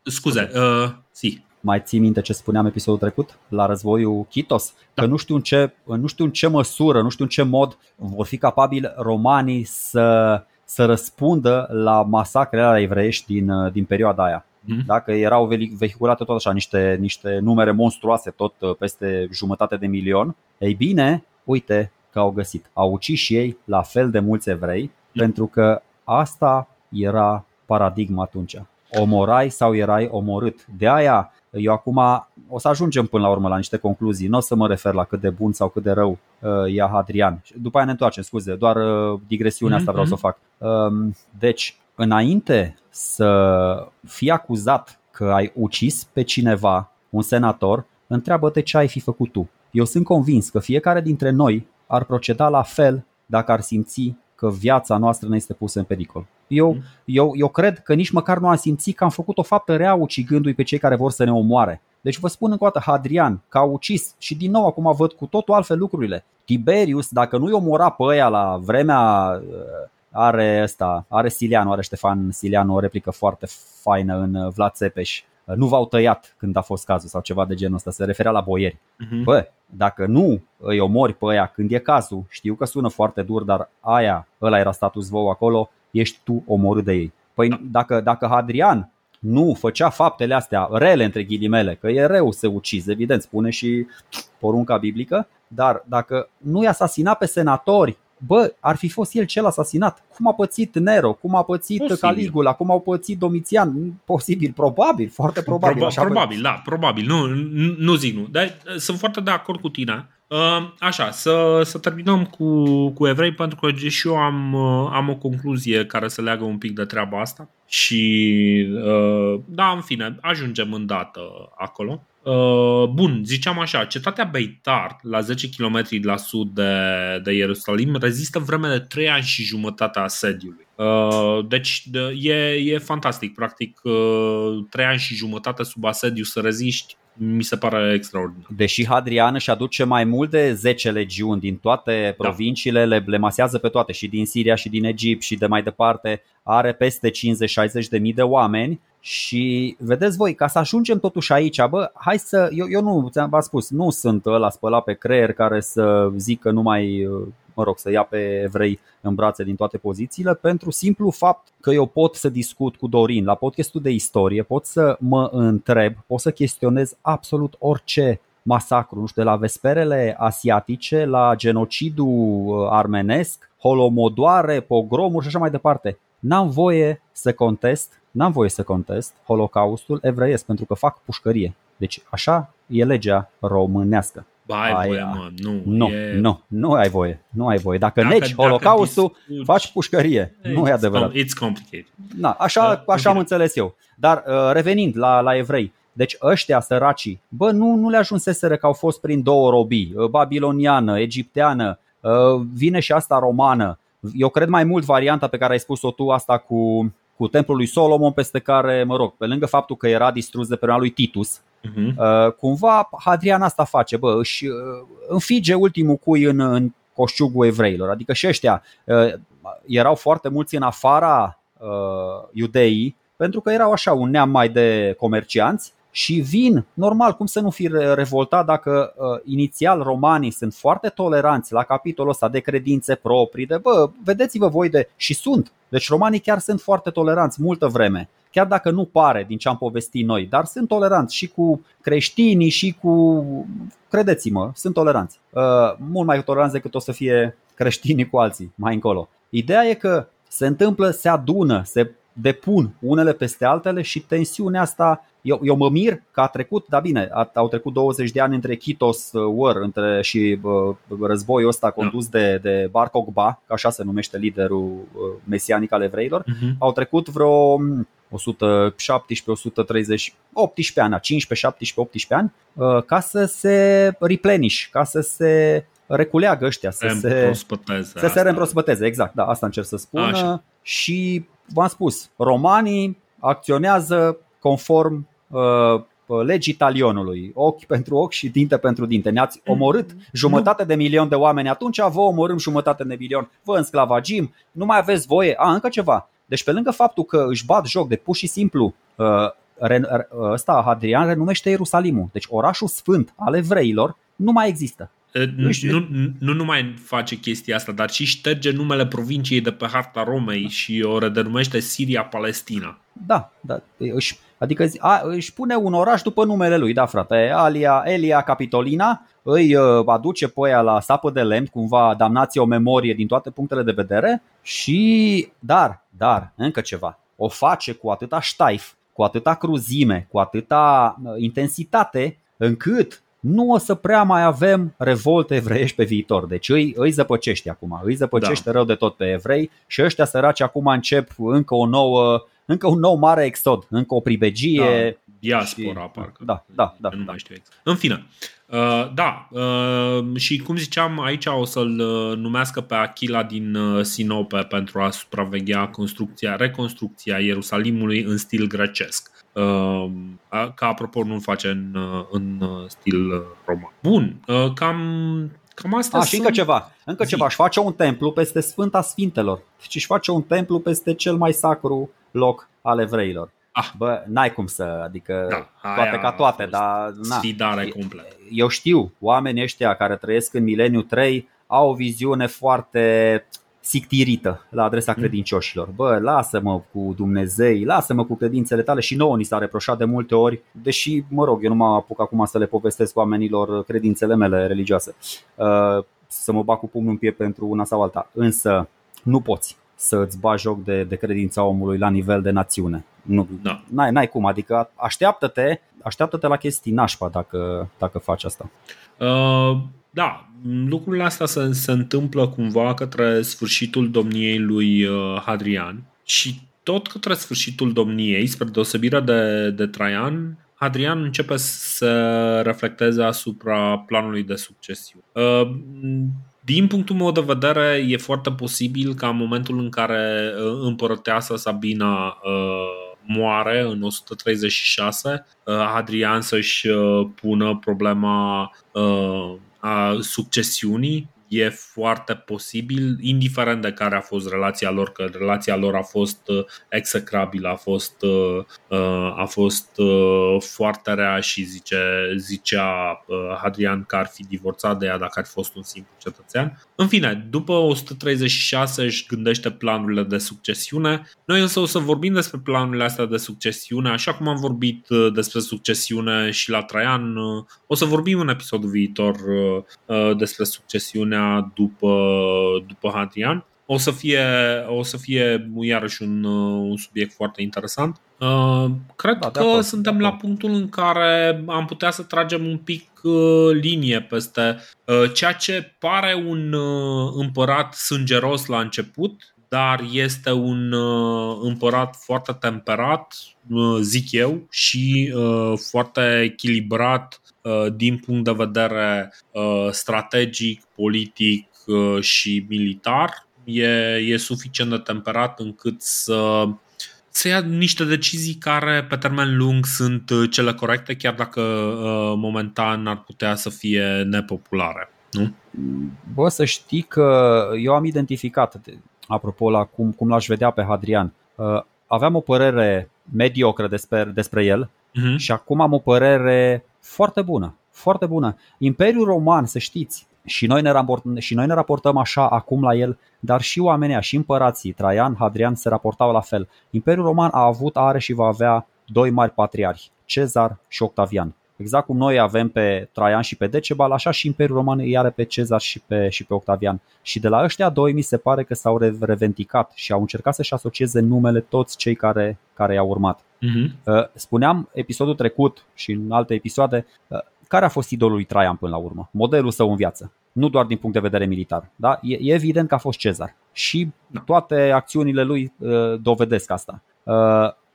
mai ții minte ce spuneam episodul trecut la războiul Chitos? Da. Că nu știu în ce măsură, nu știu în ce mod vor fi capabili romanii să răspundă la masacrele ale evreiești din perioada aia. Dacă erau vehiculate tot așa niște numere monstruoase, tot peste 1,5 milion. Ei bine, uite că au găsit. Au ucis și ei la fel de mulți evrei, pentru că asta era paradigma atunci. Omorai sau erai omorât. De aia eu acum o să ajungem până la urmă la niște concluzii. Nu o să mă refer la cât de bun sau cât de rău ia Hadrian. După aia ne întoarcem, scuze, doar digresiunea asta vreau să o fac. Deci, înainte să fii acuzat că ai ucis pe cineva, un senator, întreabă-te ce ai fi făcut tu. Eu sunt convins că fiecare dintre noi ar proceda la fel dacă ar simți că viața noastră ne este pusă în pericol. Eu cred că nici măcar nu am simțit că am făcut o faptă rea ucigându-i pe cei care vor să ne omoare. Deci vă spun încă o dată, Hadrian, că a ucis și din nou acum văd cu totul altfel lucrurile. Tiberius, dacă nu-i omora pe ăia la vremea, are Silianu, are Ștefan Silianu o replică foarte faină în Vlad Țepeș. Nu v-au tăiat când a fost cazul sau ceva de genul ăsta, se referea la boieri. Bă, dacă nu îi omori pe aia când e cazul, știu că sună foarte dur, dar ăla era status quo acolo, ești tu omorât de ei. Păi dacă Hadrian nu făcea faptele astea rele între ghilimele, că e rău să ucizi, evident, spune și porunca biblică, dar dacă nu-i asasina pe senatori, bă, ar fi fost el cel asasinat. Cum a pățit Nero, cum a pățit Caligula, cum au pățit Domitian, posibil, probabil, foarte probabil. Probabil, nu zic nu, dar sunt foarte de acord cu tine. Așa, să terminăm cu evrei, pentru că și eu am o concluzie care se leagă un pic de treaba asta. Și da, în fine, ajungem îndată acolo. Bun, ziceam așa, cetatea Beitar, la 10 km la sud de Ierusalim, rezistă vreme de 3 ani și jumătate asediului. Deci e fantastic, practic 3 ani și jumătate sub asediu să reziști, mi se pare extraordinar. Deși Hadrian își aduce mai mult de 10 legiuni din toate provinciile, le masează pe toate, și din Siria și din Egipt și de mai departe, are peste 50-60.000 de oameni. Și vedeți voi, ca să ajungem totuși aici, bă, hai să, eu nu v-am spus, nu sunt ăla spălat pe creier care să zică numai, mă rog, să ia pe evrei în brațe din toate pozițiile, pentru simplu fapt că eu pot să discut cu Dorin la podcastul de istorie, pot să mă întreb, pot să chestionez absolut orice masacru, nu știu, de la vesperele asiatice la genocidul armenesc, holomodoare, pogromuri și așa mai departe. N-am voie să contest Holocaustul evreiesc, pentru că fac pușcărie. Deci așa e legea românească. Ba, ai voie, mă, nu ai voie. Dacă negi Holocaustul, faci pușcărie. Nu e adevărat. It's complicated. Na, așa am înțeles eu. Dar revenind la evrei, deci ăștia săracii, bă, nu le ajunseseră că au fost prin două robii, babiloniană, egipteană, vine și asta romană. Eu cred mai mult varianta pe care ai spus-o tu, asta cu templul lui Solomon, peste care, mă rog, pe lângă faptul că era distrus de perioada lui Titus, cumva Hadrian asta face, bă, își înfige ultimul cui în coșciugul evreilor. Adică și ăștia erau foarte mulți în afara iudeii, pentru că erau așa un neam mai de comercianți și vin, normal, cum să nu fi revoltat dacă inițial romanii sunt foarte toleranți la capitolul ăsta de credințe proprii, de bă, vedeți-vă voi de, și sunt. Deci romanii chiar sunt foarte toleranți multă vreme, chiar dacă nu pare din ce am povestit noi, dar sunt toleranți și cu creștinii și cu, credeți-mă, sunt toleranți. Mult mai toleranți decât o să fie creștinii cu alții mai încolo. Ideea e că se întâmplă, se adună, se depun unele peste altele și tensiunea asta, eu mă mir că a trecut, dar bine, au trecut 20 de ani între Khitos War și războiul ăsta condus de Bar Kokhba, că așa se numește liderul mesianic al evreilor, au trecut vreo 117, 130, 18 ani, 15, 17, 18 ani, ca să se replenish, ca să se reculeagă ăștia, să se reîmprospăteze, exact, da, asta încerc să spun. Așa. Și v-am spus, romanii acționează conform legii Talionului, ochi pentru ochi și dinte pentru dinte. Ne-ați omorât jumătate de milion de oameni atunci, vă omorâm jumătate de milion, vă însclavagim, nu mai aveți voie, încă ceva. Deci pe lângă faptul că își bat joc de pur și simplu, ăsta Hadrian renumește Ierusalimul, deci orașul sfânt al evreilor nu mai există. Nu mai face chestia asta, dar și șterge numele provinciei de pe harta Romei și o redenumește Siria-Palestina. Da, adică își pune un oraș după numele lui, da frate, Elia Capitolina, îi aduce pe aia la sapă de lemn, cumva damnație o memorie din toate punctele de vedere și dar, încă ceva, o face cu atâta ștaif, cu atâta cruzime, cu atâta intensitate, încât nu o să prea mai avem revolte evreiești pe viitor. Deci îi zăpăcește acum, îi zăpăcește rău de tot pe evrei și ăștia săraci acum încep încă un nou mare exod, încă o pribegie. Da, diaspora și, parcă. Da. Nu mai știu exact. În fine, și cum ziceam, aici o să-l numească pe Achila din Sinope pentru a supraveghea reconstrucția Ierusalimului în stil grecesc. Ca apropo nu-l face în stil roman. Bun, cam asta sunt. Și încă ceva, își face un templu peste Sfânta Sfintelor. Deci își face un templu peste cel mai sacru loc al evreilor. Bă, n-ai cum să, adică toate ca toate, dar sfidare complet. Eu știu, oamenii ăștia care trăiesc în mileniu 3 au o viziune foarte sictirită la adresa credincioșilor. Bă, lasă-mă cu Dumnezei, lasă-mă cu credințele tale. Și nouă ni s-a reproșat de multe ori, deși, mă rog, eu nu mă apuc acum să le povestesc oamenilor credințele mele religioase, să mă bag cu pumnul în piept pentru una sau alta. Însă nu poți să îți bagi joc de credința omului la nivel de națiune. Nu, n-ai cum, adică așteaptă-te la chestii nașpa dacă faci asta. Da, lucrurile astea se întâmplă cumva către sfârșitul domniei lui Hadrian și tot către sfârșitul domniei, spre deosebire de Traian, Hadrian începe să reflecteze asupra planului de succesiune. Din punctul meu de vedere, e foarte posibil ca în momentul în care împărăteasa Sabina moare în 136, Hadrian să-și pună problema a succesiunii. E foarte posibil, indiferent de care a fost relația lor, că relația lor a fost execrabilă, a fost foarte rea și zicea Hadrian că ar fi divorțat de ea dacă ar fi fost un simplu cetățean. În fine, după 136 își gândește planurile de succesiune. Noi însă o să vorbim despre planurile astea de succesiune, așa cum am vorbit despre succesiune și la Traian. O să vorbim în episodul viitor despre succesiunea după Hadrian. O să fie iarăși un subiect foarte interesant. Cred că suntem la punctul în care am putea să tragem un pic linie peste ceea ce pare un împărat sângeros la început, dar este un împărat foarte temperat, zic eu, și foarte echilibrat din punct de vedere strategic, politic și militar. E suficient de temperat încât să ia niște decizii care pe termen lung sunt cele corecte, chiar dacă momentan ar putea să fie nepopulare, nu? Bă, să știi că eu am identificat, apropo la cum l-aș vedea pe Hadrian, aveam o părere mediocră despre el și acum am o părere foarte bună, foarte bună. Imperiul Roman, să știți, și noi ne raportăm așa acum la el, dar și oamenii, și împărații, Traian, Hadrian, se raportau la fel. Imperiul Roman a avut, are și va avea doi mari patriarhi, Cezar și Octavian. Exact cum noi avem pe Traian și pe Decebal, așa și Imperiul Roman îi are pe Cezar și pe Octavian. Și de la ăștia doi mi se pare că s-au revendicat și au încercat să-și asocieze numele toți cei care i-au urmat. Spuneam episodul trecut și în alte episoade, care a fost idolul lui Traian până la urmă, modelul său în viață. Nu doar din punct de vedere militar, da? E evident că a fost Cezar și toate acțiunile lui dovedesc asta.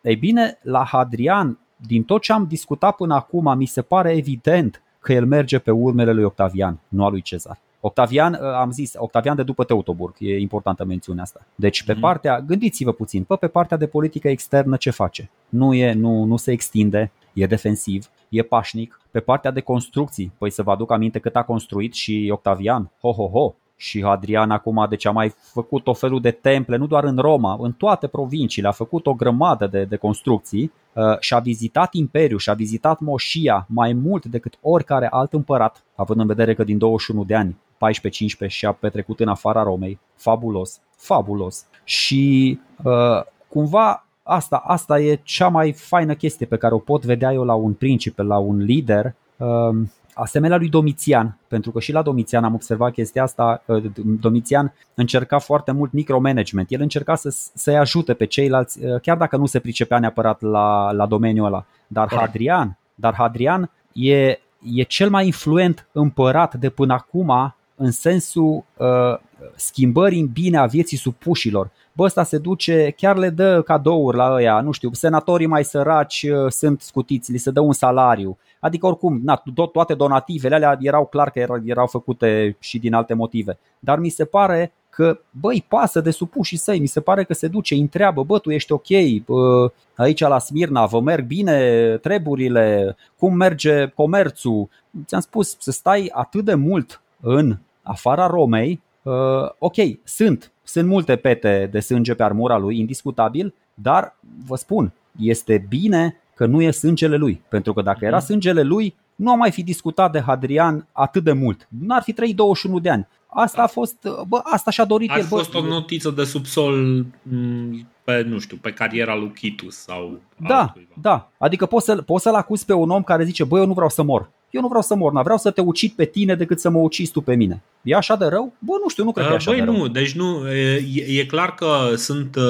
Ei bine, la Hadrian, din tot ce am discutat până acum, mi se pare evident că el merge pe urmele lui Octavian, nu a lui Cezar. Octavian, am zis, Octavian de după Teutoburg, e importantă mențiunea asta. Deci pe partea, gândiți-vă puțin, pe partea de politică externă ce face? Nu se extinde, e defensiv, e pașnic. Pe partea de construcții, păi să vă aduc aminte cât a construit și Octavian, ho. Și Hadrian acum, deci a mai făcut o felul de temple, nu doar în Roma, în toate provinciile, a făcut o grămadă de construcții și a vizitat imperiul și a vizitat moșia mai mult decât oricare alt împărat, având în vedere că din 21 de ani, 14-15, și-a petrecut în afara Romei. Fabulos. Și cumva asta e cea mai faină chestie pe care o pot vedea eu la un principe, la un lider, asemenea lui Domitian, pentru că și la Domitian am observat chestia asta. Domitian încerca foarte mult micromanagement, el încerca să-i ajute pe ceilalți, chiar dacă nu se pricepea neapărat la domeniul ăla. Dar Hadrian e cel mai influent împărat de până acum în sensul schimbării în bine a vieții supușilor. Bă, ăsta se duce, chiar le dă cadouri la ăia, nu știu, senatorii mai săraci sunt scutiți, li se dă un salariu. Adică oricum, toate donativele alea erau clar că erau făcute și din alte motive. Dar mi se pare că, bă, îi pasă de supușii săi, mi se pare că se duce, îi întreabă, bă, tu ești ok, aici la Smirna vă merg bine treburile, cum merge comerțul? Ți-am spus, să stai atât de mult în afara Romei, ok, sunt multe pete de sânge pe armura lui, indiscutabil, dar vă spun, este bine că nu e sângele lui, pentru că dacă era sângele lui, nu a mai fi discutat de Hadrian atât de mult. N-ar fi trăit 21 de ani. Asta a fost, bă, asta și-a dorit el. A fost o notiță de subsol pe, nu știu, pe cariera lui Chitus sau altcuiva. Da. Adică poți să-l acuzi pe un om care zice, bă, eu nu vreau să mor. Vreau să te ucid pe tine decât să mă ucizi tu pe mine. E așa de rău? Bă, nu știu, nu cred că e așa de rău. Nu, deci nu, e clar că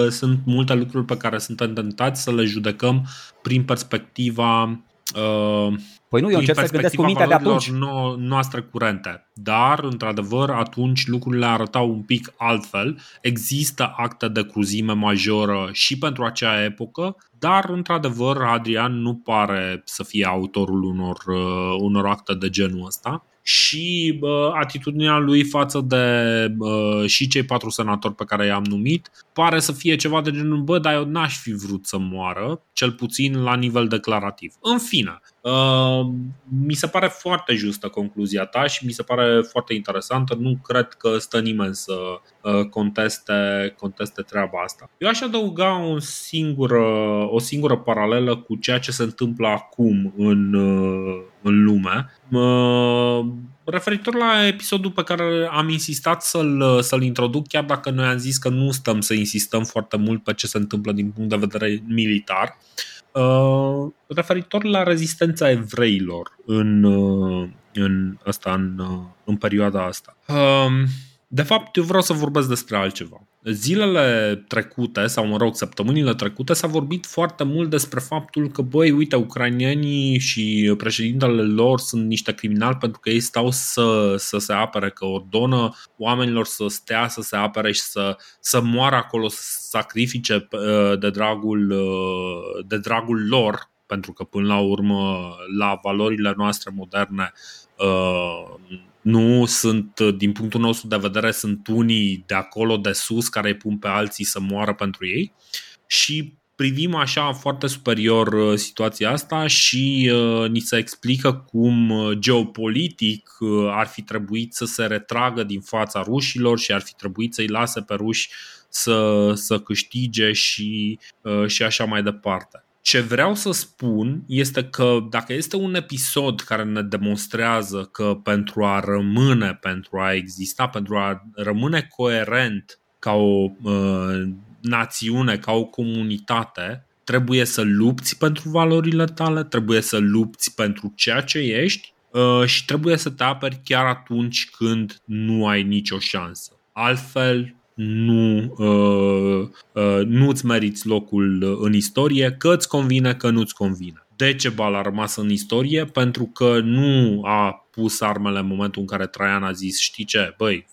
sunt multe lucruri pe care suntem tentați să le judecăm prin perspectiva eu încerc să gândesc cu mintea de atunci noastre curente. Dar, într-adevăr, atunci lucrurile arătau un pic altfel. Există acte de cruzime majoră și pentru acea epocă, dar, într-adevăr, Hadrian nu pare să fie autorul unor acte de genul ăsta. Și atitudinea lui față de și cei 4 senatori pe care i-am numit pare să fie ceva de genul, bă, dar eu n-aș fi vrut să moară, cel puțin la nivel declarativ. În fine, mi se pare foarte justă concluzia ta și mi se pare foarte interesantă. Nu cred că stă nimeni să conteste treaba asta. Eu aș adăuga o singură paralelă cu ceea ce se întâmplă acum în lume, referitor la episodul pe care am insistat să-l introduc, chiar dacă noi am zis că nu stăm să insistăm foarte mult pe ce se întâmplă din punct de vedere militar, referitor la rezistența evreilor în perioada asta. De fapt, eu vreau să vorbesc despre altceva. Zilele trecute, sau mă rog, săptămânile trecute, s-a vorbit foarte mult despre faptul că, băi, uite, ucrainienii și președintele lor sunt niște criminali pentru că ei stau să se apere, că ordonă oamenilor să stea, să se apere și să moară acolo, să sacrifice de dragul lor, pentru că până la urmă, la valorile noastre moderne, nu sunt, din punctul nostru de vedere, sunt unii de acolo, de sus, care îi pun pe alții să moară pentru ei. Și privim așa foarte superior situația asta și ni se explică cum geopolitic ar fi trebuit să se retragă din fața rușilor și ar fi trebuit să-i lase pe ruși să câștige și așa mai departe. Ce vreau să spun este că dacă este un episod care ne demonstrează că pentru a rămâne coerent ca o națiune, ca o comunitate, trebuie să lupți pentru valorile tale, trebuie să lupți pentru ceea ce ești și trebuie să te aperi chiar atunci când nu ai nicio șansă. Altfel nu-ți meriți locul în istorie, că îți convine, că nu-ți convine. Decebal a rămas în istorie pentru că nu a pus armele în momentul în care Traian a zis știi ce, băi,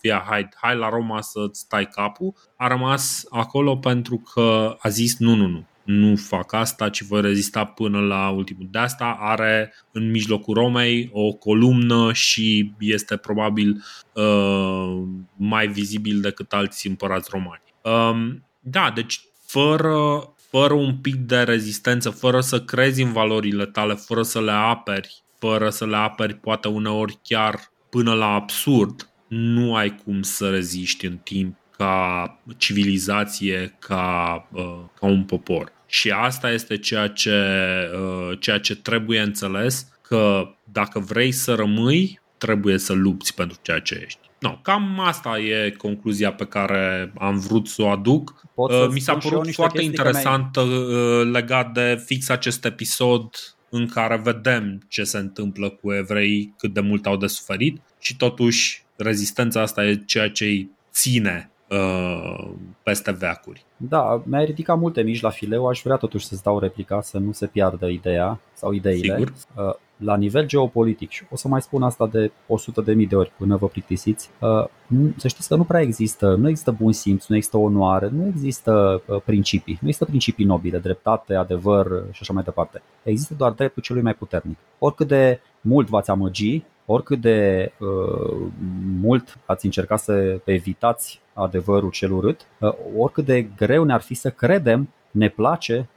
hai la Roma să-ți stai capul. A rămas acolo pentru că a zis nu fac asta, ci voi rezista până la ultimul. De asta are în mijlocul Romei o columnă și este probabil mai vizibil decât alți împărați romani. Deci fără un pic de rezistență, fără să crezi în valorile tale, fără să le aperi poate uneori chiar până la absurd, nu ai cum să reziști în timp ca civilizație, ca un popor. Și asta este ceea ce trebuie înțeles, că dacă vrei să rămâi, trebuie să lupți pentru ceea ce ești. No, cam asta e concluzia pe care am vrut să o aduc. Mi s-a părut foarte interesant legat de fix acest episod în care vedem ce se întâmplă cu evreii, cât de mult au de suferit și totuși rezistența asta e ceea ce îi ține peste veacuri. Da, mi-ai ridicat multe mici la fileu, aș vrea totuși să-ți dau replica să nu se piardă ideea sau ideile. Sigur. La nivel geopolitic, și o să mai spun asta de 100.000 de ori până vă plictisiți, să știți că nu există bun simț, nu există onoare, nu există principii, nu există principii nobile, dreptate, adevăr și așa mai departe. Există doar dreptul celui mai puternic. Oricât de mult v-ați amăgi, oricât de mult ați încercat să evitați adevărul cel urât, oricât de greu ne-ar fi să credem, ne place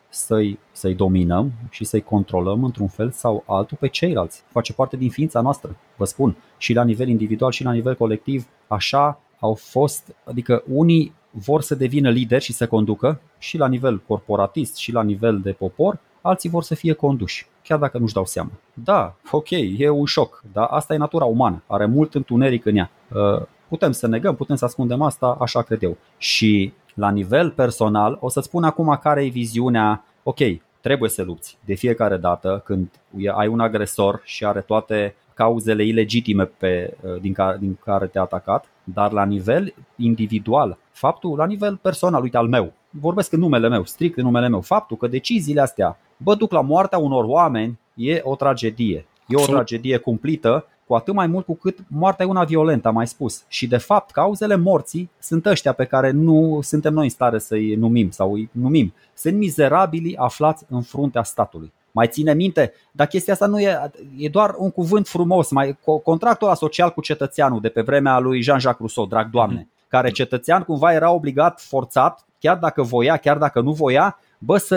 să-i dominăm și să-i controlăm într-un fel sau altul pe ceilalți. Face parte din ființa noastră, vă spun, și la nivel individual și la nivel colectiv. Așa au fost, adică unii vor să devină lideri și să conducă și la nivel corporatist și la nivel de popor, alții vor să fie conduși, chiar dacă nu-și dau seama. Da, ok, e un șoc, dar asta e natura umană, are mult întuneric în ea. Putem să negăm, putem să ascundem asta, așa cred eu. Și la nivel personal, o să spun acum care e viziunea, ok, trebuie să lupți de fiecare dată când ai un agresor și are toate cauzele ilegitime din care te-a atacat, dar la nivel individual, faptul, la nivel personal, uite al meu, vorbesc în numele meu, strict în numele meu, faptul că deciziile astea duc la moartea unor oameni e o tragedie, e o tragedie cumplită, cu atât mai mult cu cât moartea e una violentă, am mai spus. Și de fapt cauzele morții sunt ăștia pe care nu suntem noi în stare să-i numim sau îi numim. Sunt mizerabilii aflați în fruntea statului. Mai ține minte, dar chestia asta nu e doar un cuvânt frumos, contractul ăla social cu cetățeanul de pe vremea lui Jean-Jacques Rousseau, drag Doamne, care cetățean cumva era obligat, forțat, chiar dacă voia, chiar dacă nu voia,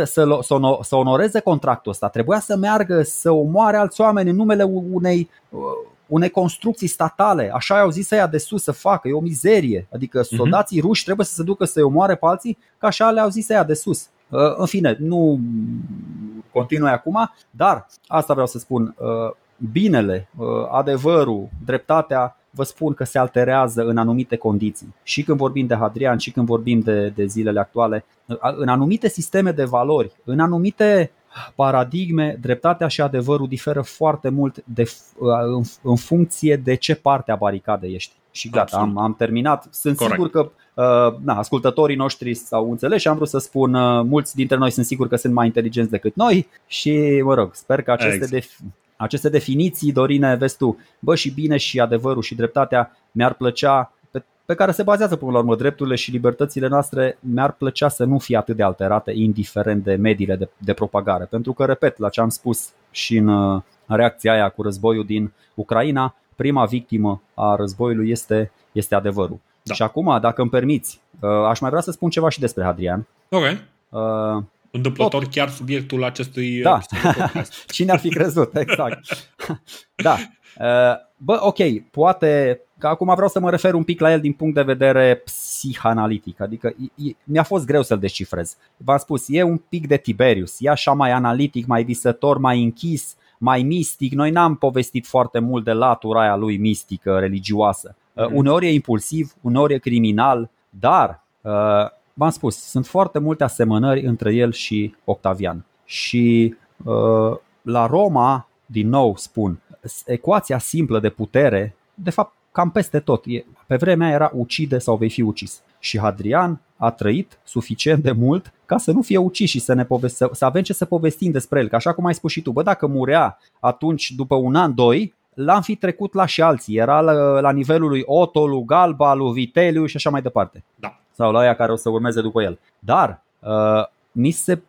să onoreze contractul ăsta. Trebuia să meargă să omoare alți oameni în numele unei construcții statale. Așa i-au zis aia de sus să facă, e o mizerie. Adică soldații ruși trebuie să se ducă să-i omoare pe alții, că așa le-au zis aia de sus. În fine, nu continui acum, dar asta vreau să spun. Binele, adevărul, dreptatea, vă spun că se alterează în anumite condiții. Și când vorbim de Hadrian, și când vorbim de zilele actuale, în anumite sisteme de valori, în anumite paradigme, dreptatea și adevărul diferă foarte mult în funcție de ce parte a baricadei ești. Și gata, am terminat. Sunt corect. Sigur că ascultătorii noștri s-au înțeles și am vrut să spun, mulți dintre noi sunt sigur că sunt mai inteligenți decât noi și mă rog, sper că aceste definiții, Dorine, vezi tu, și bine și adevărul și dreptatea mi-ar plăcea, pe care se bazează până la urmă drepturile și libertățile noastre, mi-ar plăcea să nu fie atât de alterate, indiferent de mediile de propagare. Pentru că, repet, la ce am spus și în reacția aia cu războiul din Ucraina, prima victimă a războiului este adevărul. Da. Și acum, dacă îmi permiți, aș mai vrea să spun ceva și despre Hadrian. Ok. Întâmplător chiar subiectul acestui podcast. Cine ar fi crezut, exact. Da. Ok, poate că acum vreau să mă refer un pic la el din punct de vedere psihanalitic. Adică mi-a fost greu să-l descifrez. V-am spus, e un pic de Tiberius. E așa mai analitic, mai visător, mai închis, mai mistic. Noi n-am povestit foarte mult de latura aia lui mistică, religioasă. Uneori e impulsiv, uneori e criminal. Dar V-am spus, sunt foarte multe asemănări între el și Octavian. Și la Roma, din nou spun, ecuația simplă de putere, de fapt cam peste tot, pe vremea era ucide sau vei fi ucis. Și Hadrian a trăit suficient de mult ca să nu fie ucis și să avem ce să povestim despre el. Că așa cum ai spus și tu, bă, dacă murea atunci după un an, doi, l-am fi trecut la și alții. Era la nivelul lui Otto, lui Galba, lui Viteliu și așa mai departe. Da. Sau la aia care o să urmeze după el. Dar mi se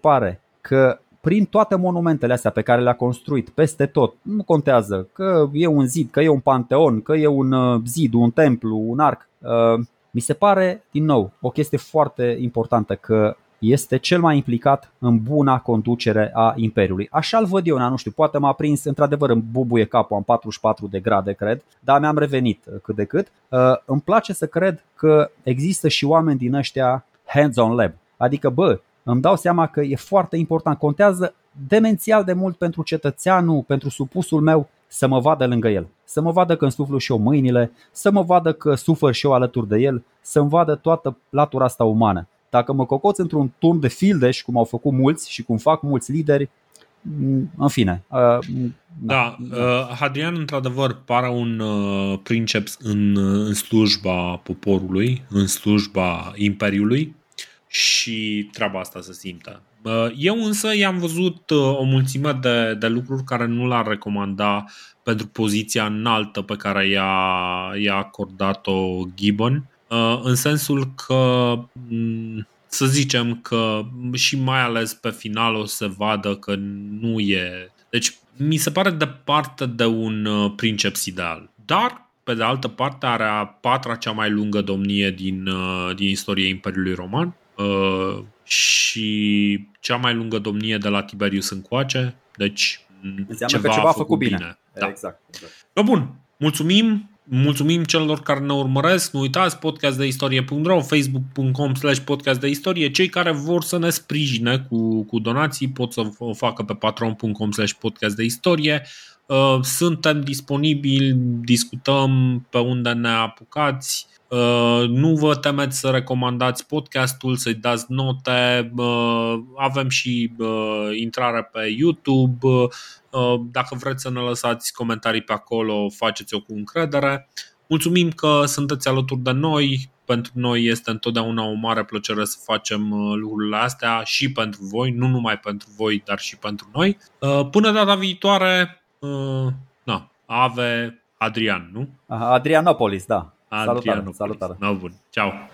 pare că prin toate monumentele astea pe care le-a construit peste tot, nu contează că e un zid, că e un panteon, că e un zid, un templu, un arc, mi se pare, din nou, o chestie foarte importantă, că este cel mai implicat în buna conducere a Imperiului. Așa-l văd eu, nu știu, poate m-a prins, într-adevăr îmi bubuie capul, am 44 de grade, cred, dar mi-am revenit cât de cât. Îmi place să cred că există și oameni din ăștia hands-on lab, adică bă, îmi dau seama că e foarte important, contează demențial de mult pentru cetățeanul, pentru supusul meu, să mă vadă lângă el, să mă vadă că îmi suflu și eu mâinile, să mă vadă că sufăr și eu alături de el, să-mi vadă toată latura asta umană. Dacă mă cocoți într-un turn de fildeș, cum au făcut mulți și cum fac mulți lideri, în fine. Hadrian într-adevăr pare un princeps în slujba poporului, în slujba imperiului. Și treaba asta se simte. Eu însă i-am văzut o mulțime de lucruri care nu l-ar recomanda pentru poziția înaltă pe care i-a acordat-o Gibbon. În sensul că, să zicem că și mai ales pe final o să vadă că nu e... Deci mi se pare departe de un princeps ideal. Dar... Pe de altă parte, are a patra cea mai lungă domnie din istoria Imperiului Roman și cea mai lungă domnie de la Tiberius încoace. Deci ceva a făcut bine. Da. Exact. No, bun, mulțumim celor care ne urmăresc. Nu uitați, podcastdeistorie.ro, facebook.com/podcastdeistorie. Cei care vor să ne sprijine cu donații pot să o facă pe patreon.com/podcastdeistorie. Suntem disponibili, discutăm pe unde ne apucați. Nu vă temeți să recomandați podcastul, să-i dați note. Avem și intrare pe YouTube. Dacă vreți să ne lăsați comentarii pe acolo, faceți-o cu încredere. Mulțumim că sunteți alături de noi. Pentru noi este întotdeauna o mare plăcere să facem lucrurile astea și pentru voi, nu numai pentru voi, dar și pentru noi. Până data viitoare. Ave Hadrian, nu? Adrianopolis, da. Salutare. No, bun. Ciao.